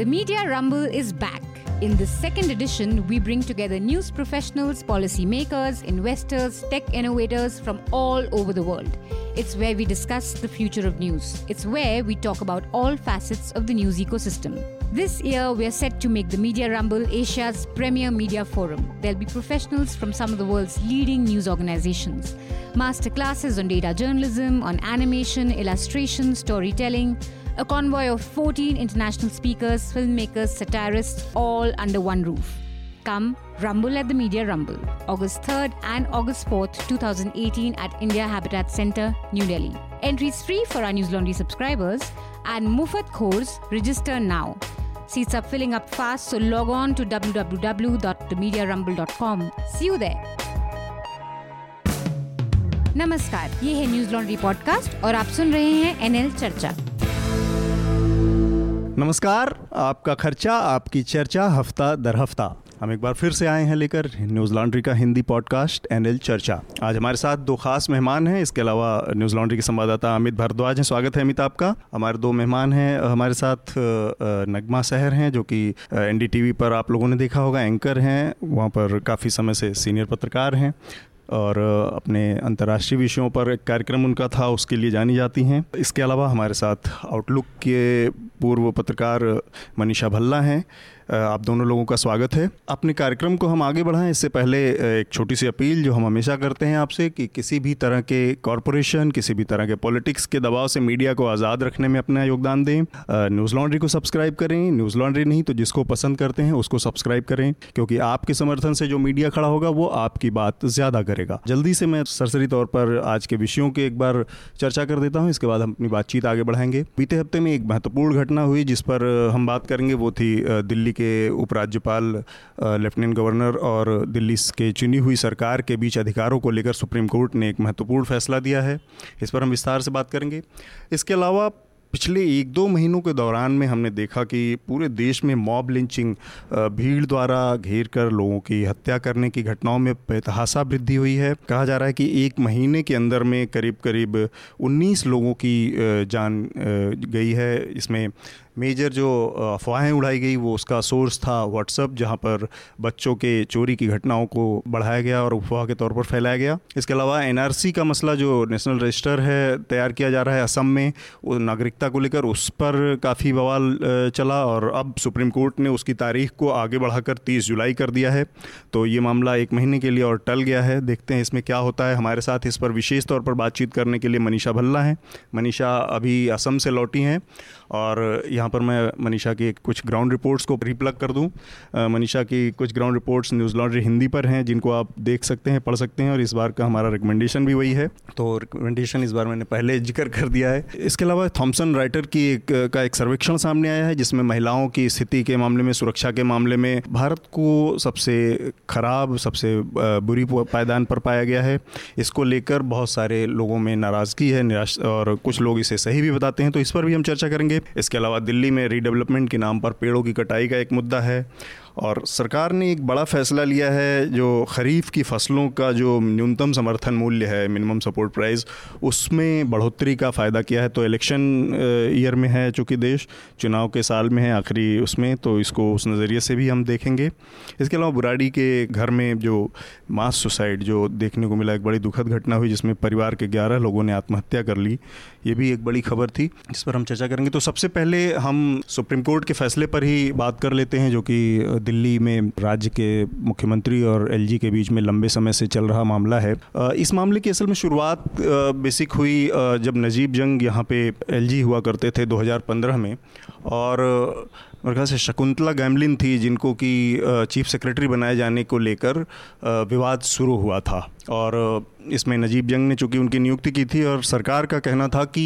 The Media Rumble is back. In this second edition, we bring together news professionals, policymakers, investors, tech innovators from all over the world. It's where we discuss the future of news. It's where we talk about all facets of the news ecosystem. This year, we are set to make the Media Rumble Asia's premier media forum. There'll be professionals from some of the world's leading news organizations. Masterclasses on data journalism, on animation, illustration, storytelling. A convoy of 14 international speakers, filmmakers, satirists, all under one roof. Come, rumble at the Media Rumble, August 3rd and August 4th, 2018 at India Habitat Centre, New Delhi. Entries free for our News Laundry subscribers and Mufat Khors, register now. Seats are filling up fast, so log on to www.themediarumble.com. See you there. Namaskar, ये है News Laundry podcast और आप सुन रहे हैं NL चर्चा. नमस्कार, आपका खर्चा आपकी चर्चा हफ्ता दर हफ्ता हम एक बार फिर से आए हैं लेकर न्यूज़ लॉन्ड्री का हिंदी पॉडकास्ट एनएल चर्चा. आज हमारे साथ दो खास मेहमान हैं. इसके अलावा न्यूज़ लॉन्ड्री के संवाददाता अमित भारद्वाज हैं. स्वागत है अमित आपका. हमारे दो मेहमान हैं. हमारे साथ नगमा शहर हैं जो कि एनडीटीवी पर आप लोगों ने देखा होगा, एंकर हैं वहाँ पर, काफ़ी समय से सीनियर पत्रकार हैं और अपने अंतर्राष्ट्रीय विषयों पर एक कार्यक्रम उनका था, उसके लिए जानी जाती हैं. इसके अलावा हमारे साथ आउटलुक के पूर्व पत्रकार मनीषा भल्ला हैं. आप दोनों लोगों का स्वागत है. अपने कार्यक्रम को हम आगे बढ़ाएं इससे पहले एक छोटी सी अपील जो हम हमेशा करते हैं आपसे कि किसी भी तरह के कॉरपोरेशन, किसी भी तरह के पॉलिटिक्स के दबाव से मीडिया को आज़ाद रखने में अपना योगदान दें. न्यूज़ लॉन्ड्री को सब्सक्राइब करें. न्यूज़ लॉन्ड्री नहीं तो जिसको पसंद करते हैं उसको सब्सक्राइब करें, क्योंकि आपके समर्थन से जो मीडिया खड़ा होगा वो आपकी बात ज़्यादा करेगा. जल्दी से मैं सरसरी तौर पर आज के विषयों की एक बार चर्चा कर देता हूँ, इसके बाद हम अपनी बातचीत आगे बढ़ाएंगे. बीते हफ्ते में एक महत्वपूर्ण घटना हुई जिस पर हम बात करेंगे, वो थी दिल्ली के उपराज्यपाल, लेफ्टिनेंट गवर्नर और दिल्ली के चुनी हुई सरकार के बीच अधिकारों को लेकर सुप्रीम कोर्ट ने एक महत्वपूर्ण फैसला दिया है. इस पर हम विस्तार से बात करेंगे. इसके अलावा पिछले एक दो महीनों के दौरान में हमने देखा कि पूरे देश में मॉब लिंचिंग, भीड़ द्वारा घेर कर लोगों की हत्या करने की घटनाओं में बेतहाशा वृद्धि हुई है. कहा जा रहा है कि एक महीने के अंदर में करीब करीब 19 लोगों की जान गई है. इसमें मेजर जो अफवाहें उड़ाई गई वो उसका सोर्स था व्हाट्सएप, जहां पर बच्चों के चोरी की घटनाओं को बढ़ाया गया और अफवाह के तौर पर फैलाया गया. इसके अलावा एनआरसी का मसला जो नेशनल रजिस्टर है तैयार किया जा रहा है असम में, नागरिकता को लेकर उस पर काफ़ी बवाल चला और अब सुप्रीम कोर्ट ने उसकी तारीख को आगे बढ़ाकर 30 जुलाई कर दिया है. तो ये मामला एक महीने के लिए और टल गया है. देखते हैं इसमें क्या होता है. हमारे साथ इस पर विशेष तौर पर बातचीत करने के लिए मनीषा भल्ला हैं. मनीषा अभी असम से लौटी हैं और यहाँ पर मैं मनीषा की कुछ ग्राउंड रिपोर्ट्स को प्रीप्लग कर दूँ. मनीषा की कुछ ground reports Newslaundry Hindi पर हैं जिनको आप देख सकते हैं, पढ़ सकते हैं और इस बार का हमारा रिकमेंडेशन भी वही है. तो रिकमेंडेशन इस बार मैंने पहले जिक्र कर दिया है. इसके अलावा थॉमसन राइटर की एक सर्वेक्षण सामने आया है जिसमें महिलाओं की स्थिति के मामले में, सुरक्षा के मामले में भारत को सबसे खराब, सबसे बुरी पायदान पर पाया गया है. इसको लेकर बहुत सारे लोगों में नाराज़गी है, निराश, और कुछ लोग इसे सही भी बताते हैं. तो इस पर भी हम चर्चा करेंगे. इसके अलावा दिल्ली में रीडेवलपमेंट के नाम पर पेड़ों की कटाई का एक मुद्दा है और सरकार ने एक बड़ा फैसला लिया है जो खरीफ की फसलों का जो न्यूनतम समर्थन मूल्य है, मिनिमम सपोर्ट प्राइस, उसमें बढ़ोतरी का फ़ायदा किया है. तो इलेक्शन ईयर में है चूँकि देश, चुनाव के साल में है आखिरी उसमें, तो इसको उस नज़रिए से भी हम देखेंगे. इसके अलावा बुराड़ी के घर में जो मास सुसाइड जो देखने को मिला, एक बड़ी दुखद घटना हुई जिसमें परिवार के 11 लोगों ने आत्महत्या कर ली, ये भी एक बड़ी खबर थी जिस पर हम चर्चा करेंगे. तो सबसे पहले हम सुप्रीम कोर्ट के फैसले पर ही बात कर लेते हैं, जो कि दिल्ली में राज्य के मुख्यमंत्री और एलजी के बीच में लंबे समय से चल रहा मामला है. इस मामले की असल में शुरुआत बेसिक हुई जब नजीब जंग यहाँ पे एलजी हुआ करते थे 2015 में, और मेरे ख्याल से शकुंतला गैमलिन थी जिनको कि चीफ सेक्रेटरी बनाए जाने को लेकर विवाद शुरू हुआ था. और इसमें नजीब जंग ने चूँकि उनकी नियुक्ति की थी और सरकार का कहना था कि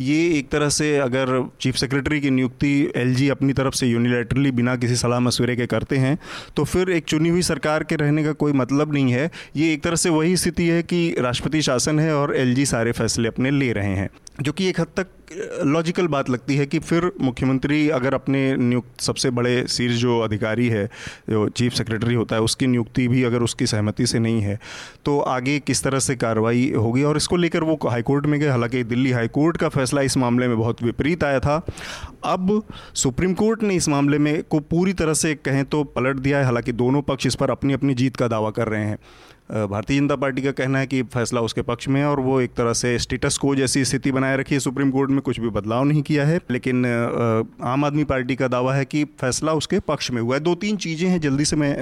ये एक तरह से अगर चीफ सेक्रेटरी की नियुक्ति एलजी अपनी तरफ से यूनिलैटरली बिना किसी सलाह मशवरे के करते हैं तो फिर एक चुनी हुई सरकार के रहने का कोई मतलब नहीं है. ये एक तरह से वही स्थिति है कि राष्ट्रपति शासन है और एलजी सारे फैसले अपने ले रहे हैं, जो कि एक हद तक लॉजिकल बात लगती है कि फिर मुख्यमंत्री अगर अपने नियुक्त सबसे बड़े शीर्ष जो अधिकारी है, जो चीफ सेक्रेटरी होता है, उसकी नियुक्ति भी अगर उसकी सहमति से नहीं है तो आगे किस तरह से कार्रवाई होगी. और इसको लेकर वो हाईकोर्ट में गए. हालांकि दिल्ली हाईकोर्ट का फैसला इस मामले में बहुत विपरीत आया था. अब सुप्रीम कोर्ट ने इस मामले में को पूरी तरह से कहें तो पलट दिया है। हालांकि दोनों पक्ष इस पर अपनी अपनी जीत का दावा कर रहे हैं। भारतीय जनता पार्टी का कहना है कि फैसला उसके पक्ष में है और वो एक तरह से स्टेटस को जैसी स्थिति बनाए रखी है, सुप्रीम कोर्ट में कुछ भी बदलाव नहीं किया है। लेकिन आम आदमी पार्टी का दावा है कि फैसला उसके पक्ष में हुआ है। दो तीन चीज़ें हैं, जल्दी से मैं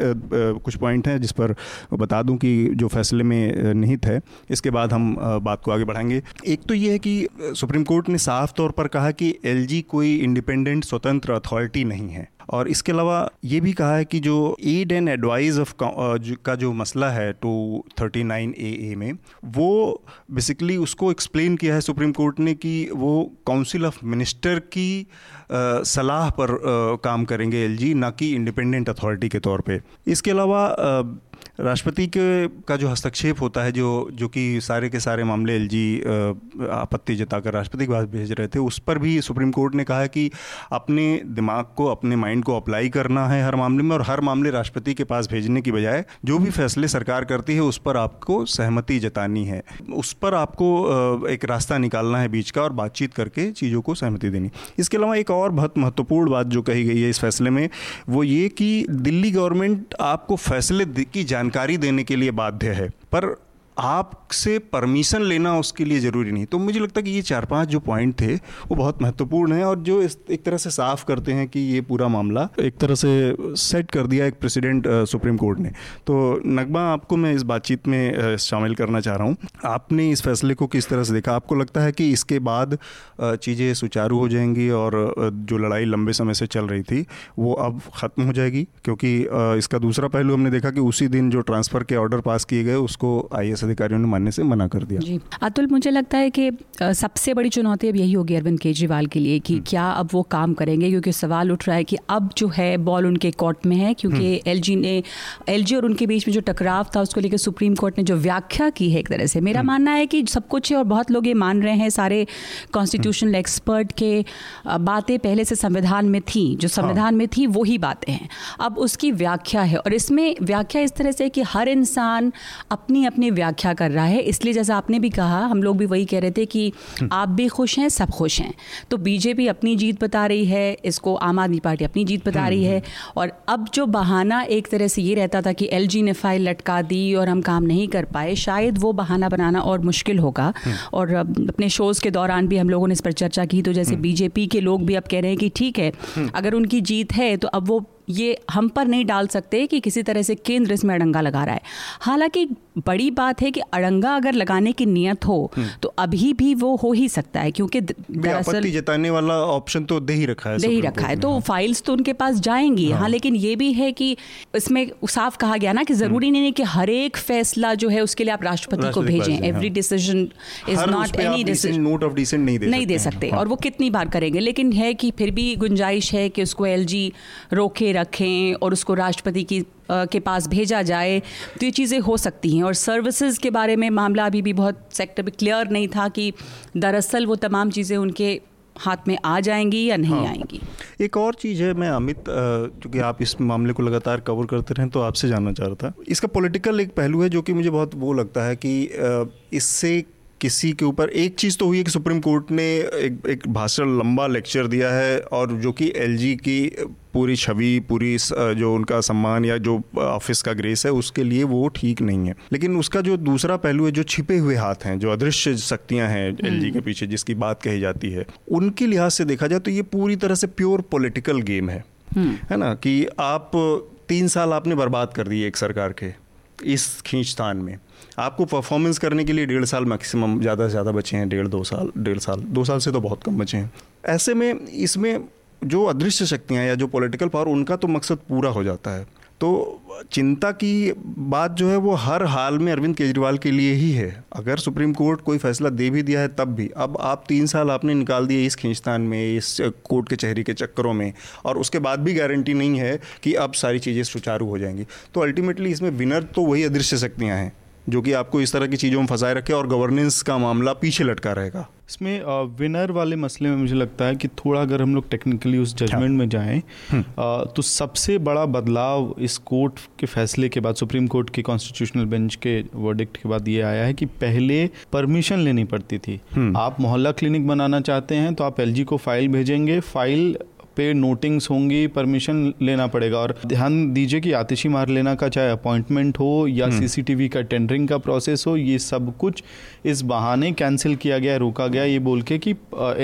कुछ पॉइंट हैं जिस पर बता दूं कि जो फैसले में निहित है, इसके बाद हम बात को आगे बढ़ाएंगे। एक तो ये है कि सुप्रीम कोर्ट ने साफ तौर पर कहा कि एलजी कोई इंडिपेंडेंट स्वतंत्र अथॉरिटी नहीं है, और इसके अलावा ये भी कहा है कि जो एड एंड एडवाइस ऑफ का जो मसला है 239 AA में, वो बेसिकली उसको एक्सप्लेन किया है सुप्रीम कोर्ट ने कि वो काउंसिल ऑफ मिनिस्टर की सलाह पर काम करेंगे एलजी, ना कि इंडिपेंडेंट अथॉरिटी के तौर पे। इसके अलावा राष्ट्रपति के का जो हस्तक्षेप होता है, जो कि सारे के सारे मामले एलजी आपत्ति जताकर राष्ट्रपति के पास भेज रहे थे, उस पर भी सुप्रीम कोर्ट ने कहा है कि अपने दिमाग को, अपने माइंड को अप्लाई करना है हर मामले में, और हर मामले राष्ट्रपति के पास भेजने की बजाय जो भी फैसले सरकार करती है उस पर आपको सहमति जतानी है, उस पर आपको एक रास्ता निकालना है बीच का और बातचीत करके चीज़ों को सहमति देनी। इसके अलावा एक और बहुत महत्वपूर्ण बात जो कही गई है इस फैसले में, वो ये कि दिल्ली गवर्नमेंट आपको फैसले की जानकारी देने के लिए बाध्य है, पर आपसे परमिशन लेना उसके लिए ज़रूरी नहीं। तो मुझे लगता है कि ये 4-5 जो पॉइंट थे वो बहुत महत्वपूर्ण हैं और जो एक तरह से साफ करते हैं कि ये पूरा मामला एक तरह से सेट कर दिया एक प्रेसिडेंट सुप्रीम कोर्ट ने। तो नगमा, आपको मैं इस बातचीत में शामिल करना चाह रहा हूँ। आपने इस फैसले को किस तरह से देखा? आपको लगता है कि इसके बाद चीज़ें सुचारू हो जाएंगी और जो लड़ाई लंबे समय से चल रही थी वो अब ख़त्म हो जाएगी? क्योंकि इसका दूसरा पहलू हमने देखा कि उसी दिन जो ट्रांसफ़र के ऑर्डर पास किए गए उसको IAS अधिकारियों ने मानने से मना कर दिया। जी अतुल, मुझे लगता है कि सबसे बड़ी चुनौती अब यही होगी अरविंद केजरीवाल के लिए कि क्या अब वो काम करेंगे, क्योंकि सवाल उठ रहा है कि अब जो है बॉल उनके कोर्ट में है, क्योंकि एलजी और उनके बीच में जो टकराव था उसको लेकर सुप्रीम कोर्ट ने जो व्याख्या की है, एक तरह से मेरा मानना है कि सब कुछ है और बहुत लोग ये मान रहे हैं, सारे कॉन्स्टिट्यूशनल एक्सपर्ट के बातें पहले से संविधान में थी, जो संविधान में थी वही बातें हैं, अब उसकी व्याख्या है। और इसमें व्याख्या इस तरह से कि हर इंसान अपनी अपनी व्याख्या कर रहा है, इसलिए जैसा आपने भी कहा हम लोग भी वही कह रहे थे कि आप भी खुश हैं, सब खुश हैं। तो बीजेपी अपनी जीत बता रही है इसको, आम आदमी पार्टी अपनी जीत बता रही है, और अब जो बहाना एक तरह से ये रहता था कि एलजी ने फाइल लटका दी और हम काम नहीं कर पाए, शायद वो बहाना बनाना और मुश्किल होगा। और अपने शोज़ के दौरान भी हम लोगों ने इस पर चर्चा की, तो जैसे बीजेपी के लोग भी अब कह रहे हैं कि ठीक है अगर उनकी जीत है तो अब वो ये हम पर नहीं डाल सकते कि किसी तरह से केंद्र इसमें अड़ंगा लगा रहा है। हालांकि बड़ी बात है कि अड़ंगा अगर लगाने की नियत हो तो अभी भी वो हो ही सकता है, क्योंकि आपत्ति जताने वाला ऑप्शन तो दे ही रखा है तो फाइल्स तो उनके पास जाएंगी। हाँ, लेकिन ये भी है कि इसमें साफ कहा गया ना कि ज़रूरी नहीं है कि हर एक फैसला जो है उसके लिए आप राष्ट्रपति को भेजें। Every decision is not any decision, note of dissent नहीं दे सकते, और वो कितनी बार करेंगे, लेकिन है कि फिर भी गुंजाइश है कि उसको एलजी रोके रखें और उसको राष्ट्रपति के पास भेजा जाए, तो ये चीज़ें हो सकती हैं। और सर्विसेज के बारे में मामला अभी भी बहुत सेक्टर भी क्लियर नहीं था कि दरअसल वो तमाम चीज़ें उनके हाथ में आ जाएंगी या नहीं आएंगी। एक और चीज़ है, मैं अमित, क्योंकि आप इस मामले को लगातार कवर करते रहें तो आपसे जानना चाह रहा था, इसका पॉलिटिकल एक पहलू है जो कि मुझे बहुत वो लगता है कि इससे किसी के ऊपर एक चीज़ तो हुई है कि सुप्रीम कोर्ट ने एक भाषण, लंबा लेक्चर दिया है और जो कि एलजी की पूरी छवि, पूरी जो उनका सम्मान या जो ऑफिस का ग्रेस है उसके लिए वो ठीक नहीं है। लेकिन उसका जो दूसरा पहलू है, जो छिपे हुए हाथ हैं, जो अदृश्य शक्तियां हैं एलजी के पीछे जिसकी बात कही जाती है, उनके लिहाज से देखा जाए तो ये पूरी तरह से प्योर पॉलिटिकल गेम है ना, कि आप 3 साल आपने बर्बाद कर दिए एक सरकार के इस खींचतान में। आपको परफॉर्मेंस करने के लिए 1.5 साल मैक्सिमम, ज़्यादा से ज़्यादा बचे हैं 1.5-2 साल से तो बहुत कम बचे हैं। ऐसे में इसमें जो अदृश्य शक्तियां या जो पॉलिटिकल पावर, उनका तो मकसद पूरा हो जाता है। तो चिंता की बात जो है वो हर हाल में अरविंद केजरीवाल के लिए ही है। अगर सुप्रीम कोर्ट कोई फैसला दे भी दिया है तब भी, अब आप 3 साल आपने निकाल दिए इस खींचतान में, इस कोर्ट के चेहरे के चक्करों में, और उसके बाद भी गारंटी नहीं है कि अब सारी चीज़ें सुचारू हो जाएंगी। तो अल्टीमेटली इसमें विनर तो वही अदृश्य शक्तियाँ हैं जो कि आपको इस तरह की चीज़ों में फंसाए रखे और गवर्नेंस का मामला पीछे लटका रहेगा। इसमें विनर वाले मसले में मुझे लगता है कि थोड़ा अगर हम लोग टेक्निकली उस जजमेंट में जाएं तो सबसे बड़ा बदलाव इस कोर्ट के फैसले के बाद, सुप्रीम कोर्ट के कॉन्स्टिट्यूशनल बेंच के वर्डिक्ट के बाद ये आया है कि पहले परमिशन लेनी पड़ती थी। आप मोहल्ला क्लिनिक बनाना चाहते हैं तो आप LG को फाइल भेजेंगे, फाइल पे नोटिंग्स होंगी, परमिशन लेना पड़ेगा। और ध्यान दीजिए कि आतिशी मार लेना का चाहे अपॉइंटमेंट हो या CCTV का टेंडरिंग का प्रोसेस हो, ये सब कुछ इस बहाने कैंसिल किया गया, रोका गया, ये बोल के कि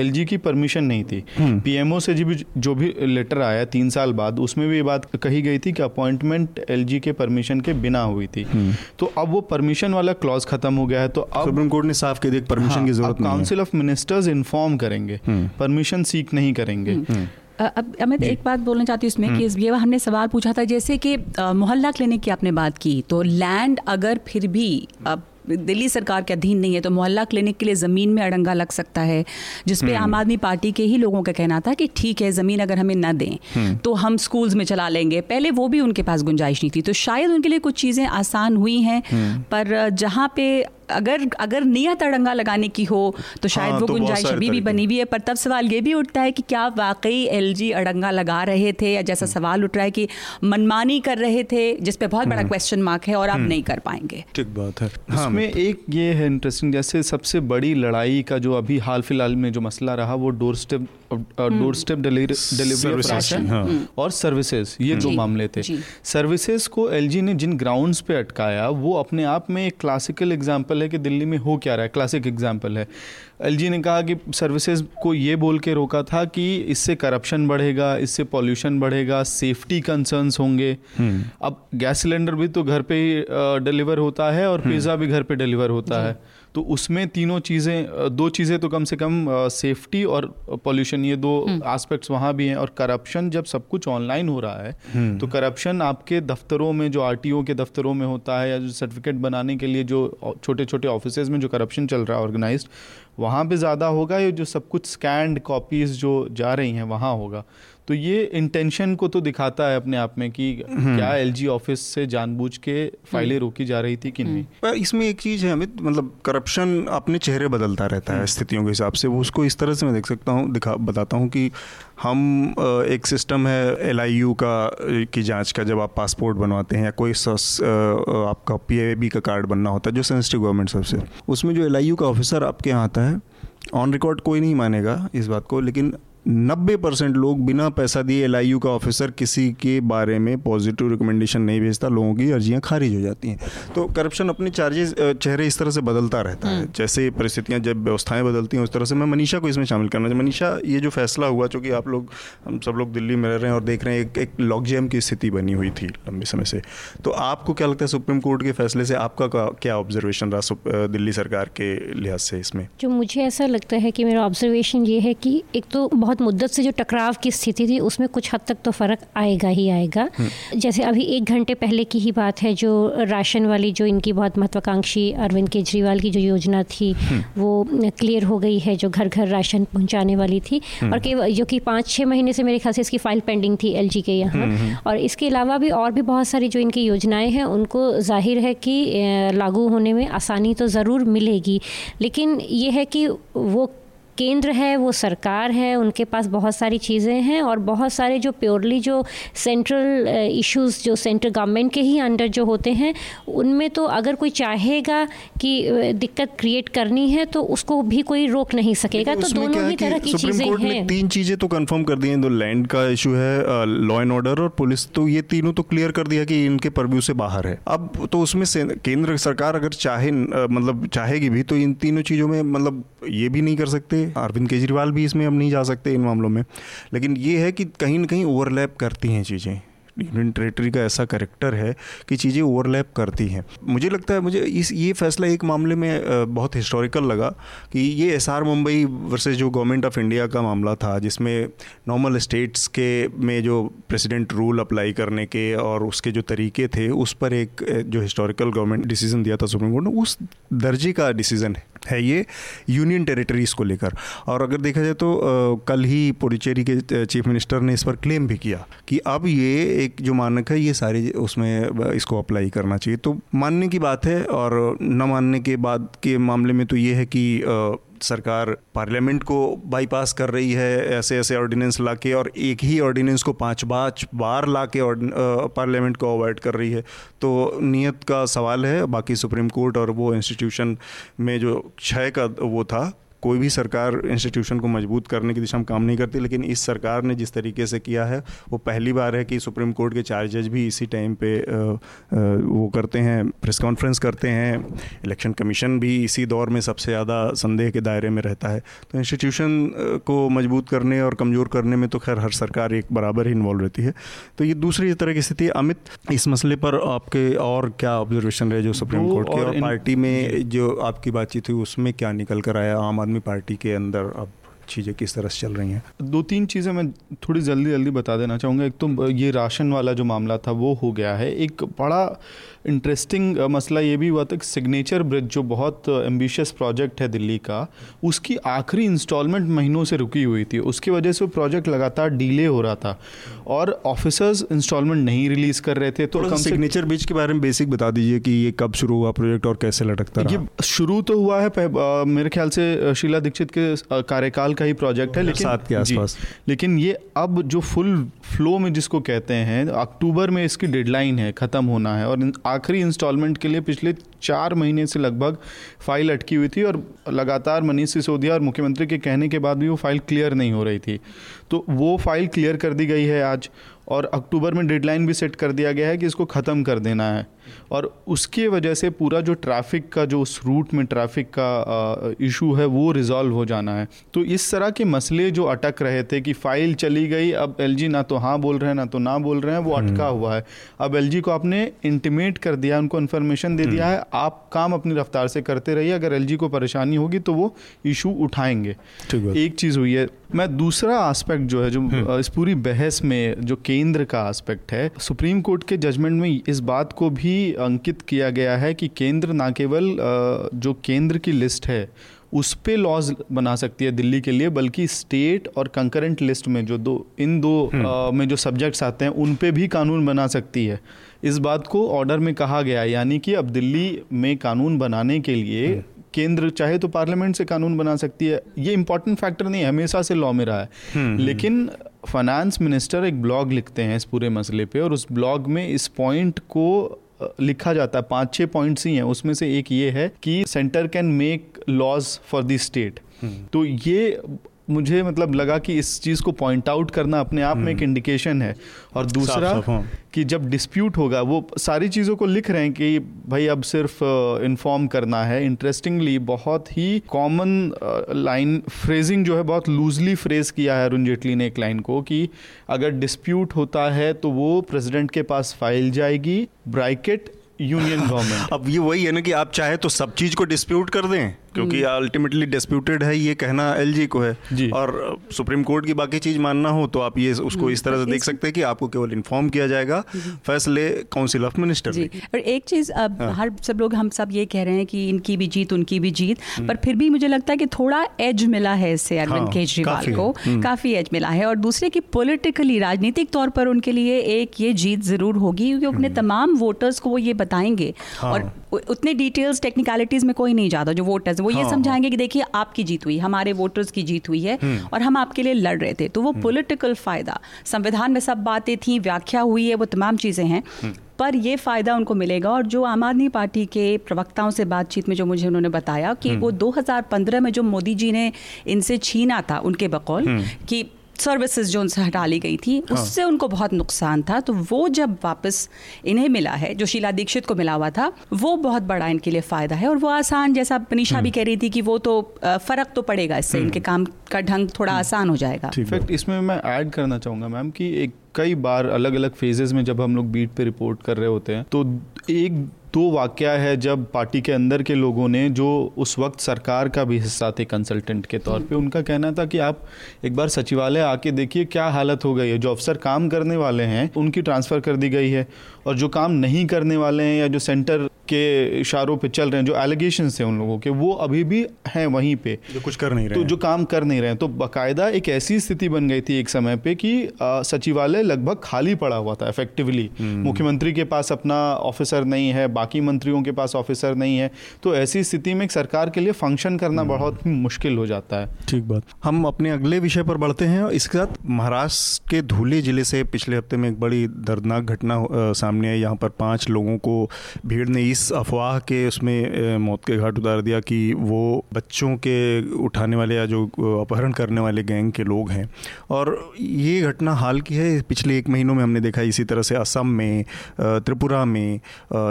LG की परमिशन नहीं थी। PMO से जो भी लेटर आया 3 साल बाद, उसमें भी ये बात कही गई थी कि अपॉइंटमेंट LG के परमिशन के बिना हुई थी। तो अब वो परमिशन वाला क्लॉज खत्म हो गया है। तो अब सुप्रीम कोर्ट ने साफ कह दिया परमिशन की जरूरत नहीं है, काउंसिल ऑफ मिनिस्टर्स इन्फॉर्म करेंगे, परमिशन सीख नहीं करेंगे। अब अमित एक बात बोलना चाहती हूँ इसमें कि ये हमने सवाल पूछा था जैसे कि मोहल्ला क्लिनिक की आपने बात की, तो लैंड अगर फिर भी अब दिल्ली सरकार के अधीन नहीं है तो मोहल्ला क्लिनिक के लिए ज़मीन में अड़ंगा लग सकता है, जिसपे आम आदमी पार्टी के ही लोगों का कहना था कि ठीक है ज़मीन अगर हमें न दें तो हम स्कूल्स में चला लेंगे। पहले वो भी उनके पास गुंजाइश नहीं थी, तो शायद उनके लिए कुछ चीज़ें आसान हुई हैं, पर जहाँ पे अगर नियत अड़ंगा लगाने की हो तो शायद वो गुंजाइश अभी भी बनी हुई है। पर तब सवाल ये भी उठता है कि क्या वाकई LG अड़ंगा लगा रहे थे, या जैसा सवाल उठ रहा है कि मनमानी कर रहे थे, जिस पे बहुत बड़ा क्वेश्चन मार्क है और आप नहीं कर पाएंगे। ठीक बात है। इसमें एक ये है इंटरेस्टिंग, जैसे सबसे बड़ी लड़ाई का जो अभी हाल फिलहाल में जो मसला रहा वो डोर स्टेप डिलीवरी और सर्विसेज, ये दो मामले थे। सर्विसेज को LG ने जिन ग्राउंड्स पे अटकाया वो अपने आप में एक क्लासिकल एग्जांपल है कि दिल्ली में हो क्या रहा है, क्लासिक एग्जांपल है। LG ने कहा कि सर्विसेज को ये बोल के रोका था कि इससे करप्शन बढ़ेगा, इससे पॉल्यूशन बढ़ेगा, सेफ्टी कंसर्न्स होंगे। अब गैस सिलेंडर भी तो घर पे डिलीवर होता है और पिज़्ज़ा भी घर पे डिलीवर होता है, तो उसमें तीनों चीज़ें, दो चीज़ें तो कम से कम सेफ्टी और पॉल्यूशन, ये दो एस्पेक्ट्स वहाँ भी हैं। और करप्शन, जब सब कुछ ऑनलाइन हो रहा है तो करप्शन आपके दफ्तरों में, जो RTO के दफ्तरों में होता है या जो सर्टिफिकेट बनाने के लिए जो छोटे छोटे ऑफिसेज में जो करप्शन चल रहा है ऑर्गेनाइज्ड, वहाँ पे ज़्यादा होगा। ये जो सब कुछ स्कैंड कॉपीज़ जो जा रही हैं वहाँ होगा। तो ये इंटेंशन को तो दिखाता है अपने आप में कि क्या LG ऑफिस से जानबूझ के फाइलें रोकी जा रही थी कि नहीं। पर इसमें एक चीज़ है अमित, मतलब करप्शन अपने चेहरे बदलता रहता है स्थितियों के हिसाब से। वो उसको इस तरह से मैं देख सकता हूँ, बताता हूँ कि हम एक सिस्टम है LIU का की जांच का, जब आप पासपोर्ट बनवाते हैं या कोई आपका PIB का कार्ड बनना होता है जो सेंसिटिव गवर्नमेंट सबसे, उसमें जो LIU का ऑफिसर आपके यहाँ आता है, ऑन रिकॉर्ड कोई नहीं मानेगा इस बात को, लेकिन 90% लोग बिना पैसा दिए LIU का ऑफिसर किसी के बारे में पॉजिटिव रिकमेंडेशन नहीं भेजता, लोगों की अर्जियां खारिज हो जाती हैं। तो करप्शन अपने चेहरे इस तरह से बदलता रहता है, जैसे परिस्थितियां, जब व्यवस्थाएं बदलती हैं उस तरह से। मैं मनीषा को इसमें शामिल करना चाहिए। मनीषा, ये जो फैसला हुआ, चूँकि आप लोग, हम सब लोग दिल्ली में रह रहे हैं और देख रहे हैं एक लॉकजैम की स्थिति बनी हुई थी लंबे समय से, तो आपको क्या लगता है सुप्रीम कोर्ट के फैसले से आपका क्या ऑब्जर्वेशन रहा दिल्ली सरकार के लिहाज से इसमें? जो मुझे ऐसा लगता है कि मेरा ऑब्जर्वेशन ये है कि एक तो मुद्दत से जो टकराव की स्थिति थी उसमें कुछ हद तक तो फ़र्क आएगा ही आएगा। जैसे अभी 1 घंटे पहले की ही बात है, जो राशन वाली जो इनकी बहुत महत्वाकांक्षी अरविंद केजरीवाल की जो योजना थी वो क्लियर हो गई है, जो घर घर राशन पहुंचाने वाली थी, और जो कि 5-6 महीने से मेरे ख्याल से इसकी फ़ाइल पेंडिंग थी LG के यहाँ। और इसके अलावा भी और भी बहुत सारी जो इनकी योजनाएँ हैं उनको जाहिर है कि लागू होने में आसानी तो ज़रूर मिलेगी, लेकिन ये है कि वो केंद्र है, वो सरकार है, उनके पास बहुत सारी चीज़ें हैं और बहुत सारे जो प्योरली जो सेंट्रल इश्यूज़ जो सेंट्रल गवर्नमेंट के ही अंडर जो होते हैं, उनमें तो अगर कोई चाहेगा कि दिक्कत क्रिएट करनी है तो उसको भी कोई रोक नहीं सकेगा। तो दोनों ही तरह की चीज़ें हैं। 3 चीज़ें तो कंफर्म कर दी हैं, तो लैंड का इशू है, लॉ एंड ऑर्डर और पुलिस, तो ये तीनों तो क्लियर कर दिया कि इनके परव्यू से बाहर है। अब तो उसमें केंद्र सरकार अगर चाहेगी भी तो इन तीनों चीज़ों में ये भी नहीं कर सकते, अरविंद केजरीवाल भी इसमें अब नहीं जा सकते इन मामलों में। लेकिन ये है कि कहीं न कहीं ओवरलैप करती हैं चीज़ें, यूनियन टेरेटरी का ऐसा करेक्टर है कि चीज़ें ओवरलैप करती हैं। मुझे लगता है, मुझे ये फैसला एक मामले में बहुत हिस्टोरिकल लगा कि ये SR मुंबई वर्सेस जो गवर्नमेंट ऑफ इंडिया का मामला था, जिसमें नॉर्मल स्टेट्स के में जो प्रेसिडेंट रूल अप्लाई करने के और उसके जो तरीके थे उस पर एक जो हिस्टोरिकल गवर्नमेंट डिसीजन दिया था सुप्रीम कोर्ट ने, उस दर्जे का डिसीजन है। है ये यूनियन टेरिटरीज़ को लेकर। और अगर देखा जाए तो कल ही पुडुचेरी के चीफ मिनिस्टर ने इस पर क्लेम भी किया कि अब ये एक जो मानक है ये सारे उसमें इसको अप्लाई करना चाहिए। तो मानने की बात है, और न मानने के बाद के मामले में तो ये है कि सरकार पार्लियामेंट को बाईपास कर रही है ऐसे ऐसे ऑर्डिनेंस लाके, और एक ही ऑर्डिनेंस को पाँच बार लाके पार्लियामेंट को अवॉइड कर रही है। तो नियत का सवाल है। बाकी सुप्रीम कोर्ट और वो इंस्टीट्यूशन में जो क्षय का वो था, कोई भी सरकार इंस्टीट्यूशन को मजबूत करने की दिशा में काम नहीं करती, लेकिन इस सरकार ने जिस तरीके से किया है वो पहली बार है कि सुप्रीम कोर्ट के चार जज भी इसी टाइम पे वो करते हैं, प्रेस कॉन्फ्रेंस करते हैं। इलेक्शन कमीशन भी इसी दौर में सबसे ज़्यादा संदेह के दायरे में रहता है। तो इंस्टीट्यूशन को मजबूत करने और कमज़ोर करने में तो खैर हर सरकार एक बराबर ही इन्वॉल्व रहती है। तो ये दूसरी तरह की स्थिति है। अमित, इस मसले पर आपके और क्या ऑब्जर्वेशन रहे जो सुप्रीम कोर्ट के और पार्टी में जो आपकी बातचीत हुई उसमें क्या निकल कर आया? आम पार्टी के अंदर अब चीज़ें किस तरह चल रही हैं? दो तीन चीज़ें मैं थोड़ी जल्दी बता देना चाहूँगा। एक तो ये राशन वाला जो मामला था वो हो गया है। एक बड़ा इंटरेस्टिंग मसला ये भी हुआ था कि सिग्नेचर ब्रिज जो बहुत एम्बिशियस प्रोजेक्ट है दिल्ली का, उसकी आखिरी इंस्टॉलमेंट महीनों से रुकी हुई थी। उसकी वजह से वो प्रोजेक्ट लगातार डिले हो रहा था और ऑफिसर्स इंस्टॉलमेंट नहीं रिलीज़ कर रहे थे। तो सिग्नेचर ब्रिज के बारे में बेसिक बता दीजिए कि ये कब शुरू हुआ प्रोजेक्ट और कैसे लटकता है? ये शुरू तो हुआ है मेरे ख्याल से शीला दीक्षित के कार्यकाल का ही प्रोजेक्ट है, लेकिन ये अब जो फुल फ्लो में जिसको कहते हैं, अक्टूबर में इसकी डेडलाइन है, ख़त्म होना है। और आखिरी इंस्टॉलमेंट के लिए पिछले 4 महीने से लगभग फाइल अटकी हुई थी और लगातार मनीष सिसोदिया और मुख्यमंत्री के कहने के बाद भी वो फाइल क्लियर नहीं हो रही थी। तो वो फाइल क्लियर कर दी गई है आज, और अक्टूबर में डेडलाइन भी सेट कर दिया गया है कि इसको ख़त्म कर देना है। और उसकी वजह से पूरा जो ट्रैफिक का, जो उस रूट में ट्रैफिक का इशू है वो रिजॉल्व हो जाना है। तो इस तरह के मसले जो अटक रहे थे कि फाइल चली गई, अब एलजी ना तो हाँ बोल रहे हैं ना तो ना बोल रहे हैं, वो अटका हुआ है। अब एलजी को आपने इंटीमेट कर दिया, उनको इन्फॉर्मेशन दे दिया है, आप काम अपनी रफ्तार से करते रहिए, अगर एलजी को परेशानी होगी तो वो इशू उठाएंगे। एक चीज़ हुई है। मैं दूसरा आस्पेक्ट जो है, जो इस पूरी बहस में जो केंद्र का आस्पेक्ट है, सुप्रीम कोर्ट के जजमेंट में इस बात को भी अंकित किया गया है कि केंद्र ना केवल जो केंद्र की लिस्ट है उस पे लॉज बना सकती है दिल्ली के लिए, बल्कि स्टेट और कंकरेंट लिस्ट में जो दो में जो सब्जेक्ट्स आते हैं उन पे भी कानून बना सकती है। इस बात को ऑर्डर में कहा गया, यानी कि अब दिल्ली में कानून बनाने के लिए केंद्र चाहे तो पार्लियामेंट से कानून बना सकती है। ये इंपॉर्टेंट फैक्टर नहीं है, हमेशा से लॉ में रहा है। लेकिन फाइनेंस मिनिस्टर एक ब्लॉग लिखते हैं इस पूरे मसले पे, और उस ब्लॉग में इस पॉइंट को लिखा जाता है। 5-6 पॉइंट्स ही हैं, उसमें से एक ये है कि centre can make laws for the state. तो ये मुझे मतलब लगा कि इस चीज़ को पॉइंट आउट करना अपने आप में एक इंडिकेशन है। और दूसरा कि जब डिस्प्यूट होगा, वो सारी चीज़ों को लिख रहे हैं कि भाई अब सिर्फ इन्फॉर्म करना है। इंटरेस्टिंगली बहुत ही कॉमन लाइन फ्रेजिंग जो है, बहुत लूजली फ्रेज किया है अरुण जेटली ने एक लाइन को कि अगर डिस्प्यूट होता है तो वो प्रेसिडेंट के पास फाइल जाएगी, ब्रैकेट यूनियन गवर्नमेंट। अब ये वही है ना कि आप चाहे तो सब चीज़ को डिस्प्यूट कर दें, क्योंकि अल्टीमेटली डिस्प्यूटेड है ये कहना एलजी को है, और सुप्रीम कोर्ट की बाकी चीज़ मानना हो तो आप ये उसको इस तरह से देख सकते हैं कि आपको केवल इन्फॉर्म किया जाएगा, फैसले काउंसिल ऑफ मिनिस्टर जी। और एक चीज़ अब हर सब लोग, हम सब ये कह रहे हैं कि इनकी भी जीत उनकी भी जीत, पर फिर भी मुझे लगता है कि थोड़ा एज मिला है इससे अरविंद केजरीवाल को, काफ़ी एज मिला है। और दूसरे कि पॉलिटिकली, राजनीतिक तौर पर उनके लिए एक ये जीत ज़रूर होगी, क्योंकि अपने तमाम वोटर्स को वो ये बताएंगे, और उतने डिटेल्स टेक्निकलिटीज़ में कोई नहीं जाता। जो वोटर्स वो ये समझाएंगे कि देखिए आपकी जीत हुई, हमारे वोटर्स की जीत हुई है और हम आपके लिए लड़ रहे थे। तो वो पॉलिटिकल फायदा, संविधान में सब बातें थी, व्याख्या हुई है, वो तमाम चीज़ें हैं, पर ये फ़ायदा उनको मिलेगा। और जो आम आदमी पार्टी के प्रवक्ताओं से बातचीत में जो मुझे उन्होंने बताया कि वो 2015 में जो मोदी जी ने इनसे छीना था, उनके बकौल कि सर्विसेज जो उनसे हटा ली गई थी, उससे उनको बहुत नुकसान था। तो वो जब वापस इन्हें मिला है, जो शीला दीक्षित को मिला हुआ था, वो बहुत बड़ा इनके लिए फ़ायदा है। और वो आसान, जैसा मनीषा भी कह रही थी कि वो तो फ़र्क तो पड़ेगा, इससे इनके काम का ढंग थोड़ा आसान हो जाएगा। इनफैक्ट इसमें मैं ऐड करना चाहूँगा मैम कि एक कई बार अलग अलग फेजेस में जब हम लोग बीट पे रिपोर्ट कर रहे होते हैं तो एक दो वाकया है जब पार्टी के अंदर के लोगों ने, जो उस वक्त सरकार का भी हिस्सा थे कंसल्टेंट के तौर पे, उनका कहना था कि आप एक बार सचिवालय आके देखिए क्या हालत हो गई है। जो अफसर काम करने वाले हैं उनकी ट्रांसफ़र कर दी गई है, और जो काम नहीं करने वाले हैं या जो सेंटर के इशारों पे चल रहे हैं, जो एलिगेशंस हैं उन लोगों के, वो अभी भी हैं वहीं पे, जो कुछ कर नहीं रहे, तो जो काम कर नहीं रहे हैं। तो बाकायदा एक ऐसी स्थिति बन गई थी एक समय पे कि सचिवालय लगभग खाली पड़ा हुआ था इफेक्टिवली। मुख्यमंत्री के पास अपना ऑफिसर नहीं है, बाकी मंत्रियों के पास ऑफिसर नहीं है, तो ऐसी स्थिति में एक सरकार के लिए फंक्शन करना बहुत मुश्किल हो जाता है। ठीक बात। हम अपने अगले विषय पर बढ़ते हैं। इसके साथ महाराष्ट्र के धुले जिले से पिछले हफ्ते में एक बड़ी दर्दनाक घटना सामने आई। यहाँ पर 5 लोगों को भीड़ ने इस अफवाह के उसमें मौत के घाट उतार दिया कि वो बच्चों के उठाने वाले या जो अपहरण करने वाले गैंग के लोग हैं। और ये घटना हाल की है, पिछले एक महीनों में हमने देखा। इसी तरह से असम में, त्रिपुरा में,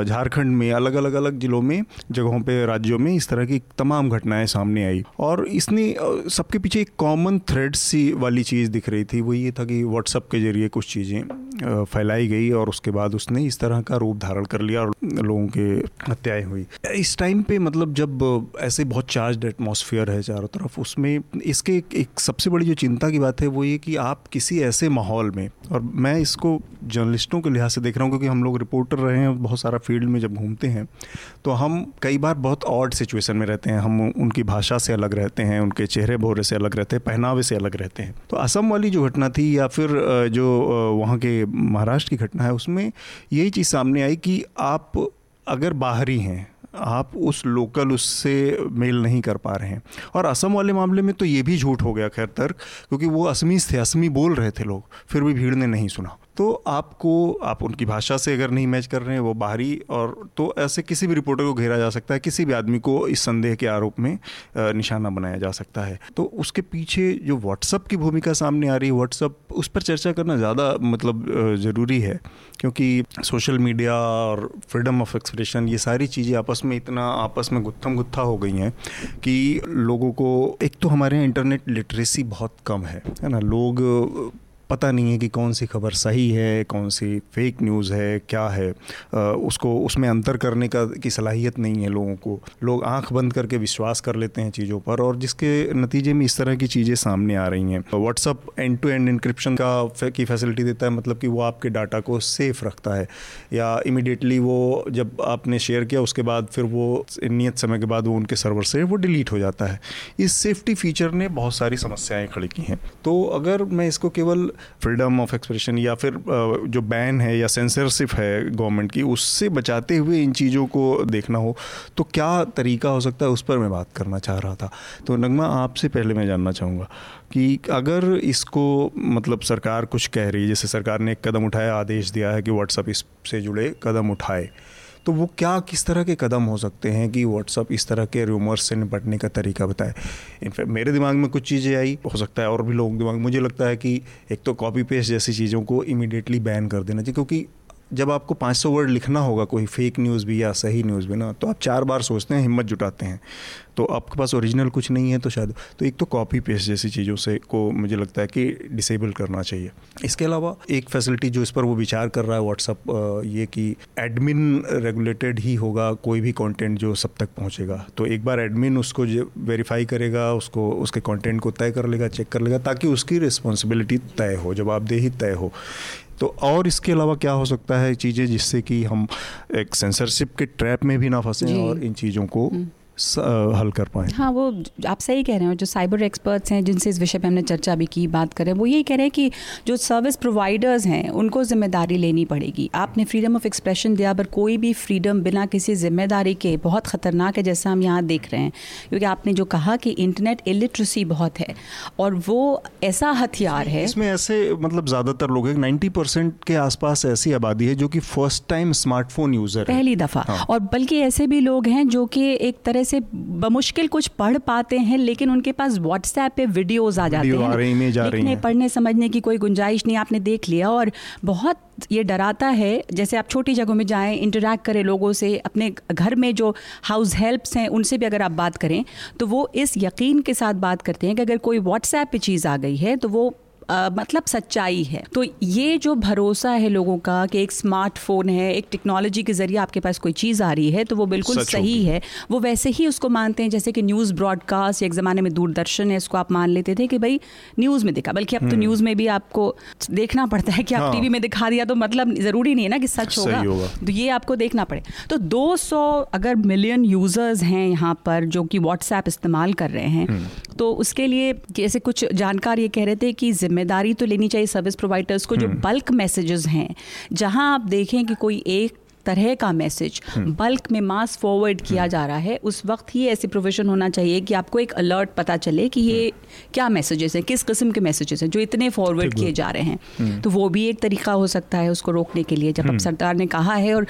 झारखंड में, अलग अलग अलग जिलों में, जगहों पे, राज्यों में इस तरह की तमाम घटनाएं सामने आई। और इसने सबके पीछे एक कॉमन थ्रेड सी वाली चीज़ दिख रही थी, वो ये था कि व्हाट्सएप के जरिए कुछ चीज़ें फैलाई गई और उसके बाद उसने इस तरह का रूप धारण कर लिया और लोगों के हत्याएं हुई। इस टाइम पे मतलब जब ऐसे बहुत चार्ज्ड एटमॉस्फेयर है चारों तरफ, उसमें इसके एक सबसे बड़ी जो चिंता की बात है वो ये कि आप किसी ऐसे माहौल में, और मैं इसको जर्नलिस्टों के लिहाज से देख रहा हूँ क्योंकि हम लोग रिपोर्टर रहे हैं, बहुत सारा फील्ड में जब घूमते हैं तो हम कई बार बहुत ऑड सिचुएशन में रहते हैं। हम उनकी भाषा से अलग रहते हैं, उनके चेहरे भोरे से अलग रहते हैं, पहनावे से अलग रहते हैं। तो असम वाली जो घटना थी या फिर जो वहाँ के महाराष्ट्र की घटना है, उसमें यही चीज़ सामने आई कि आप अगर बाहरी हैं, आप उस लोकल उससे मेल नहीं कर पा रहे हैं। और असम वाले मामले में तो ये भी झूठ हो गया खैर तर्क, क्योंकि वो असमी थे, असमी बोल रहे थे लोग, फिर भी भीड़ ने नहीं सुना। तो आप उनकी भाषा से अगर नहीं मैच कर रहे हैं, वो बाहरी, और तो ऐसे किसी भी रिपोर्टर को घेरा जा सकता है, किसी भी आदमी को इस संदेह के आरोप में निशाना बनाया जा सकता है। तो उसके पीछे जो व्हाट्सएप की भूमिका सामने आ रही है, व्हाट्सएप, उस पर चर्चा करना ज़्यादा मतलब ज़रूरी है, क्योंकि सोशल मीडिया और फ्रीडम ऑफ एक्सप्रेशन, ये सारी चीज़ें आपस में गुत्थम गुत्था हो गई हैं कि लोगों को, एक तो हमारे यहाँ इंटरनेट लिटरेसी बहुत कम है ना, लोग पता नहीं है कि कौन सी खबर सही है, कौन सी फेक न्यूज़ है, क्या है, उसको उसमें अंतर करने की सलाहियत नहीं है लोगों को। लोग आंख बंद करके विश्वास कर लेते हैं चीज़ों पर, और जिसके नतीजे में इस तरह की चीज़ें सामने आ रही हैं। WhatsApp end to end encryption की फैसिलिटी देता है, मतलब कि वो आपके डाटा को सेफ रखता है, या इमिडिएटली वो जब आपने शेयर किया उसके बाद फिर वो नियत समय के बाद वो उनके सर्वर से वो डिलीट हो जाता है। इस सेफ्टी फीचर ने बहुत सारी समस्याएँ खड़ी की हैं। तो अगर मैं इसको केवल फ्रीडम ऑफ एक्सप्रेशन या फिर जो बैन है या सेंसरशिप है गवर्नमेंट की, उससे बचाते हुए इन चीज़ों को देखना हो तो क्या तरीका हो सकता है, उस पर मैं बात करना चाह रहा था। तो नगमा, आपसे पहले मैं जानना चाहूँगा कि अगर इसको मतलब सरकार कुछ कह रही है, जैसे सरकार ने एक कदम उठाया, आदेश दिया है कि व्हाट्सएप इससे जुड़े कदम उठाए, तो वो क्या, किस तरह के कदम हो सकते हैं कि व्हाट्सअप इस तरह के रूमर्स से निपटने का तरीका बताए। इनफैक्ट मेरे दिमाग में कुछ चीज़ें आई, हो सकता है और भी लोगों के दिमाग, मुझे लगता है कि एक तो कॉपी पेस्ट जैसी चीज़ों को इमीडिएटली बैन कर देना चाहिए, क्योंकि जब आपको 500 वर्ड लिखना होगा कोई फेक न्यूज़ भी या सही न्यूज़ भी ना, तो आप 4 बार सोचते हैं, हिम्मत जुटाते हैं, तो आपके पास ओरिजिनल कुछ नहीं है, तो शायद तो एक तो कॉपी पेस्ट जैसी चीज़ों से को मुझे लगता है कि डिसेबल करना चाहिए। इसके अलावा एक फैसिलिटी जो इस पर वो विचार कर रहा है व्हाट्सअप, ये कि एडमिन रेगुलेटेड ही होगा कोई भी कंटेंट जो सब तक पहुंचेगा, तो एक बार एडमिन उसको वेरीफाई करेगा, उसको उसके कंटेंट को तय कर लेगा, चेक कर लेगा, ताकि उसकी रिस्पॉन्सिबिलिटी तय हो, जवाबदेही तय हो। तो और इसके अलावा क्या हो सकता है चीज़ें जिससे कि हम एक सेंसरशिप के ट्रैप में भी ना फंसें और इन चीज़ों को हल कर पाएँ। हाँ, वो आप सही कह रहे हैं। जो साइबर एक्सपर्ट्स हैं, जिनसे इस विषय पे हमने चर्चा भी की, बात करें, वो यही कह रहे हैं कि जो सर्विस प्रोवाइडर्स हैं उनको जिम्मेदारी लेनी पड़ेगी। आपने फ्रीडम ऑफ एक्सप्रेशन दिया, पर कोई भी फ्रीडम बिना किसी जिम्मेदारी के बहुत ख़तरनाक है, जैसा हम यहाँ देख रहे हैं। क्योंकि आपने जो कहा कि इंटरनेट इलिटरेसी बहुत है, और वो ऐसा हथियार है। इसमें ऐसे मतलब ज़्यादातर लोग हैं, 90% के आसपास ऐसी आबादी है जो कि फर्स्ट टाइम स्मार्टफोन यूज़र, पहली दफ़ा, और बल्कि ऐसे भी लोग हैं जो कि एक तरह से बमुश्किल कुछ पढ़ पाते हैं, लेकिन उनके पास व्हाट्सएप पे वीडियोस आ जाते हैं, लिखने पढ़ने समझने की कोई गुंजाइश नहीं, आपने देख लिया। और बहुत ये डराता है, जैसे आप छोटी जगहों में जाएं, इंटरैक्ट करें लोगों से, अपने घर में जो हाउस हेल्प्स हैं उनसे भी अगर आप बात करें, तो वो इस यकीन के साथ बात करते हैं कि अगर कोई व्हाट्सएप पे चीज़ आ गई है तो वो मतलब सच्चाई है। तो ये जो भरोसा है लोगों का कि एक स्मार्टफोन है, एक टेक्नोलॉजी के जरिए आपके पास कोई चीज़ आ रही है, तो वो बिल्कुल सही है। वो वैसे ही उसको मानते हैं जैसे कि न्यूज़ ब्रॉडकास्ट या एक ज़माने में दूरदर्शन है, इसको आप मान लेते थे कि भाई न्यूज़ में दिखा, बल्कि अब तो न्यूज़ में भी आपको देखना पड़ता है कि आप टीवी में दिखा दिया तो मतलब ज़रूरी नहीं है ना कि सच होगा, तो ये आपको देखना पड़े। तो 200 अगर मिलियन यूज़र्स हैं यहाँ पर जो कि व्हाट्सएप इस्तेमाल कर रहे हैं, तो उसके लिए जैसे कुछ जानकार ये कह रहे थे कि जिम्मेदारी तो लेनी चाहिए सर्विस प्रोवाइडर्स को, जो बल्क मैसेजेस हैं, जहां आप देखें कि कोई एक तरह का मैसेज बल्क में मास फॉरवर्ड किया जा रहा है, उस वक्त ही ऐसी प्रोविजन होना चाहिए कि आपको एक अलर्ट पता चले कि ये क्या मैसेजेस हैं, किस किस्म के मैसेजेस हैं जो इतने फॉरवर्ड किए जा रहे हैं। तो वो भी एक तरीका हो सकता है उसको रोकने के लिए, जब अब सरकार ने कहा है। और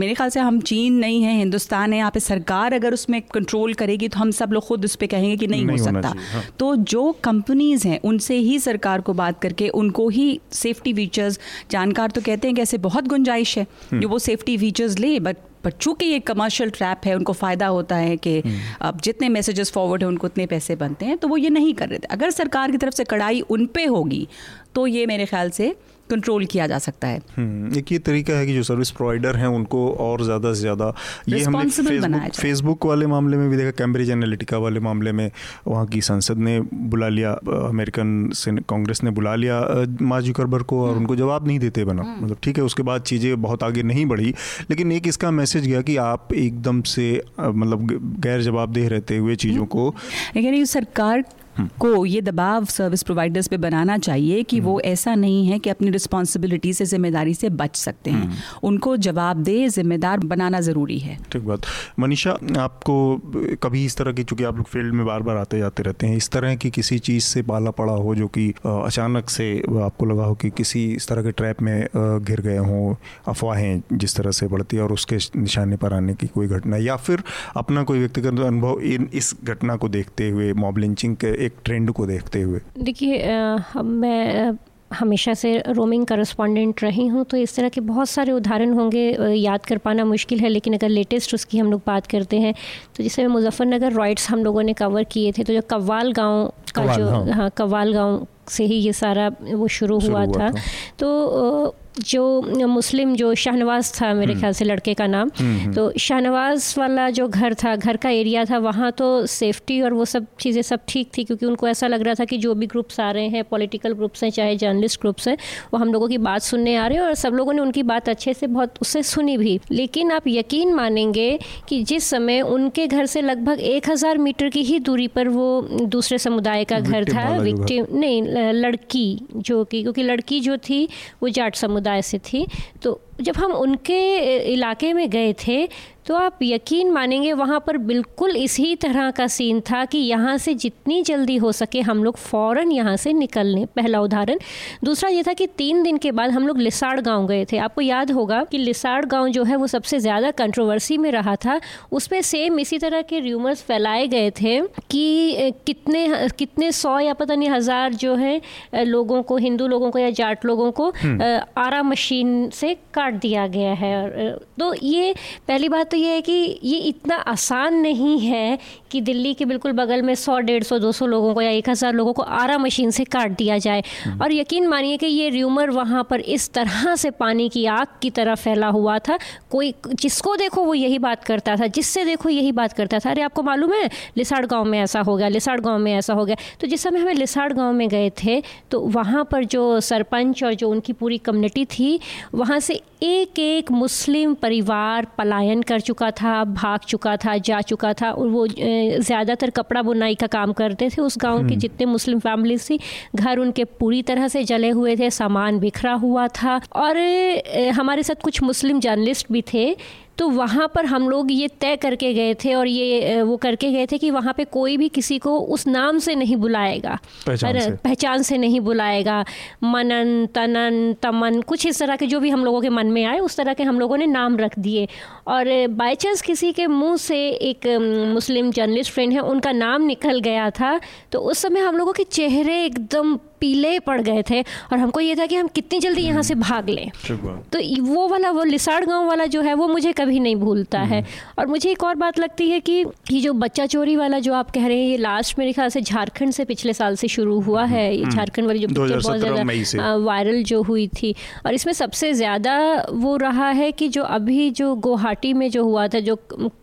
मेरे ख्याल से हम चीन नहीं है, हिंदुस्तान है, यहाँ पे सरकार अगर उसमें कंट्रोल करेगी तो हम सब लोग खुद उस पर कहेंगे कि नहीं हो सकता। हाँ। तो जो कंपनीज़ हैं उनसे ही सरकार को बात करके उनको ही सेफ्टी फीचर्स, जानकार तो कहते हैं कि ऐसे बहुत गुंजाइश है जो वो सेफ्टी फीचर्स ले, बट चूँकि ये कमर्शियल ट्रैप है, उनको फ़ायदा होता है कि अब जितने मैसेजेस फॉरवर्ड हैं उनको उतने पैसे बनते हैं, तो वो ये नहीं कर रहे थे। अगर सरकार की तरफ से कड़ाई उन पर होगी तो ये मेरे ख्याल से कंट्रोल किया जा सकता है। एक ये तरीका है कि जो सर्विस प्रोवाइडर हैं उनको और ज़्यादा से ज़्यादा ये हमने फेसबुक वाले मामले में भी देखा, कैम्ब्रिज एनालिटिका वाले मामले में वहाँ की संसद ने बुला लिया, अमेरिकन कांग्रेस ने बुला लिया मार्क जुकरबर्ग को, और उनको जवाब नहीं देते बना, मतलब ठीक है उसके बाद चीज़ें बहुत आगे नहीं बढ़ी, लेकिन एक इसका मैसेज गया कि आप एकदम से मतलब गैर जवाबदेह रहते हुए चीज़ों को। लेकिन सरकार को ये दबाव सर्विस प्रोवाइडर्स पे बनाना चाहिए कि वो ऐसा नहीं है कि अपनी रिस्पॉन्सिबिलिटी से, जिम्मेदारी से बच सकते हैं, उनको जवाबदेह, जिम्मेदार बनाना ज़रूरी है। ठीक बात। मनीषा, आपको कभी इस तरह की, चूँकि आप लोग फील्ड में बार बार आते जाते रहते हैं, इस तरह की किसी चीज़ से पाला पड़ा हो जो कि अचानक से आपको लगा हो कि किसी इस तरह के ट्रैप में घिर गए हों, अफवाहें जिस तरह से बढ़ती है और उसके निशाने पर आने की कोई घटना, या फिर अपना कोई व्यक्तिगत अनुभव इस घटना को देखते हुए, मॉब लिंचिंग के एक ट्रेंड को देखते हुए? देखिए, मैं हमेशा से रोमिंग करस्पॉन्डेंट रही हूँ, तो इस तरह के बहुत सारे उदाहरण होंगे, याद कर पाना मुश्किल है, लेकिन अगर लेटेस्ट उसकी हम लोग बात करते हैं तो जैसे मुजफ्फरनगर रॉयट्स हम लोगों ने कवर किए थे, तो जो कव्वाल गांव का जो कव्वाल गांव से ही ये सारा वो शुरू हुआ था। तो जो मुस्लिम, जो शाहनवाज था मेरे ख्याल से लड़के का नाम, तो शाहनवाज वाला जो घर था, घर का एरिया था, वहाँ तो सेफ्टी और वो सब चीज़ें सब ठीक थी, क्योंकि उनको ऐसा लग रहा था कि जो भी ग्रुप्स आ रहे हैं, पॉलिटिकल ग्रुप्स हैं चाहे जर्नलिस्ट ग्रुप्स हैं, वो हम लोगों की बात सुनने आ रहे हैं, और सब लोगों ने उनकी बात अच्छे से बहुत उससे सुनी भी। लेकिन आप यकीन मानेंगे कि जिस समय उनके घर से लगभग 1,000 मीटर की ही दूरी पर वो दूसरे समुदाय का घर था, विक्टिम नहीं, लड़की जो कि, क्योंकि लड़की जो थी वो जाट समुदाय से थी, तो जब हम उनके इलाके में गए थे तो आप यकीन मानेंगे वहाँ पर बिल्कुल इसी तरह का सीन था कि यहाँ से जितनी जल्दी हो सके हम लोग फ़ौरन यहाँ से निकलने, पहला उदाहरण। दूसरा ये था कि 3 दिन के बाद हम लोग लिसाड़ गांव गए थे। आपको याद होगा कि लिसाड़ गांव जो है वो सबसे ज़्यादा कंट्रोवर्सी में रहा था, उसमें सेम इसी तरह के र्यूमर्स फैलाए गए थे कि कितने 100 या 1,000 जो है लोगों को, हिंदू लोगों को या जाट लोगों को आरा मशीन से काट दिया गया है। तो ये पहली बात तो ये है कि ये इतना आसान नहीं है कि दिल्ली के बिल्कुल बगल में 100, 150, 200 लोगों को या 1,000 लोगों को आरा मशीन से काट दिया जाए। और यकीन मानिए कि ये र्यूमर वहाँ पर इस तरह से पानी की आग की तरह फैला हुआ था, कोई जिसको देखो वो यही बात करता था, जिससे देखो यही बात करता था, अरे आपको मालूम है लिसाड़ गाँव में ऐसा हो गया, लिसाड़ गाँव में ऐसा हो गया। तो जिस समय हम लिसाड़ गाँव में गए थे तो वहाँ पर जो सरपंच और जो उनकी पूरी कम्युनिटी थी, वहाँ से एक एक मुस्लिम परिवार पलायन कर चुका था, भाग चुका था, जा चुका था। और वो ज़्यादातर कपड़ा बुनाई का काम करते थे। उस गांव के जितने मुस्लिम फैमिलीज थी, घर उनके पूरी तरह से जले हुए थे, सामान बिखरा हुआ था। और हमारे साथ कुछ मुस्लिम जर्नलिस्ट भी थे, तो वहाँ पर हम लोग ये तय करके गए थे और ये वो करके गए थे कि वहाँ पे कोई भी किसी को उस नाम से नहीं बुलाएगा, पहचान से नहीं बुलाएगा, मनन, तनन, तमन, कुछ इस तरह के जो भी हम लोगों के मन में आए उस तरह के हम लोगों ने नाम रख दिए। और बाय चांस किसी के मुंह से, एक मुस्लिम जर्नलिस्ट फ्रेंड है, उनका नाम निकल गया था, तो उस समय हम लोगों के चेहरे एकदम पीले पड़ गए थे और हमको ये था कि हम कितनी जल्दी यहाँ से भाग लें। तो वो वाला, वो लिसाड़ गांव वाला जो है वो मुझे कभी नहीं भूलता है। और मुझे एक और बात लगती है कि ये जो बच्चा चोरी वाला जो आप कह रहे हैं, ये लास्ट मेरे ख्याल से झारखंड से पिछले साल से शुरू हुआ है। झारखंड वाली जो पिक्चर बहुत ज़्यादा वायरल जो हुई थी, और इसमें सबसे ज़्यादा वो रहा है कि जो अभी जो गुवाहाटी में जो हुआ था, जो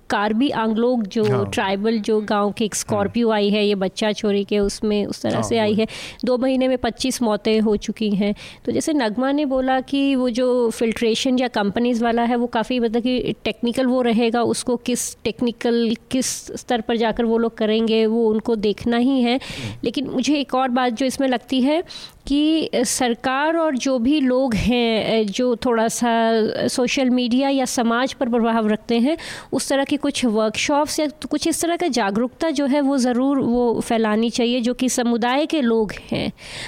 कार्बी आंगलोंग जो ट्राइबल जो गांव के एक स्कॉर्पियो आई है, ये बच्चा चोरी के उसमें उस तरह से आई है। 2 महीने में 25 मौतें हो चुकी हैं। तो जैसे नगमा ने बोला कि वो जो फिल्ट्रेशन या कंपनीज़ वाला है वो काफ़ी मतलब कि टेक्निकल वो रहेगा, उसको किस टेक्निकल किस स्तर पर जाकर वो लोग करेंगे वो उनको देखना ही है। लेकिन मुझे एक और बात जो इसमें लगती है कि सरकार और जो भी लोग हैं जो थोड़ा सा सोशल मीडिया या समाज पर प्रभाव रखते हैं, उस तरह की कुछ वर्कशॉप्स या कुछ इस तरह का जागरूकता जो है वो ज़रूर वो फैलानी चाहिए जो कि समुदाय के लोग हैं।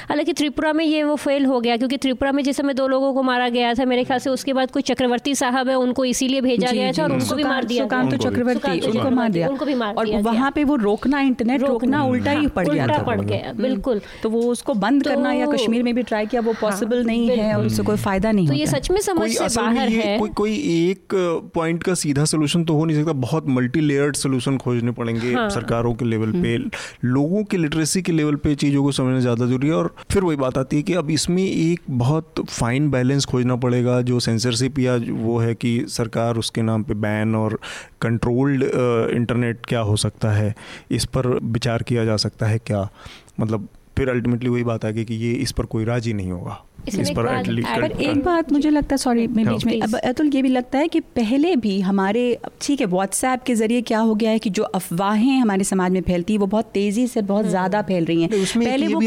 हालांकि त्रिपुरा में ये वो फेल हो गया, क्योंकि त्रिपुरा में जिस समय 2 लोगों को मारा गया था, मेरे ख्याल से उसके बाद कोई चक्रवर्ती साहब है उनको इसीलिए भेजा गया था और उनको भी मार दिया। तो चक्रवर्ती उनको मार दिया, उनको भी मार दिया। और वहाँ पे वो रोकना, इंटरनेट रोकना उल्टा ही पड़ गया, बिल्कुल। तो वो उसको बंद करना कश्मीर में भी ट्राई किया, वो पॉसिबल नहीं है और उससे कोई फायदा नहीं। तो ये सच में समझ से बाहर है। कोई एक पॉइंट का सीधा सोल्यूशन तो हो नहीं सकता, बहुत मल्टी लेयर्ड सोल्यूशन खोजने पड़ेंगे। सरकारों के लेवल पे, लोगों के लिटरेसी के लेवल पे चीज़ों को समझना ज़्यादा जरूरी है। और फिर वही बात आती है कि अब इसमें एक बहुत फाइन बैलेंस खोजना पड़ेगा। जो सेंसरशिप या वो है कि सरकार उसके नाम पे बैन और कंट्रोल्ड इंटरनेट क्या हो सकता है, इस पर विचार किया जा सकता है क्या। मतलब फिर अल्टीमेटली वही बात आ गई कि ये इस पर कोई राजी नहीं होगा। इस पर एक बात मुझे लगता है, सॉरी मैं बीच में, अब अतुल ये भी लगता है कि पहले भी हमारे, ठीक है व्हाट्सएप के जरिए क्या हो गया है कि जो अफवाहें हमारे समाज में फैलती है वो बहुत तेजी से बहुत ज़्यादा फैल रही हैं। पहले वो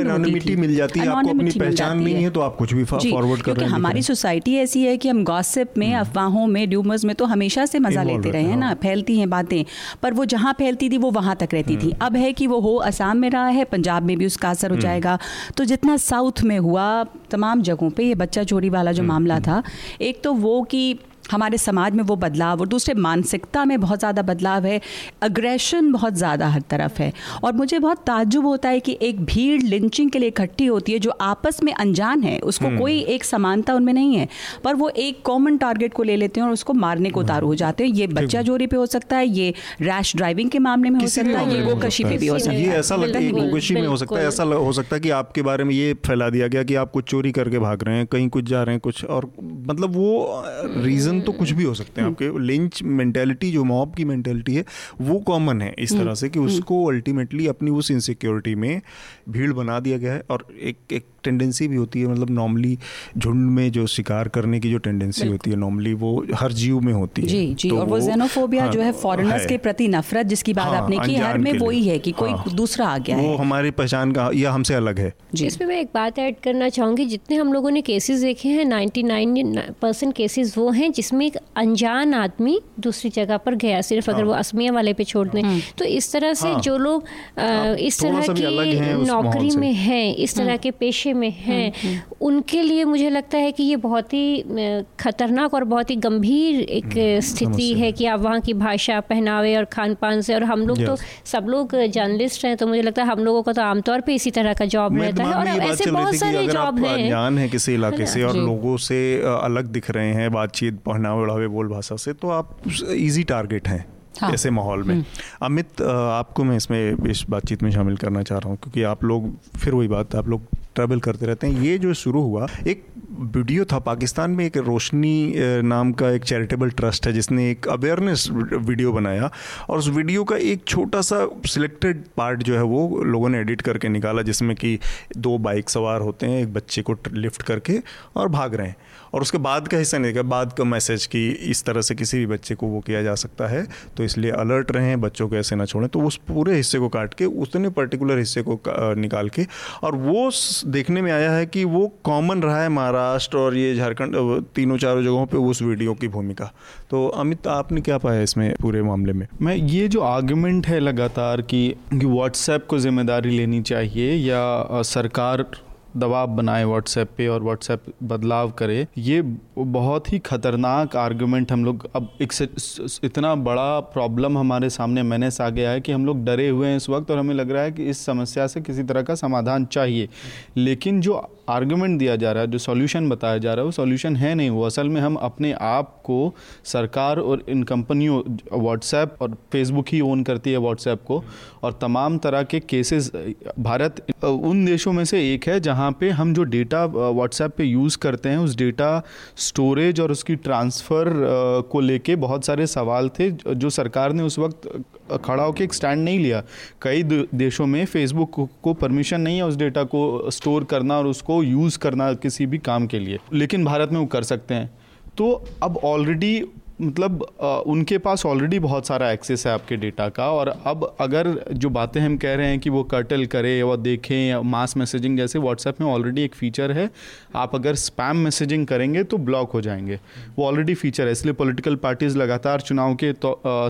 एनोनिमिटी मिल जाती है, आपको अपनी पहचान नहीं है तो आप कुछ भी फॉरवर्ड कर रहे हैं। हमारी सोसाइटी ऐसी है कि हम गॉसिप में, अफवाहों में, र्यूमर्स में तो हमेशा से मजा लेते रहे हैं ना। फैलती हैं बातें, पर वो जहाँ फैलती थी वो वहाँ तक रहती थी। अब है कि वो हो असम में रहा है, पंजाब में भी उसका असर हो जाएगा। तो जितना साउथ में हुआ, तमाम जगहों पे ये बच्चा चोरी वाला जो मामला था, एक तो वो कि हमारे समाज में वो बदलाव, और दूसरे मानसिकता में बहुत ज़्यादा बदलाव है। अग्रेशन बहुत ज़्यादा हर तरफ है। और मुझे बहुत ताज्जुब होता है कि एक भीड़ लिंचिंग के लिए इकट्ठी होती है जो आपस में अनजान है, उसको कोई एक समानता उनमें नहीं है, पर वो एक कॉमन टारगेट को ले लेते हैं और उसको मारने को उतारू हो जाते हैं। ये बच्चा चोरी पे हो सकता है, ये रैश ड्राइविंग के मामले में हो सकता है, ये गोकशी पे भी हो सकता है, ये ऐसा लगता है गोकशी में हो सकता है। ऐसा हो सकता है कि आपके बारे में ये फैला दिया गया कि आप कुछ चोरी करके भाग रहे हैं, कहीं कुछ जा रहे हैं कुछ, और मतलब वो रीज़न तो कुछ भी हो सकते हैं। आपके लिंच मेंटेलिटी, जो मॉब की मेंटेलिटी है, वो कॉमन है इस तरह से कि उसको अल्टीमेटली अपनी उस इनसिक्योरिटी में भीड़ बना दिया गया है। और एक टेंडेंसी भी होती है, मतलब नॉर्मली झुंड में जो शिकार करने की जो टेंडेंसी होती है, नॉर्मली वो हर जीव में होती है। जी जी। तो और वो जेनोफोबिया जो है, फॉरेनर्स के प्रति नफरत जिसकी बात आपने की, हर में वही है कि कोई दूसरा आ गया है, वो हमारी पहचान का या हमसे अलग है। इसमें मैं एक बात ऐड करना चाहूँगी, जितने हम लोगों ने केसेस देखे हैं, 99% केसेस वो हैं जिसमें एक अनजान आदमी दूसरी जगह पर गया, सिर्फ अगर वो असमिया वाले पे छोड़ दें। तो इस तरह से जो लोग इस तरह की नौकरी में हैं, इस तरह के पेशे में हैं, उनके लिए मुझे लगता है कि ये बहुत ही खतरनाक और बहुत ही गंभीर एक स्थिति है कि आप वहाँ की भाषा, पहनावे और खान पान से, और हम लोग तो सब लोग जर्नलिस्ट हैं, तो मुझे लगता है हम लोगों को तो आमतौर पे इसी तरह का जॉब रहता है। और ऐसे बहुत सारे जॉब हैं, किसी इलाके से और लोगों से अलग दिख रहे हैं बातचीत, पहनावे ओढ़ावे, बोल भाषा से, तो आप इजी टारगेट हैं ऐसे माहौल में। अमित, आपको मैं इसमें इस बातचीत में शामिल करना चाह रहा हूँ, क्योंकि आप लोग, फिर वही बात, आप लोग ट्रैवल करते रहते हैं। ये जो शुरू हुआ, एक वीडियो था, पाकिस्तान में एक रोशनी नाम का एक चैरिटेबल ट्रस्ट है जिसने एक अवेयरनेस वीडियो बनाया, और उस वीडियो का एक छोटा सा सिलेक्टेड पार्ट जो है वो लोगों ने एडिट करके निकाला, जिसमें कि 2 बाइक सवार होते हैं, एक बच्चे को लिफ्ट करके और भाग रहे हैं, और उसके बाद का हिस्सा नहीं देखा, बाद का मैसेज कि इस तरह से किसी भी बच्चे को वो किया जा सकता है, तो इसलिए अलर्ट रहें, बच्चों को ऐसे ना छोड़ें। तो उस पूरे हिस्से को काट के उसने पर्टिकुलर हिस्से को निकाल के, और वो देखने में आया है कि वो कॉमन रहा है महाराष्ट्र और ये झारखंड, तीनों चारों जगहों पे उस वीडियो की भूमिका। तो अमित, आपने क्या पाया इसमें पूरे मामले में? मैं ये जो आर्गुमेंट है लगातार कि व्हाट्सएप को जिम्मेदारी लेनी चाहिए या सरकार दबाव बनाए व्हाट्सएप पे और व्हाट्सएप बदलाव करे, ये बहुत ही खतरनाक आर्गुमेंट हम लोग अब इतना बड़ा प्रॉब्लम हमारे सामने मैनेस आ गया है कि हम लोग डरे हुए हैं इस वक्त और हमें लग रहा है कि इस समस्या से किसी तरह का समाधान चाहिए। लेकिन जो आर्गुमेंट दिया जा रहा है, जो सॉल्यूशन बताया जा रहा है, वो सॉल्यूशन है नहीं। वो असल में हम अपने आप को सरकार और इन कंपनियों, व्हाट्सएप और फेसबुक ही ओन करती है व्हाट्सएप को, और तमाम तरह के केसेस, भारत उन देशों में से एक है जहाँ पे हम जो डेटा व्हाट्सएप पे यूज़ करते हैं उस डेटा स्टोरेज और उसकी ट्रांसफ़र को लेके बहुत सारे सवाल थे जो सरकार ने उस वक्त खड़ा होकर एक स्टैंड नहीं लिया। कई देशों में फेसबुक को परमिशन नहीं है उस डेटा को स्टोर करना और उसको यूज़ करना किसी भी काम के लिए, लेकिन भारत में वो कर सकते हैं। तो अब ऑलरेडी मतलब उनके पास ऑलरेडी बहुत सारा एक्सेस है आपके डेटा का, और अब अगर जो बातें हम कह रहे हैं कि वो कर्टल करे और देखें, मास मैसेजिंग जैसे व्हाट्सएप में ऑलरेडी एक फ़ीचर है, आप अगर स्पैम मैसेजिंग करेंगे तो ब्लॉक हो जाएंगे, वो ऑलरेडी फ़ीचर है। इसलिए पॉलिटिकल पार्टीज़ लगातार चुनाव के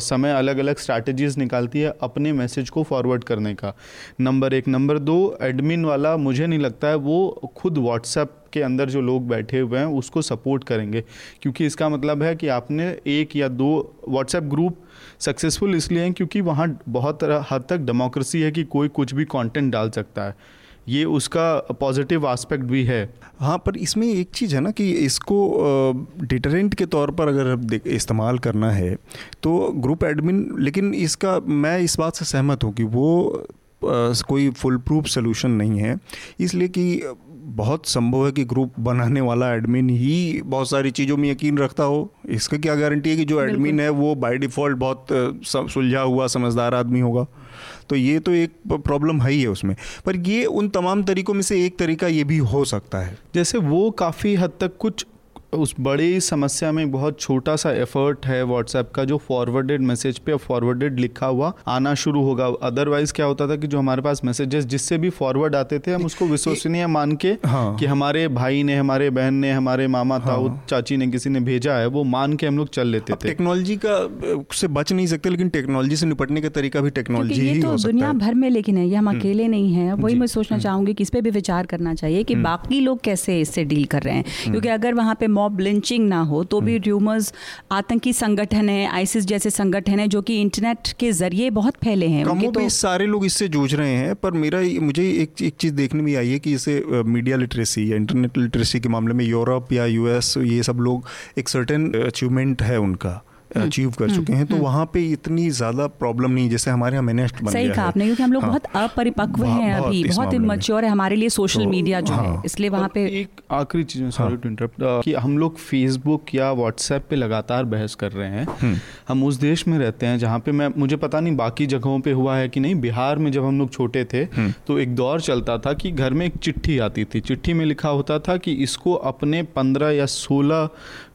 समय अलग अलग स्ट्रैटेजीज़ निकालती है अपने मैसेज को फॉरवर्ड करने का, नंबर एक। नंबर दो, एडमिन वाला मुझे नहीं लगता है वो खुद व्हाट्सएप के अंदर जो लोग बैठे हुए हैं उसको सपोर्ट करेंगे, क्योंकि इसका मतलब है कि आपने एक या दो व्हाट्सएप ग्रुप सक्सेसफुल इसलिए हैं क्योंकि वहाँ बहुत हद तक डेमोक्रेसी है कि कोई कुछ भी कंटेंट डाल सकता है, ये उसका पॉजिटिव एस्पेक्ट भी है। हाँ, पर इसमें एक चीज़ है ना कि इसको डिटरेंट के तौर पर अगर इस्तेमाल करना है तो ग्रुप एडमिन, लेकिन इसका मैं इस बात से सहमत हूँ कि वो कोई फुल प्रूफ सोल्यूशन नहीं है, इसलिए कि बहुत संभव है कि ग्रुप बनाने वाला एडमिन ही बहुत सारी चीज़ों में यकीन रखता हो। इसका क्या गारंटी है कि जो एडमिन है वो बाय डिफ़ॉल्ट बहुत सुलझा हुआ समझदार आदमी होगा? तो ये तो एक प्रॉब्लम है ही है उसमें, पर ये उन तमाम तरीकों में से एक तरीका ये भी हो सकता है। जैसे वो काफ़ी हद तक कुछ उस बड़ी समस्या में बहुत छोटा सा एफर्ट है व्हाट्सएप का, जो फॉरवर्डेड मैसेज पे फॉरवर्डेड लिखा हुआ आना शुरू होगा। अदरवाइज क्या होता था कि जो हमारे पास मैसेजेस जिससे भी फॉरवर्ड आते थे हम उसको विश्वसनीय मान के, हाँ, कि हमारे भाई ने, हमारे बहन ने, हमारे मामा, ताऊ, हाँ, चाची ने, किसी ने भेजा है, वो मान के हम लोग चल लेते थे। टेक्नोलॉजी का से बच नहीं सकते, लेकिन टेक्नोलॉजी से निपटने का तरीका भी टेक्नोलॉजी ही हो सकता है। दुनिया भर में लेकिन है, ये हम अकेले नहीं है। वही मैं सोचना चाहूंगी कि इस पे भी विचार करना चाहिए कि बाकी लोग कैसे इससे डील कर रहे हैं, क्योंकि अगर वहाँ पे मॉब लिंचिंग ना हो तो भी र्यूमर्स, आतंकी संगठन है, आईसिस जैसे संगठन है जो कि इंटरनेट के जरिए बहुत फैले हैं, कमों पे सारे लोग इससे जूझ रहे हैं। पर मुझे एक चीज़ देखने में आई है कि इसे मीडिया लिटरेसी या इंटरनेट लिटरेसी के मामले में यूरोप या यूएस ये सब लोग एक सर्टेन अचीवमेंट है उनका अचीव कर चुके हैं, तो वहाँ पे इतनी ज़्यादा प्रॉब्लम नहीं जैसे हमारे यहाँ मैनेस्ट बन गया है। सही कहा आपने, क्योंकि हम लोग बहुत अपरिपक्व हैं अभी, बहुत इमैच्योर है हमारे लिए सोशल मीडिया जो है, इसलिए वहाँ पे। एक आखिरी चीज़, सॉरी टू इंटरप्ट, कि हम लोग फेसबुक या व्हाट्सएप पे लगातार बहस कर रहे हैं। हम उस देश में रहते हैं जहाँ पे मुझे पता नहीं बाकी जगहों पे हुआ है कि नहीं, बिहार में जब हम लोग छोटे थे तो एक दौर चलता था कि घर में एक चिट्ठी आती थी, चिट्ठी में लिखा होता था कि इसको अपने 15 या 16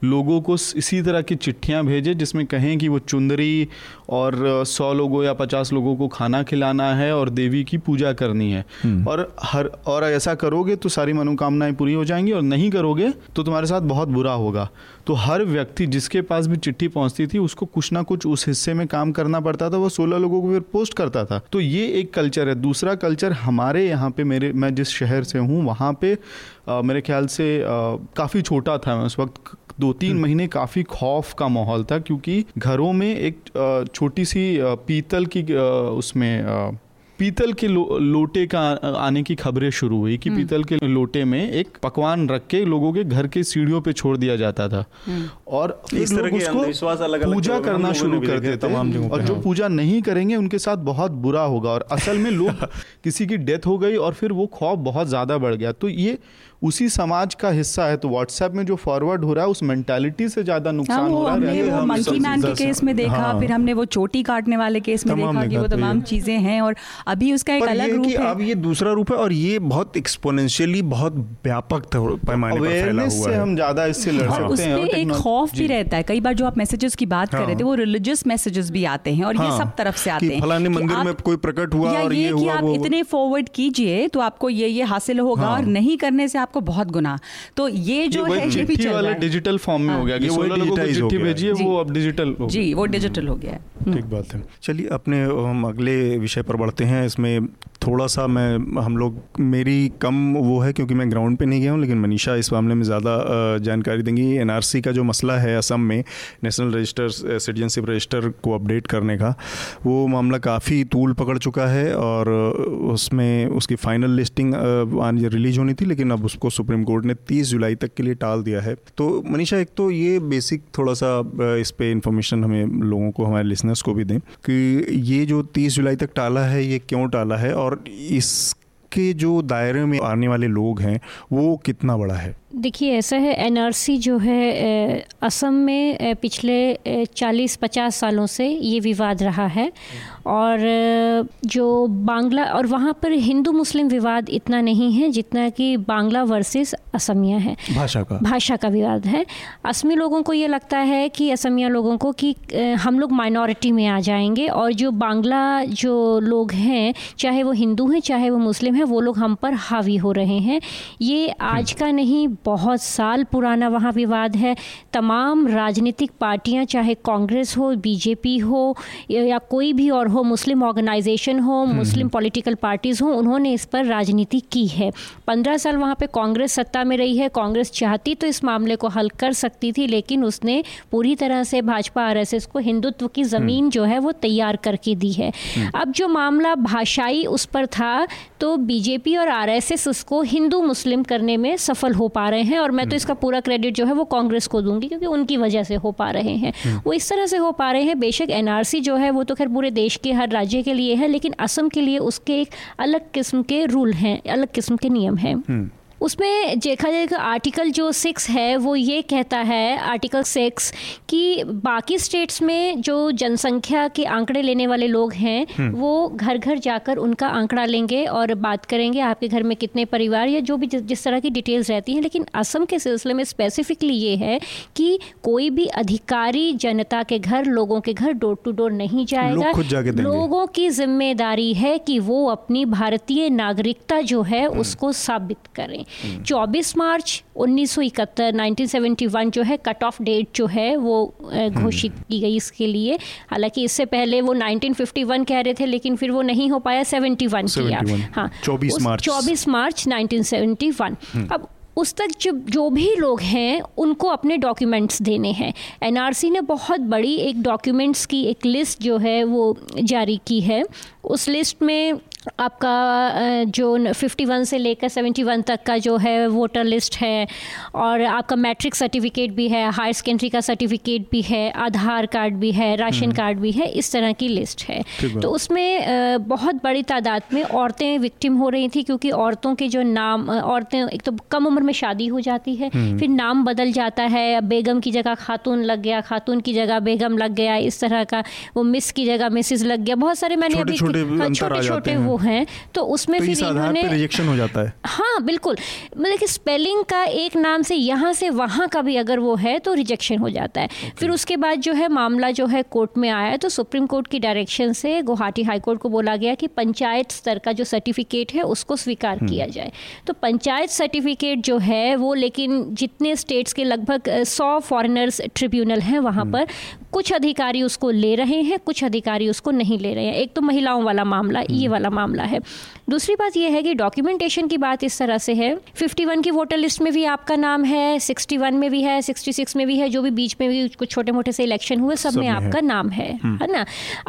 लोगों को इसी तरह की चिट्ठियाँ भेजे जिसमें कहें कि वो चुंदरी और 100 लोगों या 50 लोगों को खाना खिलाना है और देवी की पूजा करनी है, और ऐसा करोगे तो सारी मनोकामनाएं पूरी हो जाएंगी और नहीं करोगे तो तुम्हारे साथ बहुत बुरा होगा। तो हर व्यक्ति जिसके पास भी चिट्ठी पहुंचती थी उसको कुछ ना कुछ उस हिस्से में काम करना पड़ता था, वो 16 लोगों को फिर पोस्ट करता था। तो ये एक कल्चर है। दूसरा कल्चर हमारे यहाँ पे, मैं जिस शहर से हूँ वहाँ पे मेरे ख्याल से काफ़ी छोटा था मैं उस वक्त, 2-3 महीने काफ़ी खौफ का माहौल था, क्योंकि घरों में एक छोटी सी पीतल की उसमें पीतल के लोटे का आने की खबरें शुरू हुई कि पीतल के लोटे में एक पकवान रख के लोगों के घर के सीढ़ियों पे छोड़ दिया जाता था और इस तरह उसको पूजा करना शुरू कर देते थे, और जो पूजा नहीं करेंगे उनके साथ बहुत बुरा होगा। और असल में लोग किसी की डेथ हो गई और फिर वो खौफ बहुत ज़्यादा बढ़ गया। तो ये उसी समाज का हिस्सा है। तो व्हाट्सएप में जो फॉरवर्ड हो रहा है उस मेंटालिटी से ज्यादा नुकसान हो रहा है। हमने मंकी मैन के केस में देखा, फिर हमने वो चोटी काटने वाले केस में देखा कि वो तमाम चीजें हैं और अभी उसका एक अलग रूप है। अब ये दूसरा रूप है और ये बहुत एक्सपोनेंशियली बहुत व्यापक पैमाने पर फैला हुआ है। हम ज्यादा इससे लड़ सकते हैं। उसमें एक खौफ भी रहता है। कई बार जो आप मैसेजेस की बात कर रहे थे वो रिलीजियस मैसेजेस भी आते हैं और ये सब तरफ से आते हैं। फलाने मंदिर में कोई प्रकट हुआ और ये हुआ, आप इतने फॉरवर्ड कीजिए तो आपको ये हासिल होगा और नहीं करने से आपको बहुत गुना। तो ये जो है ये भी चल रहा है डिजिटल फॉर्म में हो गया कि 16 लोगों को चिट्ठी भेजिए, वो अब डिजिटल हो गया। जी, वो डिजिटल हो गया है। ठीक बात है। चलिए अपने हम अगले विषय पर बढ़ते हैं। इसमें थोड़ा सा मेरी कम वो है क्योंकि मैं ग्राउंड पे नहीं गया हूँ, लेकिन मनीषा इस मामले में ज़्यादा जानकारी देंगी। एनआरसी का जो मसला है असम में, नेशनल रजिस्टर सिटीजनशिप रजिस्टर को अपडेट करने का, वो मामला काफ़ी तूल पकड़ चुका है और उसमें उसकी फाइनल लिस्टिंग रिलीज होनी थी, लेकिन अब उसको सुप्रीम कोर्ट ने 30 जुलाई तक के लिए टाल दिया है। तो मनीषा, एक तो ये बेसिक थोड़ा सा इस पे इन्फॉर्मेशन हमें लोगों को, हमारे लिसनर्स को भी दें कि ये जो 30 जुलाई तक टाला है ये क्यों टाला है और इसके जो दायरे में आने वाले लोग हैं वो कितना बड़ा है। देखिए ऐसा है, एनआरसी जो है असम में पिछले 40-50 सालों से ये विवाद रहा है और जो बांग्ला और वहाँ पर हिंदू मुस्लिम विवाद इतना नहीं है जितना कि बांग्ला वर्सेस असमिया है, भाषा का विवाद है। असमी लोगों को ये लगता है कि असमिया लोगों को कि हम लोग माइनॉरिटी में आ जाएंगे और जो बांग्ला जो लोग हैं चाहे वो हिंदू हैं चाहे वो मुस्लिम हैं वो लोग हम पर हावी हो रहे हैं। ये आज का नहीं बहुत साल पुराना वहाँ विवाद है। तमाम राजनीतिक पार्टियाँ चाहे कांग्रेस हो, बीजेपी हो या कोई भी और हो, मुस्लिम ऑर्गेनाइजेशन हो, मुस्लिम पॉलिटिकल पार्टीज़ हो, उन्होंने इस पर राजनीति की है। 15 साल वहाँ पे कांग्रेस सत्ता में रही है। कांग्रेस चाहती तो इस मामले को हल कर सकती थी, लेकिन उसने पूरी तरह से भाजपा RSS को हिंदुत्व की ज़मीन जो है वो तैयार करके दी है। अब जो मामला भाषाई उस पर था तो बीजेपी और RSS उसको हिंदू मुस्लिम करने में सफल हो पा रहे हैं और मैं तो इसका पूरा क्रेडिट जो है वो कांग्रेस को दूंगी क्योंकि उनकी वजह से हो पा रहे हैं, वो इस तरह से हो पा रहे हैं। बेशक एनआरसी जो है वो तो खैर पूरे देश के हर राज्य के लिए है, लेकिन असम के लिए उसके एक अलग किस्म के रूल हैं, अलग किस्म के नियम हैं। उसमें देखा जाए कि आर्टिकल जो 6 है वो ये कहता है, आर्टिकल 6, कि बाकी स्टेट्स में जो जनसंख्या के आंकड़े लेने वाले लोग हैं वो घर घर जाकर उनका आंकड़ा लेंगे और बात करेंगे आपके घर में कितने परिवार या जो भी जिस तरह की डिटेल्स रहती हैं। लेकिन असम के सिलसिले में स्पेसिफिकली ये है कि कोई भी अधिकारी जनता के घर, लोगों के घर डोर टू डोर नहीं जाएगा। लोगों की जिम्मेदारी है कि वो अपनी भारतीय नागरिकता जो है उसको साबित करें। 24 मार्च 1971 जो है कट ऑफ डेट जो है वो घोषित की गई इसके लिए। हालांकि इससे पहले वो 1951 कह रहे थे लेकिन फिर वो नहीं हो पाया, 71 किया। हाँ, 24 मार्च 1971। अब उस तक जो भी लोग हैं उनको अपने डॉक्यूमेंट्स देने हैं। एनआरसी ने बहुत बड़ी एक डॉक्यूमेंट्स की एक लिस्ट जो है वो जारी की है। उस लिस्ट में आपका जो 51 से लेकर 71 तक का जो है वोटर लिस्ट है और आपका मैट्रिक सर्टिफिकेट भी है, हायर सेकेंडरी का सर्टिफिकेट भी है, आधार कार्ड भी है, राशन कार्ड भी है, इस तरह की लिस्ट है। तो उसमें बहुत बड़ी तादाद में औरतें विक्टिम हो रही थी क्योंकि औरतों के जो नाम, औरतें एक तो कम उम्र में शादी हो जाती है, फिर नाम बदल जाता है, बेगम की जगह खातून लग गया, खातून की जगह बेगम लग गया, इस तरह का वो मिस की जगह मिसेज लग गया, बहुत सारे मैंने अभी छोटे वो हैं। तो उसमें तो फिर इन्होंने रिजेक्शन हो जाता है। हाँ बिल्कुल, मतलब कि स्पेलिंग का एक नाम से यहाँ से वहाँ का भी अगर वो है तो रिजेक्शन हो जाता है। फिर उसके बाद जो है मामला जो है कोर्ट में आया तो सुप्रीम कोर्ट की डायरेक्शन से गुवाहाटी हाई कोर्ट को बोला गया कि पंचायत स्तर का जो सर्टिफिकेट है उसको स्वीकार किया जाए। तो पंचायत सर्टिफिकेट जो है वो, लेकिन जितने स्टेट्स के लगभग 100 फॉरेनर्स ट्रिब्यूनल हैं वहाँ पर, कुछ अधिकारी उसको ले रहे हैं, कुछ अधिकारी उसको नहीं ले रहे हैं। एक तो महिलाओं वाला मामला, ये वाला मामला है। दूसरी बात यह है कि डॉक्यूमेंटेशन की बात इस तरह से है, 51 की वोटर लिस्ट में भी आपका नाम है, 61 में भी है, 66 में भी है, जो भी बीच में भी कुछ छोटे मोटे से इलेक्शन हुए सब में आपका नाम है ना।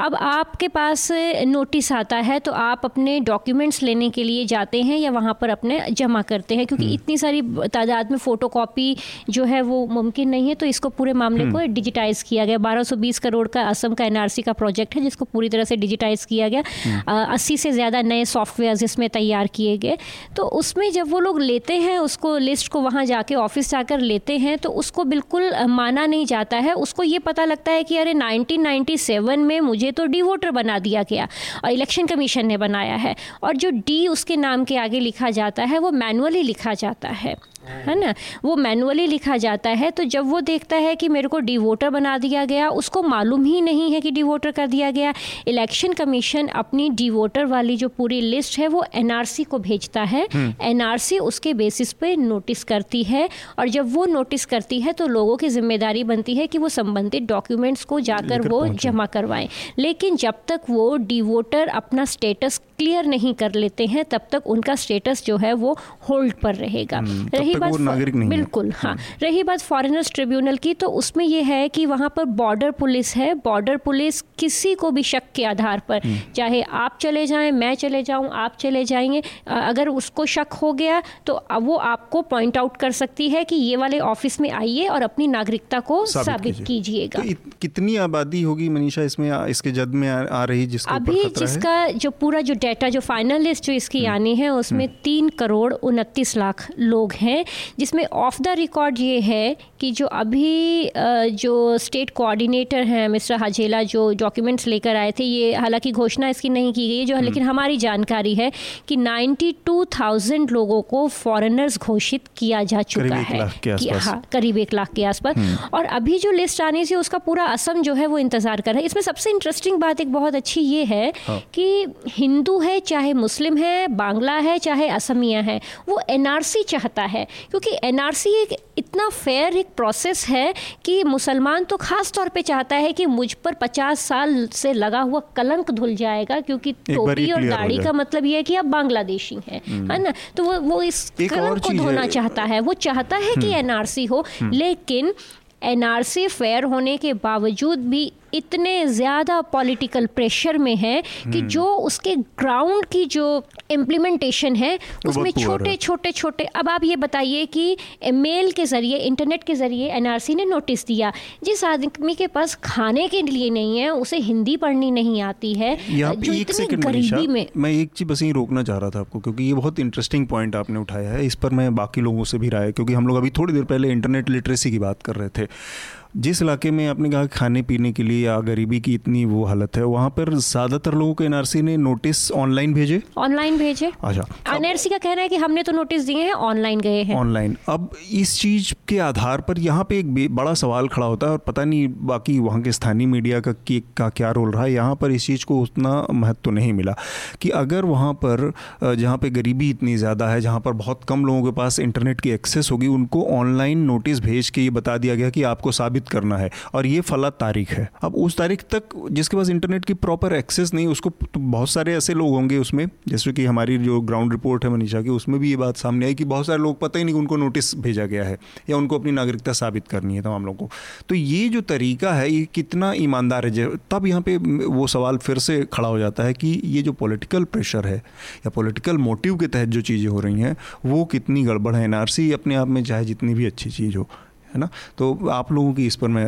अब आपके पास नोटिस आता है तो आप अपने डॉक्यूमेंट्स लेने के लिए जाते हैं या वहाँ पर अपने जमा करते हैं क्योंकि इतनी सारी तादाद में फोटोकॉपी जो है वो मुमकिन नहीं है। तो इसको पूरे मामले को डिजिटाइज किया गया। 1220 करोड़ का असम का एनआरसी का प्रोजेक्ट है जिसको पूरी तरह से डिजिटाइज किया गया। 80 से ज़्यादा नए सॉफ्टवेयर्स इसमें तैयार किए गए। तो उसमें जब वो लोग लेते हैं उसको, लिस्ट को वहाँ जाके ऑफिस जाकर लेते हैं तो उसको बिल्कुल माना नहीं जाता है। उसको ये पता लगता है कि अरे 1997 में मुझे तो डी वोटर बना दिया गया और इलेक्शन कमीशन ने बनाया है और जो डी उसके नाम के आगे लिखा जाता है वो मैनुअली लिखा जाता है। है ना, वो मैनुअली लिखा जाता है। तो जब वो देखता है कि मेरे को डिवोटर बना दिया गया, उसको मालूम ही नहीं है कि डिवोटर कर दिया गया। इलेक्शन कमीशन अपनी डिवोटर वाली जो पूरी लिस्ट है वो एनआरसी को भेजता है, एनआरसी उसके बेसिस पे नोटिस करती है, और जब वो नोटिस करती है तो लोगों की जिम्मेदारी बनती है कि वो संबंधित डॉक्यूमेंट्स को जाकर वो जमा करवाएं। लेकिन जब तक वो डिवोटर अपना स्टेटस क्लियर नहीं कर लेते हैं तब तक उनका स्टेटस जो है वो होल्ड पर रहेगा। रही बात नागरिक नहीं, बिल्कुल हाँ, रही बात फॉरेनर्स ट्रिब्यूनल की, तो उसमें ये है कि वहाँ पर बॉर्डर पुलिस है। बॉर्डर पुलिस किसी को भी शक के आधार पर, चाहे आप चले जाएं, मैं चले जाऊँ, आप चले जाएंगे, अगर उसको शक हो गया तो वो आपको पॉइंट आउट कर सकती है कि ये वाले ऑफिस में आइए और अपनी नागरिकता को साबित कीजिएगा। कितनी आबादी होगी मनीषा इसमें, इसके जद में आ रही जिसको अभी जिसका जो पूरा जो डेटा जो फाइनल लिस्ट जो इसकी आनी है उसमें 3,29,00,000 लोग हैं, जिसमें ऑफ द रिकॉर्ड ये है कि जो अभी जो स्टेट कोऑर्डिनेटर हैं मिस्टर हजेला जो डॉक्यूमेंट्स लेकर आए थे, ये हालांकि घोषणा इसकी नहीं की गई है जो, लेकिन हमारी जानकारी है कि 92,000 लोगों को फॉरेनर्स घोषित किया जा चुका है, हाँ करीब 100,000 के आसपास। और अभी जो लिस्ट आनी थी उसका पूरा असम जो है वो इंतजार कर रहा है। इसमें सबसे इंटरेस्टिंग बात एक बहुत अच्छी ये है कि हिंदू है, चाहे मुस्लिम है, बांग्ला है, चाहे असमिया है, वो एनआरसी चाहता है, क्योंकि एनआरसी एक इतना फेयर एक प्रोसेस है कि मुसलमान तो ख़ास तौर पे चाहता है कि मुझ पर 50 साल से लगा हुआ कलंक धुल जाएगा, क्योंकि टोपी और दाढ़ी का मतलब यह है कि आप बांग्लादेशी हैं, है ना, तो वो इस कलंक को धोना चाहता है, वो चाहता है कि एनआरसी हो। लेकिन एनआरसी फेयर होने के बावजूद भी इतने ज़्यादा पॉलिटिकल प्रेशर में है कि जो उसके ग्राउंड की जो इम्प्लीमेंटेशन है उसमें छोटे छोटे अब आप ये बताइए कि मेल के ज़रिए, इंटरनेट के ज़रिए एनआरसी ने नोटिस दिया, जिस आदमी के पास खाने के लिए नहीं है, उसे हिंदी पढ़नी नहीं आती है, जो इतनी गरीबी में। मैं एक चीज़ बस यहीं रोकना चाह रहा था आपको, क्योंकि ये बहुत इंटरेस्टिंग पॉइंट आपने उठाया है, इस पर मैं बाकी लोगों से भी राय, क्योंकि हम लोग अभी थोड़ी देर पहले इंटरनेट लिटरेसी की बात कर रहे थे। जिस इलाके में आपने कहा खाने पीने के लिए या गरीबी की इतनी वो हालत है, वहाँ पर ज़्यादातर लोगों को एनआरसी ने नोटिस ऑनलाइन भेजे। अच्छा, एनआरसी का कहना है कि हमने तो नोटिस दिए हैं, ऑनलाइन गए हैं ऑनलाइन। अब इस चीज़ के आधार पर यहाँ पे एक बड़ा सवाल खड़ा होता है, और पता नहीं बाकी वहाँ के स्थानीय मीडिया का क्या रोल रहा है, यहाँ पर इस चीज़ को उतना महत्व तो नहीं मिला कि अगर वहाँ पर जहाँ पर गरीबी इतनी ज़्यादा है, जहाँ पर बहुत कम लोगों के पास इंटरनेट की एक्सेस होगी, उनको ऑनलाइन नोटिस भेज के ये बता दिया गया कि आपको साबित करना है और ये फला तारीख है। अब उस तारीख तक जिसके पास इंटरनेट की प्रॉपर एक्सेस नहीं, उसको बहुत सारे ऐसे लोग होंगे उसमें, जैसे कि हमारी जो ग्राउंड रिपोर्ट है मनीषा की, उसमें भी ये बात सामने आई कि बहुत सारे लोग पता ही नहीं उनको नोटिस भेजा गया है या उनको अपनी नागरिकता साबित करनी है तमाम लोगों को। तो ये जो तरीका है ये कितना ईमानदार है, तब यहाँ पे वो सवाल फिर से खड़ा हो जाता है कि ये जो पॉलिटिकल प्रेशर है या पॉलिटिकल मोटिव के तहत जो चीज़ें हो रही हैं वो कितनी गड़बड़ है। एनआरसी अपने आप में चाहे जितनी भी अच्छी चीज़ हो, है ना, तो आप लोगों की इस पर मैं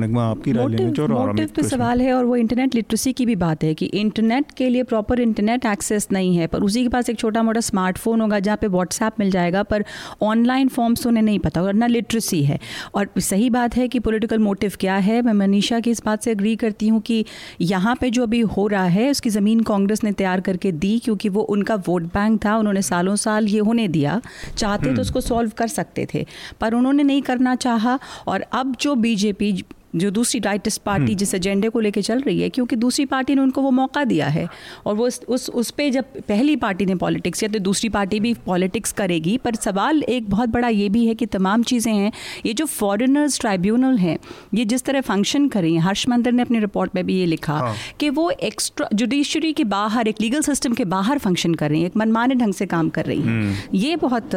नगमा आपकी राय लेना चाह रहा हूँ। मोटिव पे सवाल है, और वो इंटरनेट लिटरेसी की भी बात है कि इंटरनेट के लिए प्रॉपर इंटरनेट एक्सेस नहीं है, पर उसी के पास एक छोटा मोटा स्मार्टफोन होगा जहाँ पे व्हाट्सएप मिल जाएगा, पर ऑनलाइन फॉर्म्स उन्हें नहीं पता और ना लिटरेसी है। और सही बात है कि पॉलिटिकल मोटिव क्या है, मैं मनीषा की इस बात से एग्री करती हूँ कि यहाँ पे जो अभी हो रहा है उसकी ज़मीन कांग्रेस ने तैयार करके दी, क्योंकि वो उनका वोट बैंक था, उन्होंने सालों साल ये होने दिया, चाहते तो उसको सॉल्व कर सकते थे पर उन्होंने नहीं करना चाहा। और अब जो बीजेपी जो दूसरी राइटिस्ट पार्टी जिस एजेंडे को लेके चल रही है, क्योंकि दूसरी पार्टी ने उनको वो मौका दिया है, और वो उस पे जब पहली पार्टी ने पॉलिटिक्स किया तो दूसरी पार्टी भी पॉलिटिक्स करेगी। पर सवाल एक बहुत बड़ा ये भी है कि तमाम चीज़ें हैं, ये जो फॉरेनर्स ट्राइब्यूनल हैं ये जिस तरह फंक्शन कर रही हैं, हर्ष मंदर ने अपनी रिपोर्ट में भी ये लिखा कि वो एक्स्ट्रा जुडिशरी के बाहर, एक लीगल सिस्टम के बाहर फंक्शन कर रही हैं, एक मनमाने ढंग से काम कर रही हैं। ये बहुत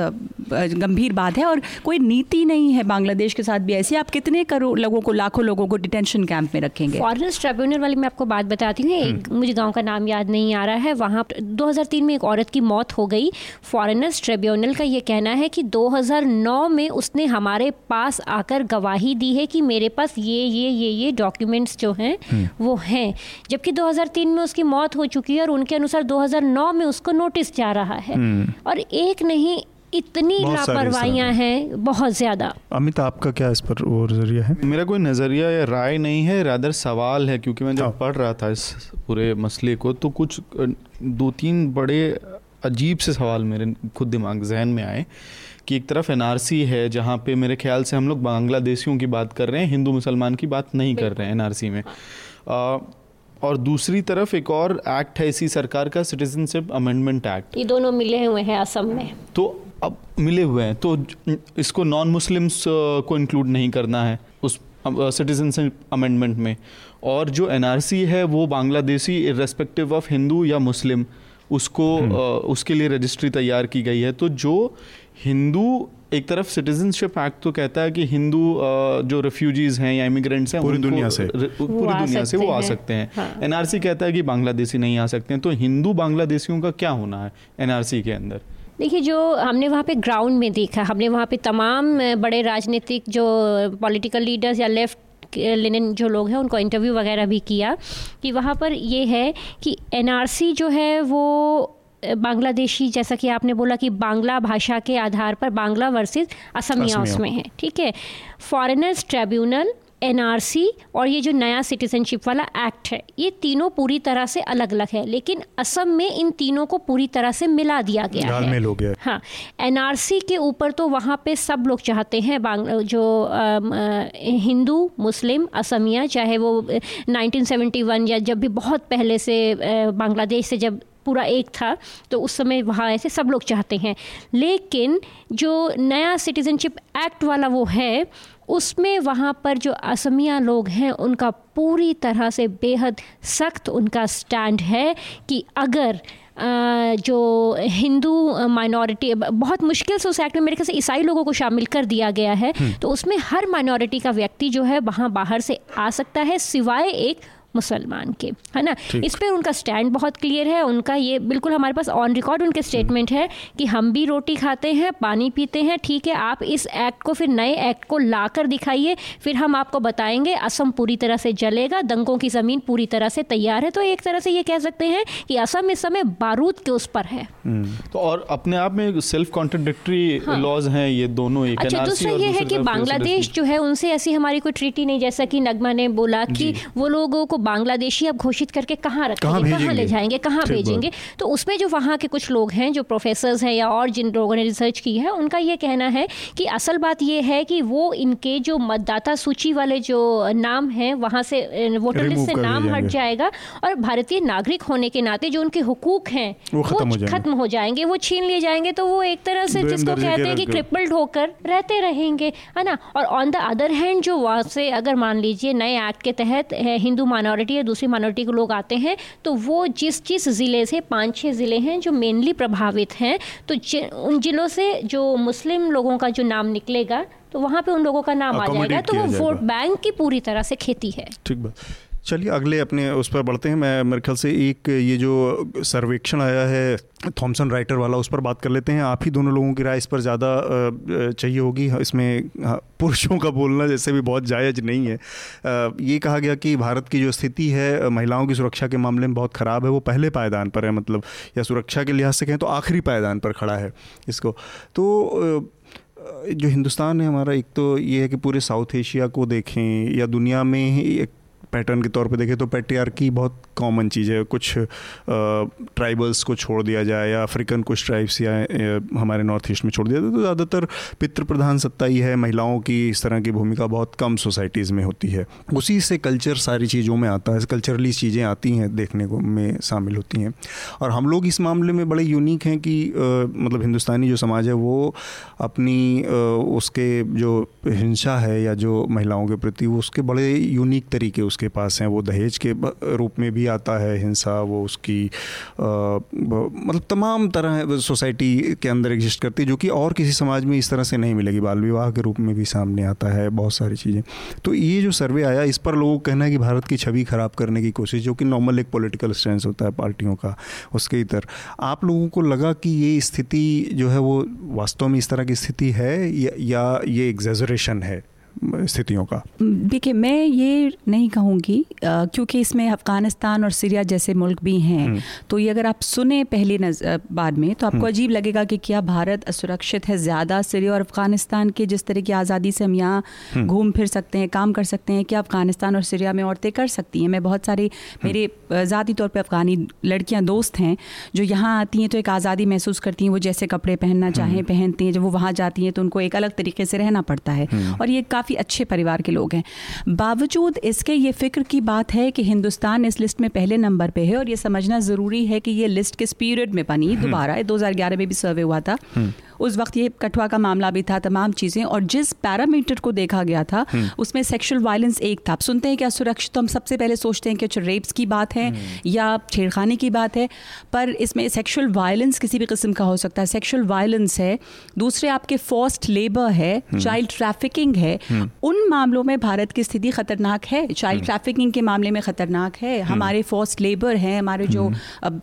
गंभीर बात है, और कोई नीति नहीं है बांग्लादेश के साथ भी ऐसी। आप कितने करोड़ लोगों को, लाखों लोगों को डिटेंशन कैंप में रखेंगे। फॉरेनर्स ट्रिब्यूनल वाली मैं आपको बात बताती हूँ, एक मुझे गांव का नाम याद नहीं आ रहा है, वहाँ 2003 में एक औरत की मौत हो गई। फॉरेनर्स ट्रिब्यूनल का ये कहना है कि 2009 में उसने हमारे पास आकर गवाही दी है कि मेरे पास ये डॉक्यूमेंट्स जो हैं वो हैं, जबकि 2003 में उसकी मौत हो चुकी है और उनके अनुसार 2009 में उसको नोटिस जा रहा है। और एक नहीं, इतनी लापरवाहियां हैं बहुत ज़्यादा। अमित, आपका क्या इस पर वो नज़रिया है? मेरा कोई नज़रिया या राय नहीं है, रादर सवाल है, क्योंकि मैं जब पढ़ रहा था इस पूरे मसले को तो कुछ दो तीन बड़े अजीब से सवाल मेरे खुद दिमाग जहन में आए कि एक तरफ एनआरसी है जहाँ पे मेरे ख्याल से हम लोग बांग्लादेशियों की बात कर रहे हैं, हिंदू मुसलमान की बात नहीं कर रहे हैं एनआरसी में, और दूसरी तरफ एक और एक्ट है इसी सरकार का, सिटीजनशिप अमेंडमेंट एक्ट। ये दोनों मिले हुए हैं असम में, तो अब मिले हुए हैं तो इसको नॉन मुस्लिम्स को इंक्लूड नहीं करना है उस सिटीजनशिप अमेंडमेंट में, और जो एनआरसी है वो बांग्लादेशी इर्रेस्पेक्टिव ऑफ हिंदू या मुस्लिम उसको उसके लिए रजिस्ट्री तैयार की गई है। तो जो हिंदू एक तरफ सिटीजनशिप एक्ट तो कहता है कि हिंदू जो रेफ्यूजीज हैं या इमिग्रेंट्स हैं पूरी दुनिया से वो आ सकते हैं, एनआरसी कहता है कि बांग्लादेशी नहीं आ सकते हैं, तो हिंदू बांग्लादेशियों का क्या होना है एनआरसी के अंदर? देखिए, जो हमने वहाँ पे ग्राउंड में देखा, हमने वहाँ पे तमाम बड़े राजनीतिक जो पॉलिटिकल लीडर्स या लेफ्ट लेने जो लोग हैं उनको इंटरव्यू वगैरह भी किया कि वहाँ पर ये है कि एनआरसी जो है वो बांग्लादेशी, जैसा कि आपने बोला कि बांग्ला भाषा के आधार पर बांग्ला वर्सेस असमिया उसमें है, ठीक है। फॉरेनर्स ट्रिब्यूनल, एनआरसी और ये जो नया सिटीजनशिप वाला एक्ट है, ये तीनों पूरी तरह से अलग अलग है, लेकिन असम में इन तीनों को पूरी तरह से मिला दिया गया है। हाँ, एनआरसी के ऊपर तो वहाँ पे सब लोग चाहते हैं जो हिंदू मुस्लिम असमिया, चाहे वो 1971 या जब भी बहुत पहले से बांग्लादेश से जब पूरा एक था तो उस समय वहाँ ऐसे सब लोग चाहते हैं, लेकिन जो नया सिटीजनशिप एक्ट वाला वो है उसमें वहाँ पर जो असमिया लोग हैं उनका पूरी तरह से बेहद सख्त उनका स्टैंड है कि अगर जो हिंदू माइनॉरिटी, बहुत मुश्किल से उस एक्ट में मेरे ख्याल से ईसाई लोगों को शामिल कर दिया गया है, तो उसमें हर माइनॉरिटी का व्यक्ति जो है वहाँ बाहर से आ सकता है सिवाय एक मुसलमान के, है ना। इस पर उनका स्टैंड बहुत क्लियर है उनका, ये बिल्कुल हमारे पास ऑन रिकॉर्ड उनके स्टेटमेंट है कि हम भी रोटी खाते हैं पानी पीते हैं, ठीक है, आप इस एक्ट को, फिर नए एक्ट को ला कर दिखाइए, फिर हम आपको बताएंगे, असम पूरी तरह से जलेगा, दंगों की ज़मीन पूरी तरह से तैयार है। तो एक तरह से ये कह सकते हैं कि असम इस समय बारूद के उस पर है। तो और अपने आप में सेल्फ कॉन्ट्रडिक्टरी लॉज हैं ये दोनों। एक अच्छा, दूसरा ये है कि बांग्लादेश जो है उनसे ऐसी हमारी कोई ट्रीटी नहीं, जैसा कि नगमा ने बोला कि वो लोगों को बांग्लादेशी अब घोषित करके कहाँ रखेंगे, कहाँ ले जाएंगे, कहाँ भेजेंगे। तो उसमें जो वहाँ के कुछ लोग हैं जो प्रोफेसर्स हैं या और जिन लोगों ने रिसर्च की है, उनका ये कहना है कि असल बात ये है कि वो इनके जो मतदाता सूची वाले जो नाम हैं वहाँ से वोटर लिस्ट से नाम हट जाएगा और भारतीय नागरिक होने के नाते जो उनके हुकूक हैं वो खत्म हो जाएंगे, वो छीन लिए जाएंगे। तो वो एक तरह से जिसको कहते हैं कि क्रिपल्ड होकर रहते रहेंगे, है ना। और ऑन द अदर हैंड जो वहाँ से अगर मान लीजिए नए एक्ट के तहत हिंदू माइनॉरिटी या दूसरी माइनॉरिटी के लोग आते हैं तो वो जिस ज़िले से, 5-6 ज़िले हैं जो मेनली प्रभावित हैं, तो उन ज़िलों से जो मुस्लिम लोगों का जो नाम निकलेगा तो वहाँ पे उन लोगों का नाम आ जाएगा, तो वो वोट बैंक की पूरी तरह से खेती है। ठीक बात। चलिए अगले अपने उस पर बढ़ते हैं। मैं मेरे ख्याल से एक ये जो सर्वेक्षण आया है थॉमसन राइटर वाला, उस पर बात कर लेते हैं। आप ही दोनों लोगों की राय इस पर ज़्यादा चाहिए होगी। इसमें पुरुषों का बोलना जैसे भी बहुत जायज़ नहीं है। ये कहा गया कि भारत की जो स्थिति है महिलाओं की सुरक्षा के मामले में बहुत ख़राब है, वो पहले पायदान पर है, मतलब या सुरक्षा के लिहाज से कहें तो आखिरी पायदान पर खड़ा है इसको। तो जो हिंदुस्तान है हमारा, एक तो ये है कि पूरे साउथ एशिया को देखें या दुनिया में एक पैटर्न के तौर पे देखें तो पैट्रियार्की बहुत कॉमन चीज़ है। कुछ ट्राइबल्स को छोड़ दिया जाए या अफ्रीकन कुछ ट्राइब्स या हमारे नॉर्थ ईस्ट में छोड़ दिया जाए तो ज़्यादातर पितृ प्रधान सत्ता ही है। महिलाओं की इस तरह की भूमिका बहुत कम सोसाइटीज़ में होती है। उसी से कल्चर सारी चीज़ों में आता है, कल्चरली चीज़ें आती हैं देखने को में शामिल होती हैं। और हम लोग इस मामले में बड़े यूनिक हैं कि मतलब हिंदुस्तानी जो समाज है वो अपनी उसके जो हिंसा है या जो महिलाओं के प्रति उसके बड़े यूनिक तरीके के पास हैं। वो दहेज के रूप में भी आता है हिंसा, वो उसकी मतलब तमाम तरह सोसाइटी के अंदर एग्जिस्ट करती है, जो कि और किसी समाज में इस तरह से नहीं मिलेगी। बाल विवाह के रूप में भी सामने आता है बहुत सारी चीज़ें। तो ये जो सर्वे आया इस पर लोगों का कहना है कि भारत की छवि खराब करने की कोशिश, जो कि नॉर्मल एक पॉलिटिकल स्टैंस होता है पार्टियों का, उसके इतर आप लोगों को लगा कि ये स्थिति जो है वो वास्तव में इस तरह की स्थिति है या ये एग्जैजरेशन है स्थितियों का? देखिए, मैं ये नहीं कहूँगी क्योंकि इसमें अफगानिस्तान और सीरिया जैसे मुल्क भी हैं, तो ये अगर आप सुने पहली बाद में तो आपको अजीब लगेगा कि क्या भारत असुरक्षित है ज़्यादा सीरिया और अफगानिस्तान के? जिस तरह की आज़ादी से हम यहाँ घूम फिर सकते हैं, काम कर सकते हैं, क्या अफगानिस्तान और सीरिया में औरतें कर सकती हैं? मैं बहुत सारी मेरे ज़ाती तौर पर अफगानी लड़कियाँ दोस्त हैं जो यहाँ आती हैं तो एक आज़ादी महसूस करती हैं, वो जैसे कपड़े पहनना चाहें पहनती हैं, जब वो वहाँ जाती हैं तो उनको एक अलग तरीके से रहना पड़ता है, और ये काफ़ी अच्छे परिवार के लोग हैं। बावजूद इसके ये फ़िक्र की बात है कि हिंदुस्तान इस लिस्ट में पहले नंबर पे है, और ये समझना ज़रूरी है कि ये लिस्ट किस पीरियड में बनी। दोबारा 2011 में भी सर्वे हुआ था, उस वक्त ये कठुआ का मामला भी था, तमाम चीज़ें, और जिस पैरामीटर को देखा गया था उसमें सेक्सुअल वायलेंस एक था। आप सुनते हैं कि असुरक्षित तो हम सबसे पहले सोचते हैं कि रेप्स की बात है या छेड़खानी की बात है, पर इसमें सेक्सुअल वायलेंस किसी भी किस्म का हो सकता है, सेक्सुअल वायलेंस है, दूसरे आपके फोर्स्ड लेबर है, चाइल्ड ट्रैफिकिंग है। उन मामलों में भारत की स्थिति खतरनाक है, चाइल्ड ट्रैफिकिंग के मामले में खतरनाक है, हमारे फोर्स्ड लेबर हैं, हमारे जो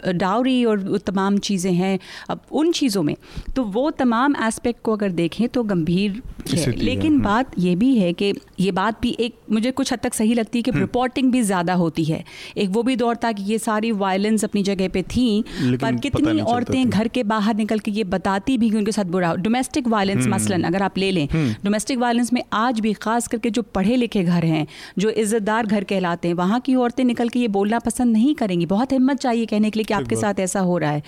डाउरी और तमाम चीज़ें हैं, अब उन चीज़ों में तो वो तमाम एस्पेक्ट को अगर देखें तो गंभीर है। लेकिन बात ये भी है कि ये बात भी एक मुझे कुछ हद तक सही लगती है कि रिपोर्टिंग भी ज़्यादा होती है। एक वो भी दौर था कि ये सारी वायलेंस अपनी जगह पे थी, पर कितनी औरतें घर के बाहर निकल के ये बताती भी कि उनके साथ बुरा हो। डोमेस्टिक वायलेंस मसलन अगर आप ले लें, डोमेस्टिक वायलेंस में आज भी ख़ास करके जो पढ़े लिखे घर हैं, जो इज़्ज़तदार घर कहलाते हैं, वहाँ की औरतें निकल के ये बोलना पसंद नहीं करेंगी। बहुत हिम्मत चाहिए कहने के लिए कि आपके साथ ऐसा हो रहा है,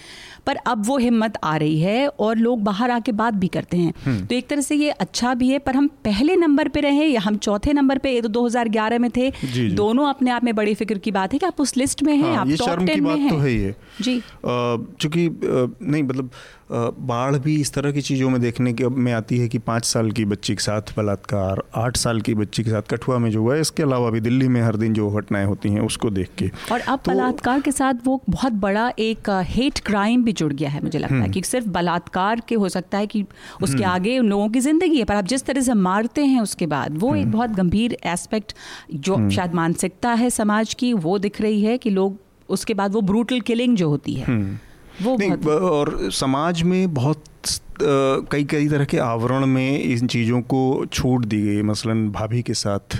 पर अब वो हिम्मत आ रही है और लोग बाहर आके बात भी करते हैं। तो एक तरह से ये अच्छा भी है, पर हम पहले नंबर पे रहे या हम चौथे नंबर पे, ये तो 2011 में थे, दोनों अपने आप में बड़ी फिक्र की बात है कि आप उस लिस्ट में हैं, आप टॉप 10 में हैं। तो है ये जी, क्योंकि नहीं मतलब बाढ़ भी इस तरह की चीज़ों में देखने के में आती है कि 5 साल की बच्ची के साथ बलात्कार, 8 साल की बच्ची के साथ कठुआ में जो हुआ है, इसके अलावा भी दिल्ली में हर दिन जो घटनाएं होती हैं उसको देख के। और अब तो बलात्कार के साथ वो बहुत बड़ा एक हेट क्राइम भी जुड़ गया है। मुझे लगता है कि सिर्फ बलात्कार के हो सकता है कि उसके आगे उन लोगों की ज़िंदगी है, पर आप जिस तरह से मारते हैं उसके बाद वो एक बहुत गंभीर एस्पेक्ट जो शायद मानसिकता है समाज की वो दिख रही है कि लोग उसके बाद वो ब्रूटल किलिंग जो होती है वो नहीं, और समाज में बहुत कई तरह के आवरण में इन चीज़ों को छूट दी गई। मसलन भाभी के साथ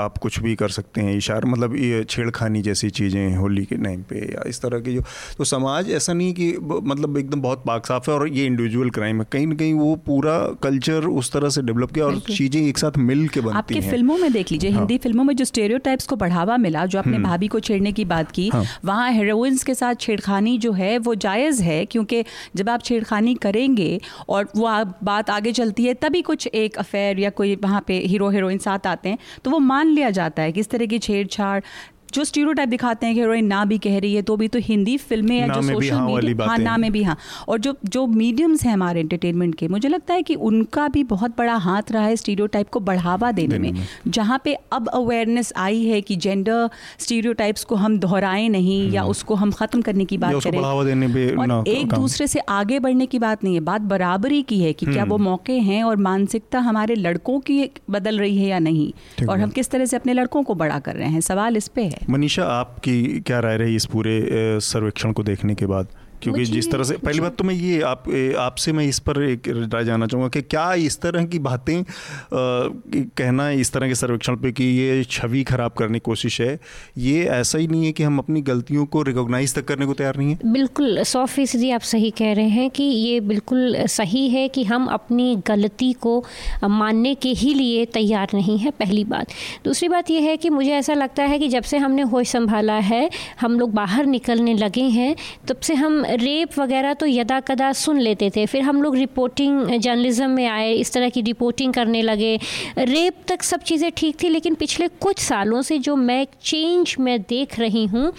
आप कुछ भी कर सकते हैं, इशारा मतलब ये छेड़खानी जैसी चीज़ें होली के टाइम पे या इस तरह के जो, तो समाज ऐसा नहीं कि मतलब एकदम बहुत पाक साफ है और ये इंडिविजुअल क्राइम है, कहीं ना कहीं वो पूरा कल्चर उस तरह से डेवलप किया और चीज़ें एक साथ मिल के बनती हैं। आपकी फिल्मों में देख लीजिए, हिंदी फिल्मों में जो स्टेरियोटाइप्स को बढ़ावा मिला, जो आपने भाभी को छेड़ने की बात की, वहाँ हीरोइंस के साथ छेड़खानी जो है वो जायज़ है, क्योंकि जब आप छेड़खानी करेंगे और वो बात आगे चलती है तभी कुछ एक अफेयर या कोई वहाँ पे हीरो हीरोइन साथ आते हैं तो वो मान लिया जाता है कि इस तरह की छेड़छाड़। जो स्टीरियोटाइप दिखाते हैं कि हीरोइन ना भी कह रही है तो भी, तो हिंदी फिल्में या जो सोशल मीडिया ना में भी हाँ, और जो मीडियम्स हैं हमारे एंटरटेनमेंट के, मुझे लगता है कि उनका भी बहुत बड़ा हाथ रहा है स्टीरियोटाइप को बढ़ावा देने में। जहाँ पे अब अवेयरनेस आई है कि जेंडर स्टीरियोटाइप्स को हम दोहराएं नहीं या उसको हम ख़त्म करने की बात करें और एक दूसरे से आगे बढ़ने की बात नहीं है, बात बराबरी की है कि क्या वो मौके हैं और मानसिकता हमारे लड़कों की बदल रही है या नहीं, और हम किस तरह से अपने लड़कों को बड़ा कर रहे हैं, सवाल इस पे है। मनीषा, आपकी क्या राय रही इस पूरे सर्वेक्षण को देखने के बाद? क्योंकि जिस तरह से पहली बात तो मैं ये आपसे मैं इस पर एक राय जानना चाहूँगा कि क्या इस तरह की बातें कहना इस तरह के सर्वेक्षण पे कि ये छवि खराब करने की कोशिश है, ये ऐसा ही नहीं है कि हम अपनी गलतियों को रिकॉग्नाइज तक करने को तैयार नहीं है। बिल्कुल 100% आप सही कह रहे हैं कि ये बिल्कुल सही है कि हम अपनी गलती को मानने के ही लिए तैयार नहीं है, पहली बात। दूसरी बात यह है कि मुझे ऐसा लगता है कि जब से हमने होश संभाला है, हम लोग बाहर निकलने लगे हैं, तब से हम रेप वगैरह तो यदा कदा सुन लेते थे, फिर हम लोग रिपोर्टिंग जर्नलिज्म में आए, इस तरह की रिपोर्टिंग करने लगे, रेप तक सब चीज़ें ठीक थी। लेकिन पिछले कुछ सालों से जो मैं चेंज मैं देख रही हूँ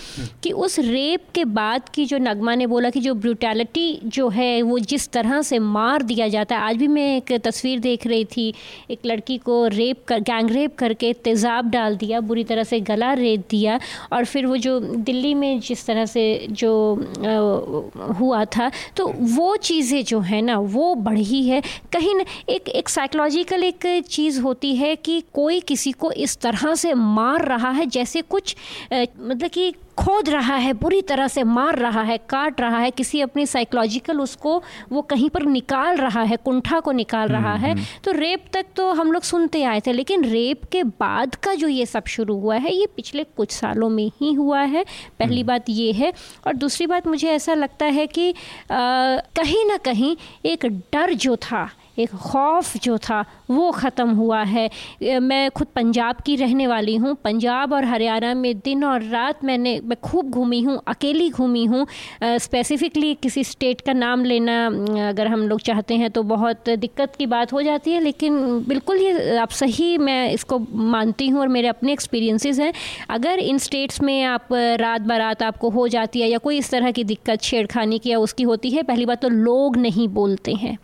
कि उस रेप के बाद की जो नगमा ने बोला कि जो ब्रूटैलिटी जो है वो जिस तरह से मार दिया जाता है, आज भी मैं एक तस्वीर देख रही थी, एक लड़की को गैंग रेप करके तेज़ाब डाल दिया, बुरी तरह से गला रेत दिया, और फिर वो जो दिल्ली में जिस तरह से जो हुआ था, तो वो चीज़ें जो है ना वो बढ़ी है। कहीं ना एक साइकोलॉजिकल एक चीज़ होती है कि कोई किसी को इस तरह से मार रहा है जैसे कुछ मतलब कि खोद रहा है, पूरी तरह से मार रहा है, काट रहा है, किसी अपनी साइकोलॉजिकल उसको वो कहीं पर निकाल रहा है, कुंठा को निकाल रहा है। तो रेप तक तो हम लोग सुनते आए थे, लेकिन रेप के बाद का जो ये सब शुरू हुआ है ये पिछले कुछ सालों में ही हुआ है, पहली बात ये है। और दूसरी बात मुझे ऐसा लगता है कि कहीं ना कहीं एक डर जो था, एक खौफ जो था वो ख़त्म हुआ है। मैं खुद पंजाब की रहने वाली हूँ, पंजाब और हरियाणा में दिन और रात मैं खूब घूमी हूँ, अकेली घूमी हूँ। स्पेसिफ़िकली किसी स्टेट का नाम लेना अगर हम लोग चाहते हैं तो बहुत दिक्कत की बात हो जाती है, लेकिन बिल्कुल ये आप सही, मैं इसको मानती हूँ और मेरे अपने एक्सपीरियंसेस हैं। अगर इन स्टेट्स में आप रात बरात आपको हो जाती है या कोई इस तरह की दिक्कत छेड़खानी की या उसकी होती है, पहली बात तो लोग नहीं बोलते हैं,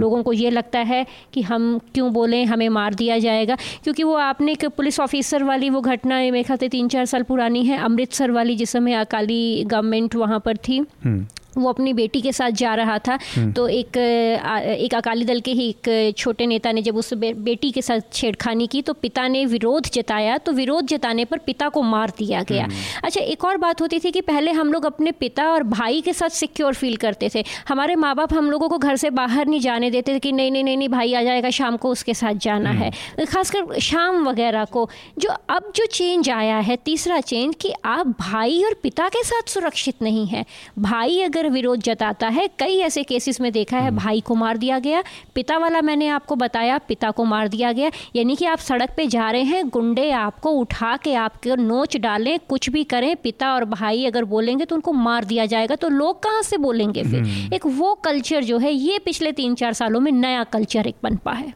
लोगों को ये लगता है कि हम क्यों बोलें, हमें मार दिया जाएगा। क्योंकि वो आपने एक पुलिस ऑफिसर वाली वो घटना मेरे ख्याल 3-4 साल पुरानी है, अमृतसर वाली, जिस समय अकाली गवर्नमेंट वहाँ पर थी, वो अपनी बेटी के साथ जा रहा था तो एक अकाली दल के ही एक छोटे नेता ने जब उस बेटी के साथ छेड़खानी की तो पिता ने विरोध जताया, तो विरोध जताने पर पिता को मार दिया गया। अच्छा, एक और बात होती थी कि पहले हम लोग अपने पिता और भाई के साथ सिक्योर फील करते थे, हमारे माँ बाप हम लोगों को घर से बाहर नहीं जाने देते थे कि नहीं नहीं नहीं भाई आ जाएगा शाम को, उसके साथ जाना है, खासकर शाम वगैरह को। जो अब जो चेंज आया है, तीसरा चेंज, कि आप भाई और पिता के साथ सुरक्षित नहीं है, भाई अगर विरोध जताता है, कई ऐसे केसेस में देखा है भाई को मार दिया गया, पिता वाला मैंने आपको बताया, पिता को मार दिया गया। यानी कि आप सड़क पे जा रहे हैं, गुंडे आपको उठा के आपके नोच डालें, कुछ भी करें, पिता और भाई अगर बोलेंगे तो उनको मार दिया जाएगा, तो लोग कहाँ से बोलेंगे फिर। एक वो कल्चर जो है ये पिछले 3-4 सालों में नया कल्चर एक बन पा है।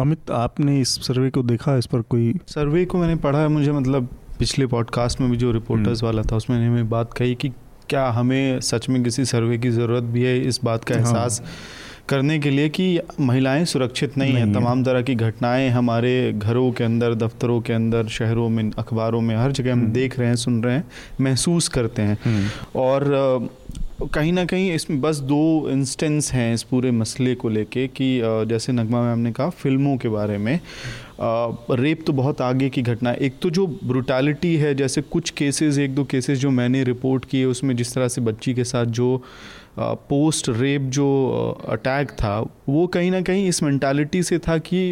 अमित, आपने इस सर्वे को देखा, इस पर कोई? सर्वे को मैंने पढ़ा है, मुझे मतलब पिछले पॉडकास्ट में भी जो रिपोर्टर्स वाला था उसमें मैंने बात कही कि क्या हमें सच में किसी सर्वे की ज़रूरत भी है इस बात का एहसास करने के लिए कि महिलाएं सुरक्षित नहीं हैं। तमाम तरह की घटनाएं हमारे घरों के अंदर, दफ्तरों के अंदर, शहरों में, अखबारों में, हर जगह हम देख रहे हैं, सुन रहे हैं, महसूस करते हैं। और कहीं ना कहीं इसमें बस 2 इंस्टेंस हैं इस पूरे मसले को लेके कि जैसे नगमा मैम ने कहा फिल्मों के बारे में, रेप तो बहुत आगे की घटना है। एक तो जो ब्रुटैलिटी है, जैसे कुछ केसेस, 1-2 केसेस जो मैंने रिपोर्ट किए उसमें जिस तरह से बच्ची के साथ जो पोस्ट रेप जो अटैक था वो कहीं ना कहीं इस मेंटालिटी से था कि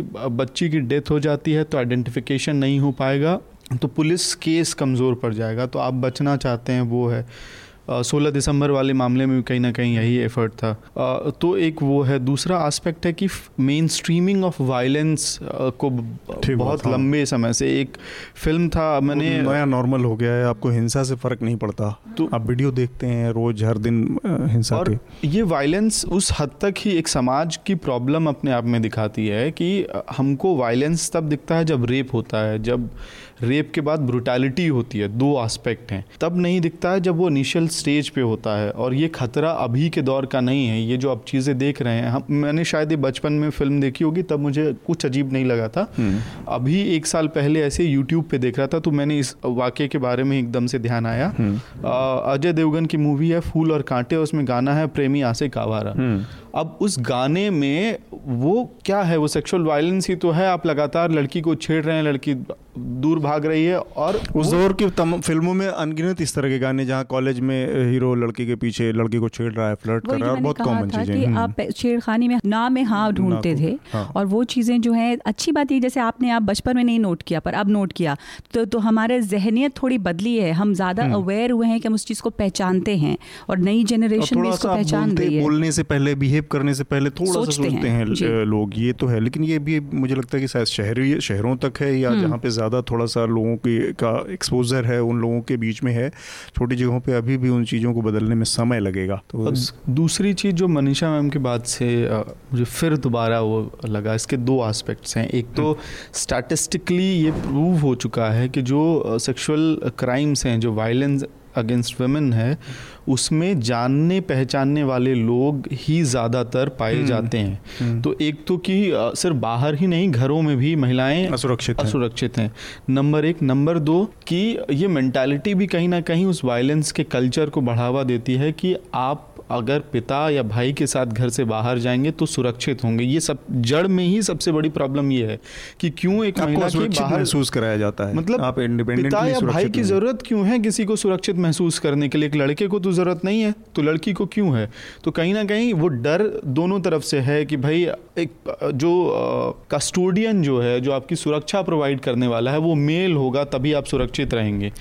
बच्ची की डेथ हो जाती है तो आइडेंटिफिकेशन नहीं हो पाएगा, तो पुलिस केस कमज़ोर पड़ जाएगा, तो आप बचना चाहते हैं वो है। 16 दिसंबर वाले मामले में कहीं ना कहीं यही एफर्ट था। तो एक वो है, दूसरा एस्पेक्ट है कि मेन स्ट्रीमिंग ऑफ वायलेंस को बहुत लंबे समय से, एक फिल्म था मैंने, नया नॉर्मल हो गया है, आपको हिंसा से फ़र्क नहीं पड़ता, तो आप वीडियो देखते हैं रोज़, हर दिन हिंसा। और ये वायलेंस उस हद तक ही एक समाज की प्रॉब्लम अपने आप में दिखाती है कि हमको वायलेंस तब दिखता है जब रेप होता है, जब रेप के बाद ब्रुटैलिटी होती है, 2 एस्पेक्ट हैं, तब नहीं दिखता है जब वो इनिशियल स्टेज पे होता है। और ये खतरा अभी के दौर का नहीं है, ये जो आप चीज़ें देख रहे हैं, हम मैंने शायद ये बचपन में फिल्म देखी होगी तब मुझे कुछ अजीब नहीं लगा था, अभी 1 साल पहले ऐसे यूट्यूब पे देख रहा था तो मैंने इस वाक़े के बारे में एकदम से ध्यान आया। अजय देवगन की मूवी है फूल और कांटे, उसमें गाना है प्रेमी आसे कावारा। अब उस गाने में वो क्या है, वो सेक्सुअल वायलेंस ही तो है, आप लगातार लड़की को छेड़ रहे हैं, लड़की दूर भाग रही है। और उस दौर की फिल्मों में अनगिनत इस तरह के गाने जहाँ कॉलेज में हीरो लड़की के पीछे, लड़की को छेड़ रहा है, फ्लर्ट कर रहा है, बहुत कॉमन चीज़ें। आप छेड़खानी में ना में हाँ ढूंढते थे, और वो चीज़ें जो हैं, अच्छी बात ये जैसे आपने आप बचपन में नहीं नोट किया पर अब नोट किया, तो हमारे जहनियत थोड़ी बदली है, हम ज़्यादा अवेयर हुए हैं कि हम उस चीज़ को पहचानते हैं और नई जनरेशन भी इसको पहचान रही है। बोलने से पहले, बिहेव करने से पहले थोड़ा सा सोचते हैं लोग, ये तो है। लेकिन ये भी मुझे लगता है कि शायद शहरों तक है, या जहाँ पे ज़्यादा थोड़ा सा लोगों का एक्सपोजर है उन लोगों के बीच में है, छोटी जगहों पे अभी भी उन चीज़ों को बदलने में समय लगेगा। तो दूसरी चीज़ जो मनीषा मैम की बात से मुझे फिर दोबारा वो लगा, इसके 2 एस्पेक्ट्स हैं। एक तो स्टैटिस्टिकली ये प्रूव हो चुका है कि जो सेक्सुअल क्राइम्स हैं, जो वायलेंस अगेंस्ट वेमेन है, उसमें जानने पहचानने वाले लोग ही ज़्यादातर पाए जाते हैं। तो एक तो कि सिर्फ बाहर ही नहीं, घरों में भी महिलाएं असुरक्षित हैं, नंबर 1। नंबर 2 कि ये मेंटालिटी भी कहीं ना कहीं उस वायलेंस के कल्चर को बढ़ावा देती है कि आप अगर पिता या भाई के साथ घर से बाहर जाएंगे तो सुरक्षित होंगे। ये सब जड़ में ही सबसे बड़ी प्रॉब्लम ये है कि क्यों एक महिला को बाहर महसूस कराया जाता है, मतलब आप इंडिपेंडेंट पिता या भाई की जरूरत क्यों है किसी को सुरक्षित महसूस करने के लिए? एक लड़के को तो जरूरत नहीं है तो लड़की को क्यों है? तो कहीं ना कहीं वो डर दोनों तरफ से है कि भाई एक जो कस्टोडियन जो है, जो आपकी सुरक्षा प्रोवाइड करने वाला है, वो मेल होगा तभी आप सुरक्षित रहेंगे।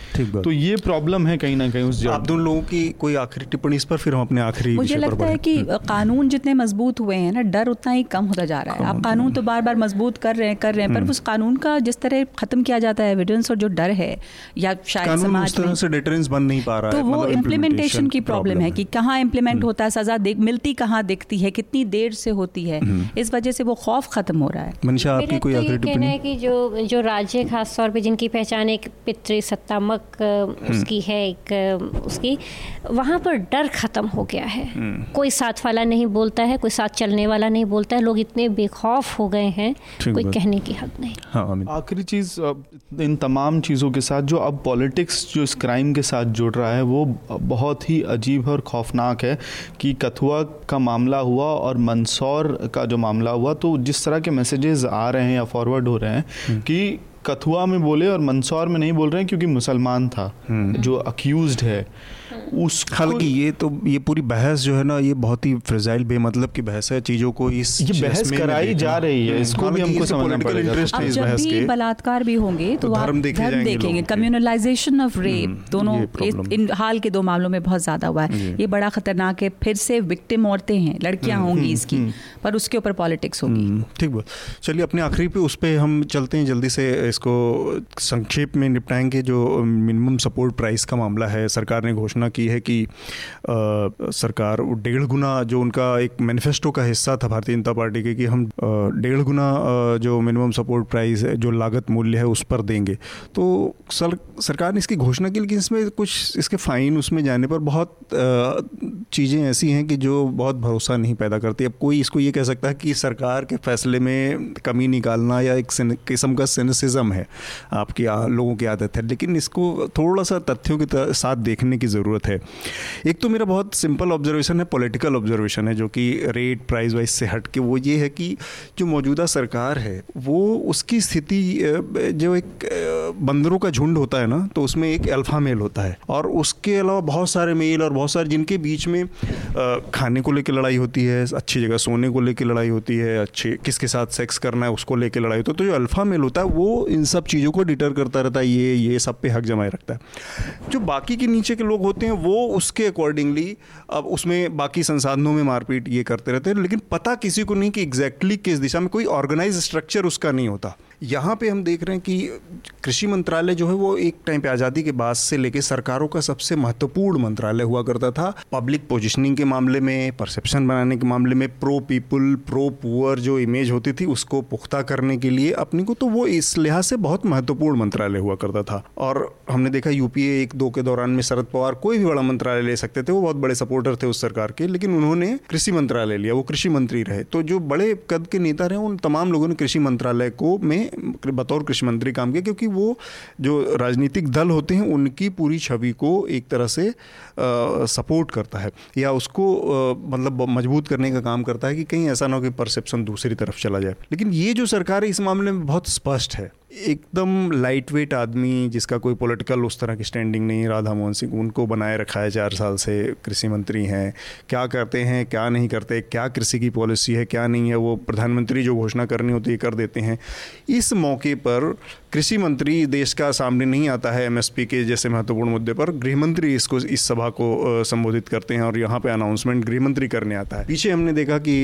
तो ये प्रॉब्लम है कहीं ना कहीं उस जगह। आप दोनों लोगों की कोई आखिरी टिप्पणी इस पर, फिर हम अपने आखिरी मुझे लगता है कि कानून जितने मजबूत हुए हैं ना, डर उतना ही कम होता जा रहा है। आप कानून तो बार बार मजबूत कर रहे हैं पर उस कानून का जिस तरह खत्म किया जाता है एविडेंस और जो डर है, या शायद समाज उस तरह से डिटरेंस बन नहीं पा रहा है, तो वो इम्प्लीमेंटेशन की प्रॉब्लम है कि कहाँ इम्प्लीमेंट होता है, सजा मिलती कहाँ दिखती है, कितनी देर से होती है, इस वजह से वो खौफ खत्म हो रहा है। मनीषा, आपकी कोई आखिरी टिप्पणी है कि जो राज्य खासतौर पर जिनकी पहचान एक पितृसत्तात्मक उसकी है, एक उसकी वहाँ पर डर खत्म हो गया है। कोई साथ वाला नहीं बोलता है, कोई साथ चलने वाला नहीं बोलता है, लोग इतने बेखौफ हो गए हैं, कोई कहने की हद नहीं। हाँ, आखिरी चीज़ इन तमाम चीज़ों के साथ जो अब पॉलिटिक्स जो इस क्राइम के साथ जुड़ रहा है वो बहुत ही अजीब और खौफनाक है कि कथुआ का मामला हुआ और मंदसौर का जो मामला हुआ, तो जिस तरह के मैसेजेस आ रहे हैं या फॉरवर्ड हो रहे हैं कि कथुआ में बोले और मंदसौर में नहीं बोल रहे हैं क्योंकि मुसलमान था जो अक्यूज्ड है उस। हालांकि ये पूरी बहस जो है ना, ये बहुत ही फ्रेजाइल बेमतलब की बहस है। चीज़ों को इस बहस कराई जा रही है, इसको भी हमको समझना पड़ेगा। अब जब भी बलात्कार भी होंगे तो धर्म देखेंगे। कम्युनलाइजेशन ऑफ रेप दोनों इन हाल के दो मामलों में बहुत ज़्यादा हुआ है, ये बड़ा खतरनाक है। फिर से विक्टिम औरतें हैं, लड़कियाँ होंगी इसकी, पर उसके ऊपर पॉलिटिक्स होगी। ठीक बात, चलिए अपने आखिरी पे उस पर हम चलते हैं। जल्दी से इसको संक्षेप में निपटाएंगे। जो मिनिमम सपोर्ट प्राइस का मामला है, सरकार ने घोषणा की है कि सरकार 1.5 गुना जो उनका एक मैनिफेस्टो का हिस्सा था भारतीय जनता पार्टी के, कि हम 1.5 गुना जो मिनिमम सपोर्ट प्राइस जो लागत मूल्य है उस पर देंगे। तो सरकार ने इसकी घोषणा की, लेकिन इसमें कुछ इसके फ़ाइन उसमें जाने पर बहुत चीज़ें ऐसी हैं कि जो बहुत भरोसा नहीं पैदा करती। अब कोई इसको ये कह सकता है कि सरकार के फैसले में कमी निकालना या एक किस्म का सिनिसिज्म है आपकी लोगों की आदत है, लेकिन इसको थोड़ा सा तथ्यों के साथ देखने की ज़रूरत है। एक तो मेरा बहुत सिंपल ऑब्जर्वेशन है, पॉलिटिकल ऑब्जर्वेशन है, जो कि रेट प्राइस वाइज से हट के, वो ये है कि जो मौजूदा सरकार है वो उसकी स्थिति, जो एक बंदरों का झुंड होता है ना, तो उसमें एक अल्फा मेल होता है और उसके अलावा बहुत सारे मेल और बहुत सारे, जिनके बीच में खाने को लेकर लड़ाई होती है, अच्छी जगह सोने को लेकर लड़ाई होती है, अच्छे किसके साथ सेक्स करना है उसको लेकर लड़ाई होती है। तो जो अल्फा मेल होता है वो इन सब चीज़ों को डिटर करता रहता है, ये सब पे हक जमाए रखता है। जो बाकी के नीचे के लोग होते हैं वो उसके अकॉर्डिंगली अब उसमें बाकी संसाधनों में मारपीट ये करते रहते हैं, लेकिन पता किसी को नहीं कि एग्जैक्टली किस दिशा में, कोई ऑर्गेनाइज स्ट्रक्चर उसका नहीं होता। यहाँ पे हम देख रहे हैं कि कृषि मंत्रालय जो है वो एक टाइम पे आज़ादी के बाद से लेके सरकारों का सबसे महत्वपूर्ण मंत्रालय हुआ करता था, पब्लिक पोजिशनिंग के मामले में, परसेप्शन बनाने के मामले में, प्रो पीपल प्रो पुअर जो इमेज होती थी उसको पुख्ता करने के लिए अपने को, तो वो इस लिहाज से बहुत महत्वपूर्ण मंत्रालय हुआ करता था। और हमने देखा UPA 1-2 के दौरान में शरद पवार कोई भी बड़ा मंत्रालय ले सकते थे, वो बहुत बड़े सपोर्टर थे उस सरकार के, लेकिन उन्होंने कृषि मंत्रालय लिया, वो कृषि मंत्री रहे। तो जो बड़े कद के नेता रहे उन तमाम लोगों ने कृषि मंत्रालय को में बतौर कृषि मंत्री काम किया, क्योंकि वो जो राजनीतिक दल होते हैं उनकी पूरी छवि को एक तरह से सपोर्ट करता है या उसको मतलब मजबूत करने का काम करता है कि कहीं ऐसा ना हो कि परसेप्शन दूसरी तरफ चला जाए। लेकिन ये जो सरकार है इस मामले में बहुत स्पष्ट है, एकदम लाइटवेट आदमी जिसका कोई पॉलिटिकल उस तरह की स्टैंडिंग नहीं, राधा मोहन सिंह, उनको बनाए रखा है 4 साल से, कृषि मंत्री हैं, क्या करते हैं क्या नहीं करते, क्या कृषि की पॉलिसी है क्या नहीं है, वो प्रधानमंत्री जो घोषणा करनी होती है कर देते हैं। इस मौके पर कृषि मंत्री देश का सामने नहीं आता है, MSP के जैसे महत्वपूर्ण मुद्दे पर गृहमंत्री इसको इस सभा को संबोधित करते हैं और यहाँ पे अनाउंसमेंट गृहमंत्री करने आता है। पीछे हमने देखा कि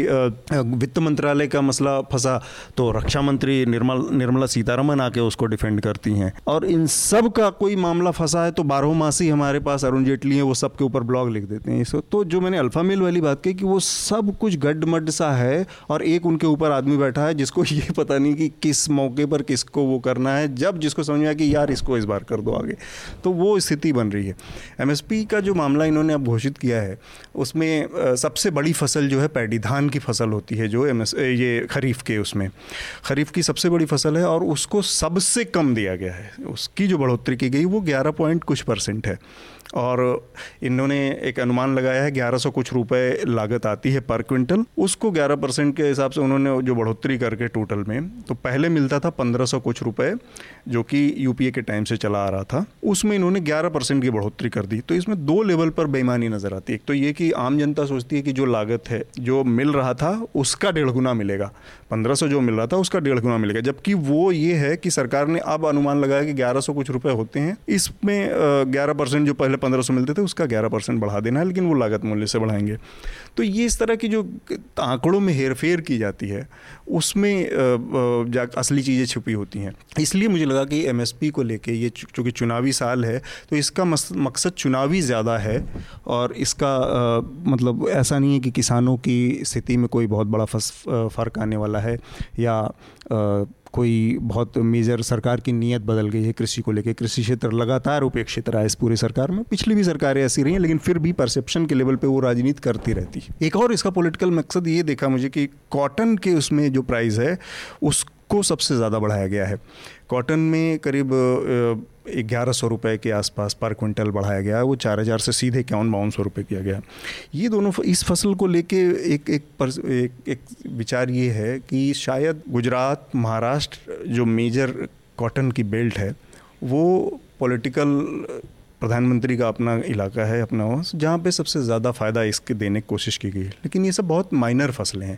वित्त मंत्रालय का मसला फंसा तो रक्षा मंत्री निर्मला सीतारमण आके उसको डिफेंड करती हैं, और इन सब का कोई मामला फंसा है तो 12 मासी हमारे पास अरुण जेटली हैं, वो सब के ऊपर ब्लॉग लिख देते हैं इसको। तो जो मैंने अल्फा मेल वाली बात कही कि वो सब कुछ गड्ढमड्ढ सा है और एक उनके ऊपर आदमी बैठा है जिसको ये पता नहीं कि किस मौके पर किसको वो करना है, जब जिसको समझ में आया कि यार इसको इस बार कर दो आगे, तो वो स्थिति बन रही है। MSP का जो मामला इन्होंने अब घोषित किया है उसमें सबसे बड़ी फसल जो है पैडी धान की फसल होती है, जो ये खरीफ के, उसमें खरीफ की सबसे बड़ी फसल है और उसको सबसे कम दिया गया है, उसकी जो बढ़ोतरी की गई वो 11 पॉइंट कुछ % है। और इन्होंने एक अनुमान लगाया है 1100 कुछ रुपए लागत आती है पर क्विंटल, उसको 11% के हिसाब से उन्होंने जो बढ़ोतरी करके टोटल में, तो पहले मिलता था 1500 कुछ रुपए जो कि यूपीए के टाइम से चला आ रहा था, उसमें इन्होंने 11% की बढ़ोतरी कर दी। तो इसमें दो लेवल पर बेईमानी नज़र आती है। एक तो ये कि आम जनता सोचती है कि जो लागत है जो मिल रहा था उसका 1.5 गुना मिलेगा, 1500 जो मिल रहा था उसका 1.5 गुना मिलेगा, जबकि वो ये है कि सरकार ने अब अनुमान लगाया कि 1100 कुछ रुपए होते हैं, इसमें 11% जो पहले 1500 मिलते थे उसका 11% बढ़ा देना है, लेकिन वो लागत मूल्य से बढ़ाएंगे। तो ये इस तरह की जो आंकड़ों में हेरफेर की जाती है उसमें असली चीज़ें छुपी होती हैं। इसलिए मुझे लगा कि एमएसपी को लेके ये चूँकि चुनावी साल है तो इसका मकसद चुनावी ज़्यादा है और इसका मतलब ऐसा नहीं है कि किसानों की स्थिति में कोई बहुत बड़ा फ़र्क आने वाला है या कोई बहुत मेजर सरकार की नीयत बदल गई है कृषि को लेकर। कृषि क्षेत्र लगातार उपेक्षित रहा है इस पूरी सरकार में, पिछली भी सरकारें ऐसी रही हैं, लेकिन फिर भी परसेप्शन के लेवल पे वो राजनीति करती रहती है। एक और इसका पॉलिटिकल मकसद ये देखा मुझे कि कॉटन के उसमें जो प्राइस है उसको सबसे ज़्यादा बढ़ाया गया है। कॉटन में करीब 1100 रुपये के आसपास पर क्विंटल बढ़ाया गया, वो 4000 से सीधे 5100 रुपये किया गया। ये दोनों इस फसल को लेके एक विचार ये है कि शायद गुजरात महाराष्ट्र जो मेजर कॉटन की बेल्ट है वो पॉलिटिकल प्रधानमंत्री का अपना इलाका है, अपना जहाँ पे सबसे ज़्यादा फ़ायदा इसके देने की कोशिश की गई है। लेकिन ये सब बहुत माइनर फसलें हैं,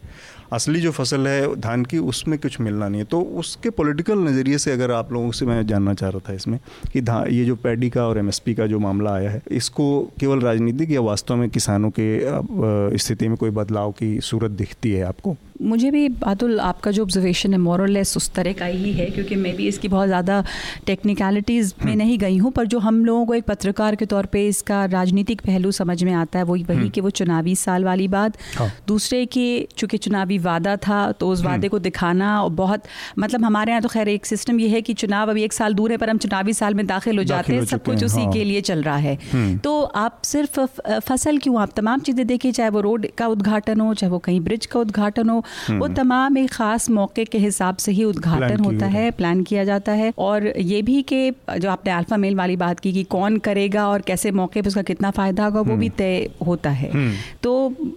असली जो फसल है धान की उसमें कुछ मिलना नहीं है। तो उसके पॉलिटिकल नज़रिए से अगर आप लोगों से मैं जानना चाह रहा था इसमें कि ये जो पैडी का और एमएसपी का जो मामला आया है इसको केवल राजनीतिक या वास्तव में किसानों के स्थिति में कोई बदलाव की सूरत दिखती है आपको? मुझे भी बातुल आपका जो ऑब्जर्वेशन है मोर और लेस उस तरह का ही है, क्योंकि मैं भी इसकी बहुत ज़्यादा टेक्निकलिटीज़ में नहीं गई हूँ, पर जो हम लोगों को एक पत्रकार के तौर पे इसका राजनीतिक पहलू समझ में आता है वही कि वो चुनावी साल वाली बात। दूसरे कि चूँकि चुनावी वादा था तो उस वादे को दिखाना, और बहुत मतलब हमारे यहाँ तो खैर एक सिस्टम ये है कि चुनाव अभी 1 साल दूर है पर हम चुनावी साल में दाखिल हो जाते हैं, सब कुछ उसी के लिए चल रहा है। तो आप सिर्फ फसल क्यों, आप तमाम चीज़ें देखिए, चाहे वो रोड का उद्घाटन हो, चाहे वो कहीं ब्रिज का उद्घाटन हो, वो तमाम एक ख़ास मौके के हिसाब से ही उद्घाटन होता है, प्लान किया जाता है। और ये भी कि जो आपने अल्फा मेल वाली बात की कि कौन करेगा और कैसे मौके पर उसका कितना फ़ायदा होगा वो भी तय होता है। तो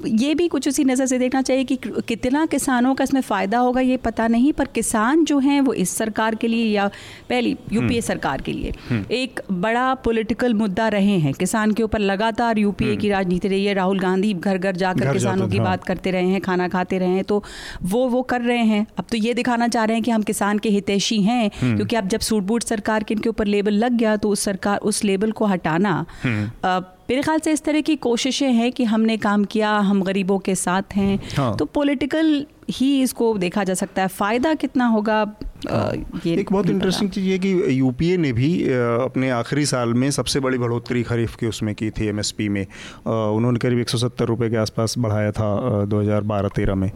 ये भी कुछ उसी नज़र से देखना चाहिए कि कितना किसानों का इसमें फ़ायदा होगा ये पता नहीं, पर किसान जो हैं वो इस सरकार के लिए या पहली यूपीए सरकार के लिए एक बड़ा पॉलिटिकल मुद्दा रहे हैं। किसान के ऊपर लगातार यूपीए की राजनीति रही है, राहुल गांधी घर घर जाकर किसानों की बात करते रहे हैं, खाना खाते रहे हैं, तो वो कर रहे हैं। अब तो ये दिखाना चाह रहे हैं कि हम किसान के हितैषी हैं, क्योंकि अब जब सूट-बूट सरकार के इनके ऊपर लेबल लग गया तो उस सरकार उस लेबल को हटाना, मेरे ख्याल से इस तरह की कोशिशें हैं कि हमने काम किया, हम गरीबों के साथ हैं। तो पॉलिटिकल ही इसको देखा जा सकता है, फ़ायदा कितना होगा ये एक बहुत इंटरेस्टिंग चीज़ है कि यूपीए ने भी अपने आखिरी साल में सबसे बड़ी बढ़ोतरी खरीफ की उसमें की थी, एमएसपी में। उन्होंने करीब 170 रुपये के आसपास बढ़ाया था 2012-13 में,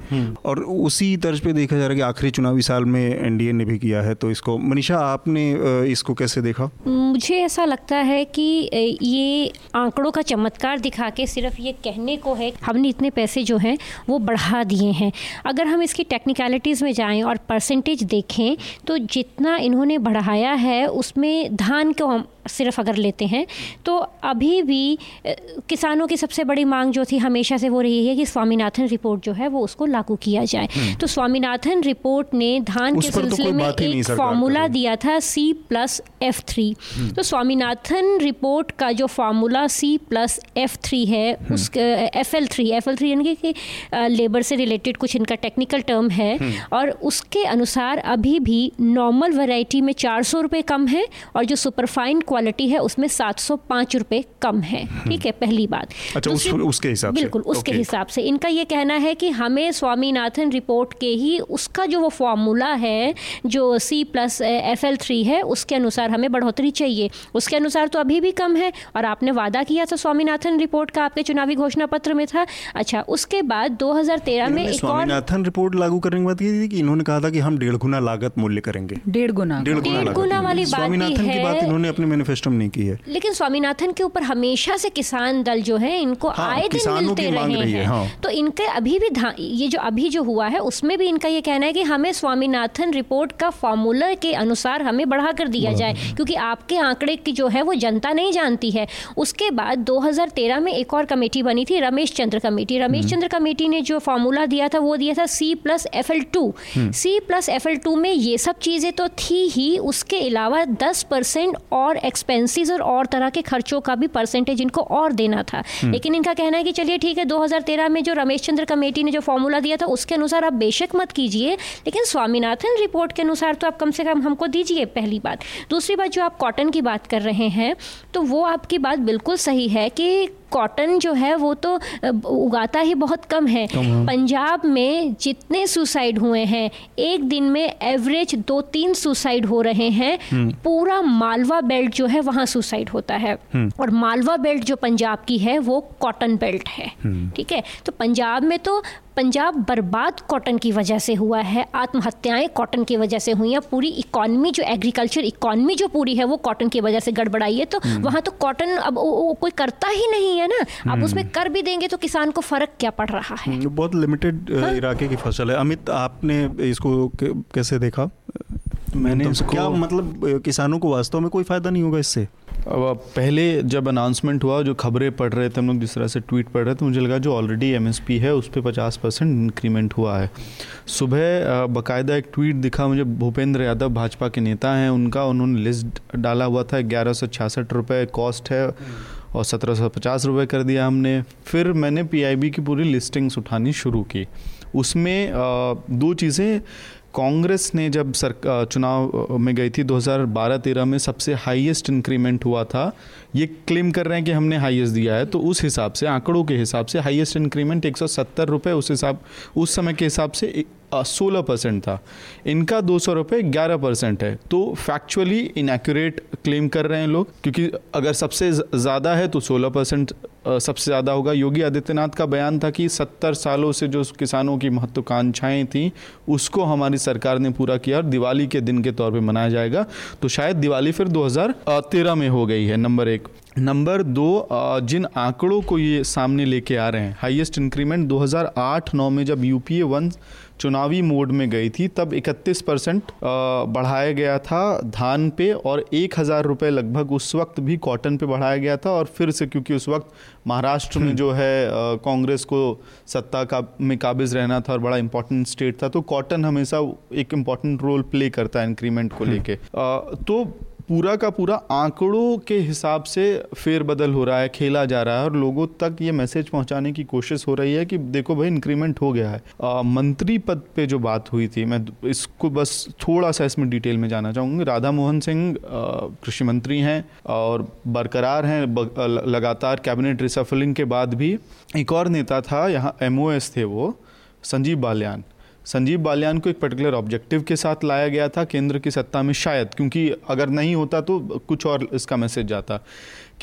और उसी तर्ज पे देखा जा रहा है कि आखिरी चुनावी साल में एनडीए ने भी किया है। तो इसको मनीषा आपने इसको कैसे देखा? मुझे ऐसा लगता है कि ये आंकड़ों का चमत्कार दिखा के सिर्फ ये कहने को है हमने इतने पैसे जो हैं वो बढ़ा दिए हैं। अगर हम इसकी टेक्निकलिटीज़ में जाएं और परसेंटेज देखें तो जितना इन्होंने बढ़ाया है उसमें धान को हम सिर्फ अगर लेते हैं तो अभी भी किसानों की सबसे बड़ी मांग जो थी हमेशा से वो रही है कि स्वामीनाथन रिपोर्ट जो है वो उसको लागू किया जाए। तो स्वामीनाथन रिपोर्ट ने धान के सिलसिले में एक फार्मूला दिया था C+F3। तो स्वामीनाथन रिपोर्ट का जो फार्मूला C+F3 है उसका FL3 यानी कि लेबर से रिलेटेड कुछ इनका टेक्निकल टर्म है, और उसके अनुसार अभी भी नॉर्मल वैरायटी में 400 रुपये कम है और जो सुपरफाइन क्वालिटी है उसमें 705 रुपये कम है। ठीक है, पहली बात। अच्छा, उसके हिसाब से बिल्कुल उसके हिसाब से इनका ये कहना है कि हमें स्वामीनाथन रिपोर्ट के ही उसका जो वो फार्मूला है जो C+FL3 है उसके अनुसार हमें बढ़ोतरी चाहिए, उसके अनुसार तो अभी भी कम है। और आपने वादा किया था स्वामीनाथन रिपोर्ट का, आपके चुनावी घोषणा पत्र में था। अच्छा, उसके बाद 2013 में एक और रिपोर्ट लागू करने के बाद थी कि इन्होंने कहा था कि हम 1.5 गुना लागत मूल्य करेंगे, 1.5 गुना वाली बात है। मैनिफेस्टो में नहीं की है। लेकिन स्वामीनाथन के ऊपर हमेशा से किसान दल जो है इनको आए दिन मिलते रहे हैं। तो इनके अभी भी ये जो अभी जो हुआ है उसमें भी इनका ये कहना है कि हमें स्वामीनाथन रिपोर्ट का फार्मूला के अनुसार हमें बढ़ा कर दिया जाए, क्योंकि आपके आंकड़े की जो है वो जनता नहीं जानती है। उसके बाद 2013 में एक और कमेटी बनी थी, रमेश चंद्र कमेटी। रमेश चंद्र कमेटी ने जो फार्मूला दिया था वो दिया था C+FL2। C+FL2 में ये सब चीज़ें तो थी ही, उसके अलावा 10% और एक्सपेंसेस और तरह के खर्चों का भी परसेंटेज इनको और देना था। लेकिन इनका कहना है कि चलिए ठीक है, 2013 में जो रमेश चंद्र कमेटी ने जो फार्मूला दिया था उसके अनुसार आप बेशक मत कीजिए, लेकिन स्वामीनाथन रिपोर्ट के अनुसार तो आप कम से कम हमको दीजिए, पहली बात। दूसरी बात, जो आप कॉटन की बात कर रहे हैं तो वो आपकी बात बिल्कुल सही है कि कॉटन जो है वो तो उगाता ही बहुत कम है। पंजाब में जितने सुसाइड हुए हैं एक दिन में एवरेज 2-3 सुसाइड हो रहे हैं। पूरा मालवा बेल्ट जो है वहाँ सुसाइड होता है, और मालवा बेल्ट जो पंजाब की है वो कॉटन बेल्ट है। ठीक है, तो पंजाब में तो पंजाब बर्बाद कॉटन की वजह से हुआ है, आत्महत्याएं कॉटन की वजह से हुई हैं, पूरी इकॉनमी जो एग्रीकल्चर इकॉनमी जो पूरी है वो कॉटन की वजह से गड़बड़ाई है। तो वहाँ तो कॉटन अब कोई करता ही नहीं है ना, अब उसमें कर भी देंगे तो किसान को फर्क क्या पड़ रहा है, बहुत लिमिटेड इलाके की फसल है। अमित, आपने इसको कैसे देखा? मैंने इसको क्या मतलब, किसानों को वास्तव में कोई फ़ायदा नहीं होगा इससे। अब पहले जब अनाउंसमेंट हुआ, जो खबरें पढ़ रहे थे हम लोग, जिस तरह से ट्वीट पढ़ रहे थे, मुझे लगा जो ऑलरेडी MSP है उस पे 50% इंक्रीमेंट हुआ है। सुबह बाकायदा एक ट्वीट दिखा मुझे, भूपेंद्र यादव भाजपा के नेता हैं उनका, उन्होंने लिस्ट डाला हुआ था, 1166 रुपये कॉस्ट है और 1750 रुपये कर दिया हमने। फिर मैंने PIB की पूरी लिस्टिंग्स उठानी शुरू की। उसमें दो चीज़ें, कांग्रेस ने जब चुनाव में गई थी 2012-13 में सबसे हाईएस्ट इंक्रीमेंट हुआ था, ये क्लेम कर रहे हैं कि हमने हाईएस्ट दिया है, तो उस हिसाब से, आंकड़ों के हिसाब से हाईएस्ट इंक्रीमेंट 170 रुपये उस समय के हिसाब से 16% था। इनका 200 रुपये 11% है, तो फैक्चुअली इनएक्यूरेट क्लेम कर रहे हैं लोग, क्योंकि अगर सबसे ज़्यादा है तो 16% सबसे ज़्यादा होगा। योगी आदित्यनाथ का बयान था कि 70 सालों से जो किसानों की महत्वाकांक्षाएं थीं उसको हमारी सरकार ने पूरा किया और दिवाली के दिन के तौर पे मनाया जाएगा, तो शायद दिवाली फिर 2013 में हो गई है। नंबर 1। नंबर 2, जिन आंकड़ों को ये सामने लेके आ रहे हैं, हाईएस्ट इंक्रीमेंट 2008-09 में जब UPA-1 चुनावी मोड में गई थी तब 31% बढ़ाया गया था धान पे, और 1,000 रुपये लगभग उस वक्त भी कॉटन पे बढ़ाया गया था। और फिर से क्योंकि उस वक्त महाराष्ट्र में जो है कांग्रेस को सत्ता का में काबिज रहना था और बड़ा इम्पोर्टेंट स्टेट था, तो कॉटन हमेशा एक इम्पॉर्टेंट रोल प्ले करता है इंक्रीमेंट को लेके। तो पूरा का पूरा आंकड़ों के हिसाब से फेरबदल हो रहा है, खेला जा रहा है, और लोगों तक ये मैसेज पहुंचाने की कोशिश हो रही है कि देखो भाई इंक्रीमेंट हो गया है। मंत्री पद पे जो बात हुई थी, मैं इसको बस थोड़ा सा इसमें डिटेल में जाना चाहूँगी। राधा मोहन सिंह कृषि मंत्री हैं और बरकरार हैं लगातार कैबिनेट रिसफलिंग के बाद भी। एक और नेता था यहाँ, MOS थे वो, संजीव बाल्यान। संजीव बाल्यान को एक पर्टिकुलर ऑब्जेक्टिव के साथ लाया गया था केंद्र की सत्ता में, शायद क्योंकि अगर नहीं होता तो कुछ और इसका मैसेज जाता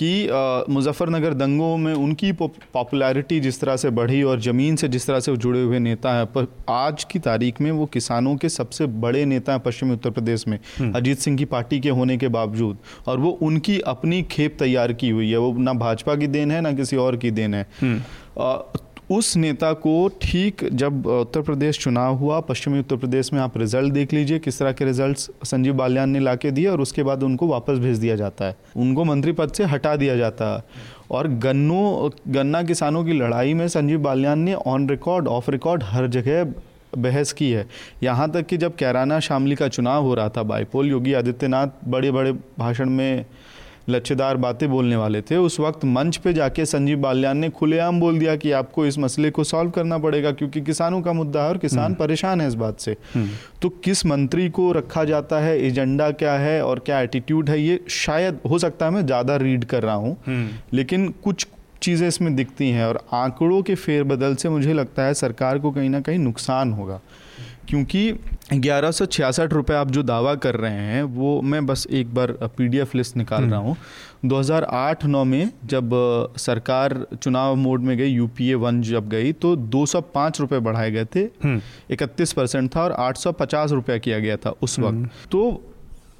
कि मुजफ्फरनगर दंगों में उनकी पॉपुलैरिटी जिस तरह से बढ़ी और ज़मीन से जिस तरह से जुड़े हुए नेता हैं, पर आज की तारीख में वो किसानों के सबसे बड़े नेता हैं पश्चिमी उत्तर प्रदेश में, अजीत सिंह की पार्टी के होने के बावजूद। और वो उनकी अपनी खेप तैयार की हुई है, वो ना भाजपा की देन है ना किसी और की देन है। उस नेता को ठीक जब उत्तर प्रदेश चुनाव हुआ, पश्चिमी उत्तर प्रदेश में, आप रिजल्ट देख लीजिए किस तरह के रिजल्ट्स संजीव बाल्यान ने लाके दिए, और उसके बाद उनको वापस भेज दिया जाता है, उनको मंत्री पद से हटा दिया जाता है। और गन्ना किसानों की लड़ाई में संजीव बाल्यान ने ऑन रिकॉर्ड ऑफ रिकॉर्ड हर जगह बहस की है। यहाँ तक कि जब कैराना शामली का चुनाव हो रहा था बाईपोल, योगी आदित्यनाथ बड़े बड़े भाषण में लच्छेदार बातें बोलने वाले थे, उस वक्त मंच पे जाके संजीव बाल्यान ने खुलेआम बोल दिया कि आपको इस मसले को सॉल्व करना पड़ेगा क्योंकि किसानों का मुद्दा है और किसान परेशान है इस बात से। तो किस मंत्री को रखा जाता है, एजेंडा क्या है और क्या एटीट्यूड है, ये शायद हो सकता है मैं ज़्यादा रीड कर रहा हूँ, लेकिन कुछ चीज़ें इसमें दिखती हैं। और आंकड़ों के फेरबदल से मुझे लगता है सरकार को कहीं ना कहीं नुकसान होगा, क्योंकि 1166 रुपये आप जो दावा कर रहे हैं वो, मैं बस एक बार PDF लिस्ट निकाल रहा हूँ। 2008-09 में जब सरकार चुनाव मोड में गई, UPA-1 जब गई, तो 205 रुपये बढ़ाए गए थे, 31% था, और 850 रुपया किया गया था उस वक्त। तो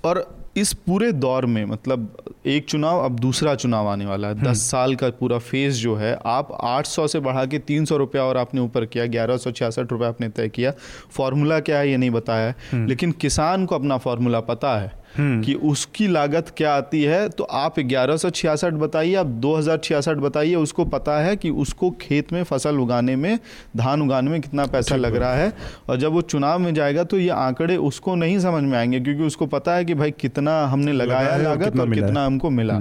और इस पूरे दौर में, मतलब एक चुनाव अब दूसरा चुनाव आने वाला है, 10 साल का पूरा फेज जो है, आप 800 से बढ़ा के 300 रुपया और आपने ऊपर किया, 1166 रुपया आपने तय किया। फार्मूला क्या है ये नहीं बताया है, लेकिन किसान को अपना फार्मूला पता है कि उसकी लागत क्या आती है। तो आप 1166 बताइए, आप 2066 बताइए, उसको पता है कि उसको खेत में फसल उगाने में, धान उगाने में कितना पैसा लग रहा है। और जब वो चुनाव में जाएगा तो ये आंकड़े उसको नहीं समझ में आएंगे, क्योंकि उसको पता है कि भाई कितना हमने लगाया लागत और कितना हमको मिला।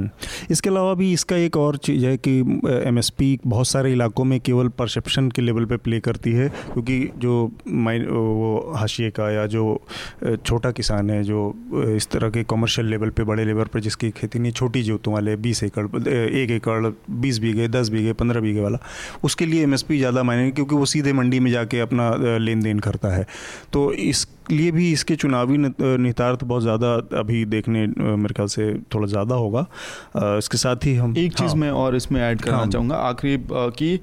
इसके अलावा भी इसका एक और चीज़ है कि एमएसपी बहुत सारे इलाकों में केवल परसेप्शन के लेवल पर प्ले करती है, क्योंकि जो वो हाशिए का या जो छोटा किसान है, जो इस के कॉमर्शियल लेवल पे, बड़े लेवल पे जिसकी खेती नहीं, छोटी जोतों वाले 20 एकड़, 1 एकड़, 20 बीघे, 10 बीघे, 15 बीघे वाला, उसके लिए एमएसपी ज़्यादा मायने, क्योंकि वो सीधे मंडी में जाके अपना लेन देन करता है। तो इसलिए भी इसके चुनावी निहितार्थ बहुत ज़्यादा अभी देखने, मेरे ख्याल से थोड़ा ज़्यादा होगा। इसके साथ ही हम एक चीज़ में और इसमें ऐड करना चाहूँगा आखिरी, कि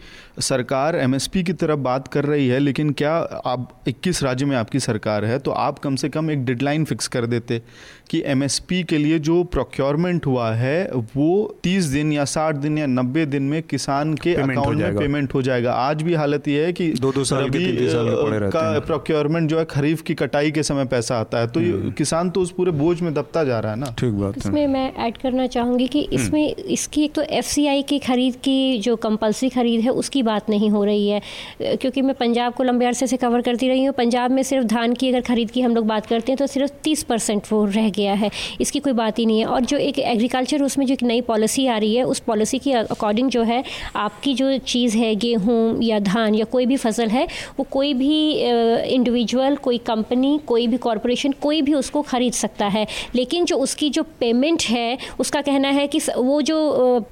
सरकार एमएसपी की तरफ बात कर रही है, लेकिन क्या आप 21 राज्य में आपकी सरकार है, तो आप कम से कम एक डेडलाइन फिक्स कर देते कि एमएसपी के लिए जो प्रोक्योरमेंट हुआ है वो 30 दिन या 60 दिन या 90 दिन में किसान के अकाउंट में पेमेंट हो जाएगा। आज भी हालत यह है कि 2-2 साल के, 3-3 साल के पड़े रहते हैं। प्रोक्योरमेंट जो है खरीफ की कटाई के समय पैसा आता है, तो किसान तो उस पूरे बोझ में दबता जा रहा है ना। ठीक बात है। इसमें मैं ऐड करना चाहूँगी कि इसमें इसकी एक तो एफसीआई की खरीद की जो कंपल्सरी खरीद है उसकी बात नहीं हो रही है, क्योंकि मैं पंजाब को लंबे अरसे से कवर करती रही हूँ। पंजाब में सिर्फ धान की अगर खरीद की हम लोग बात करते हैं तो सिर्फ 30% वो रह गया है, इसकी कोई बात ही नहीं है। और जो एक एग्रीकल्चर, उसमें जो एक नई पॉलिसी आ रही है, उस पॉलिसी के अकॉर्डिंग जो है आपकी जो चीज़ है, गेहूं या धान या कोई भी फसल है, वो कोई भी इंडिविजुअल, कोई कंपनी, कोई भी कॉरपोरेशन, कोई भी उसको ख़रीद सकता है। लेकिन जो उसकी जो पेमेंट है, उसका कहना है कि वो जो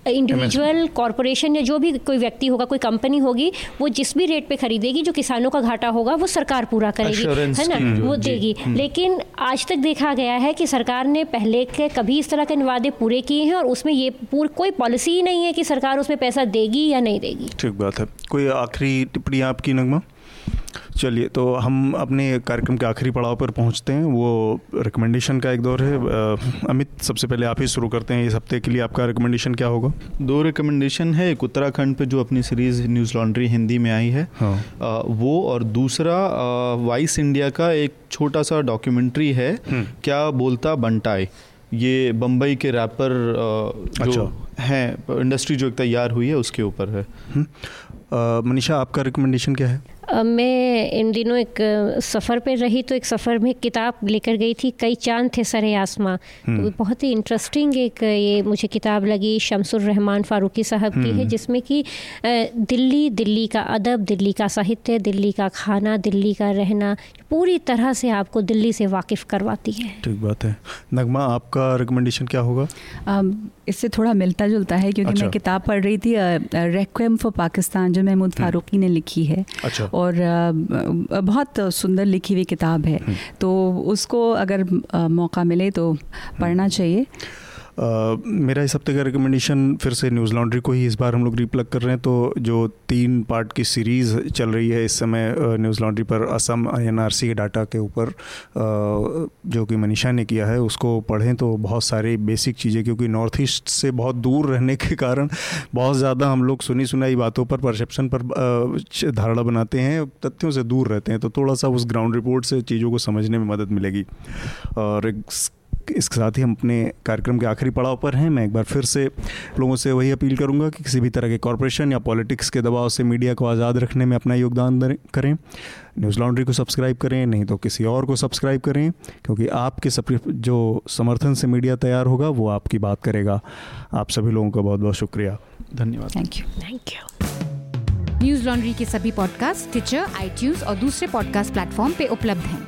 इंडिविजुअल, कॉरपोरेशन या जो भी कोई व्यक्ति होगा, कोई कंपनी होगी, वो जिस भी रेट पर खरीदेगी, जो किसानों का घाटा होगा वो सरकार पूरा करेगी, है ना, वो देगी। लेकिन आज तक देखा गया है कि सरकार ने पहले के कभी इस तरह के वादे पूरे किए हैं, और उसमें ये कोई पॉलिसी ही नहीं है कि सरकार उसमें पैसा देगी या नहीं देगी। ठीक बात है। कोई आखिरी टिप्पणी आपकी नगमा? चलिए, तो हम अपने कार्यक्रम के आखिरी पड़ाव पर पहुंचते हैं, वो रिकमेंडेशन का एक दौर है। अमित, सबसे पहले आप ही शुरू करते हैं, इस हफ्ते के लिए आपका रिकमेंडेशन क्या होगा? 2 रिकमेंडेशन है, एक उत्तराखंड पे जो अपनी सीरीज़ न्यूज़ लॉन्ड्री हिंदी में आई है, हाँ। वो, और दूसरा वाइस इंडिया का एक छोटा सा डॉक्यूमेंट्री है, क्या बोलता बंटाई, ये बम्बई के रैपर जो हैं, इंडस्ट्री जो एक तैयार हुई है उसके ऊपर है। मनीषा, आपका रिकमेंडेशन क्या है? मैं इन दिनों एक सफ़र पे रही, तो एक सफ़र में किताब लेकर गई थी, कई चांद थे सरे आसमां, तो बहुत ही इंटरेस्टिंग एक ये मुझे किताब लगी, शमसुर रहमान फारूकी साहब की है, जिसमें कि दिल्ली, दिल्ली का अदब, दिल्ली का साहित्य, दिल्ली का खाना, दिल्ली का रहना, पूरी तरह से आपको दिल्ली से वाकिफ़ करवाती है। ठीक बात है। नगमा, आपका रिकमेंडेशन क्या होगा? इससे थोड़ा मिलता जुलता है, क्योंकि मैं किताब पढ़ रही थी, रेक्वेम फॉर पाकिस्तान, जो महमूद फारूकी ने लिखी है, और बहुत सुंदर लिखी हुई किताब है, तो उसको अगर मौका मिले तो पढ़ना चाहिए। मेरा इस हफ्ते का रिकमेंडेशन फिर से न्यूज़ लॉन्ड्री को ही इस बार हम लोग रीप्लग कर रहे हैं, तो जो 3 पार्ट की सीरीज़ चल रही है इस समय न्यूज़ लॉन्ड्री पर, असम एनआरसी के डाटा के ऊपर, जो कि मनीषा ने किया है, उसको पढ़ें तो बहुत सारी बेसिक चीज़ें, क्योंकि नॉर्थ ईस्ट से बहुत दूर रहने के कारण बहुत ज़्यादा हम लोग सुनी सुनाई बातों पर, परसेप्शन पर धारणा बनाते हैं, तथ्यों से दूर रहते हैं, तो थोड़ा सा उस ग्राउंड रिपोर्ट से चीज़ों को समझने में मदद मिलेगी। और इसके साथ ही हम अपने कार्यक्रम के आखिरी पड़ाव पर हैं। मैं एक बार फिर से लोगों से वही अपील करूंगा कि किसी भी तरह के कॉरपोरेशन या पॉलिटिक्स के दबाव से मीडिया को आज़ाद रखने में अपना योगदान करें। न्यूज़ लॉन्ड्री को सब्सक्राइब करें, नहीं तो किसी और को सब्सक्राइब करें, क्योंकि आपके जो समर्थन से मीडिया तैयार होगा वो आपकी बात करेगा। आप सभी लोगों का बहुत बहुत शुक्रिया, धन्यवाद। Thank you. न्यूज़ लॉन्ड्री के सभी पॉडकास्ट टिचर, आईट्यून्स और दूसरे पॉडकास्ट प्लेटफॉर्म पर उपलब्ध हैं।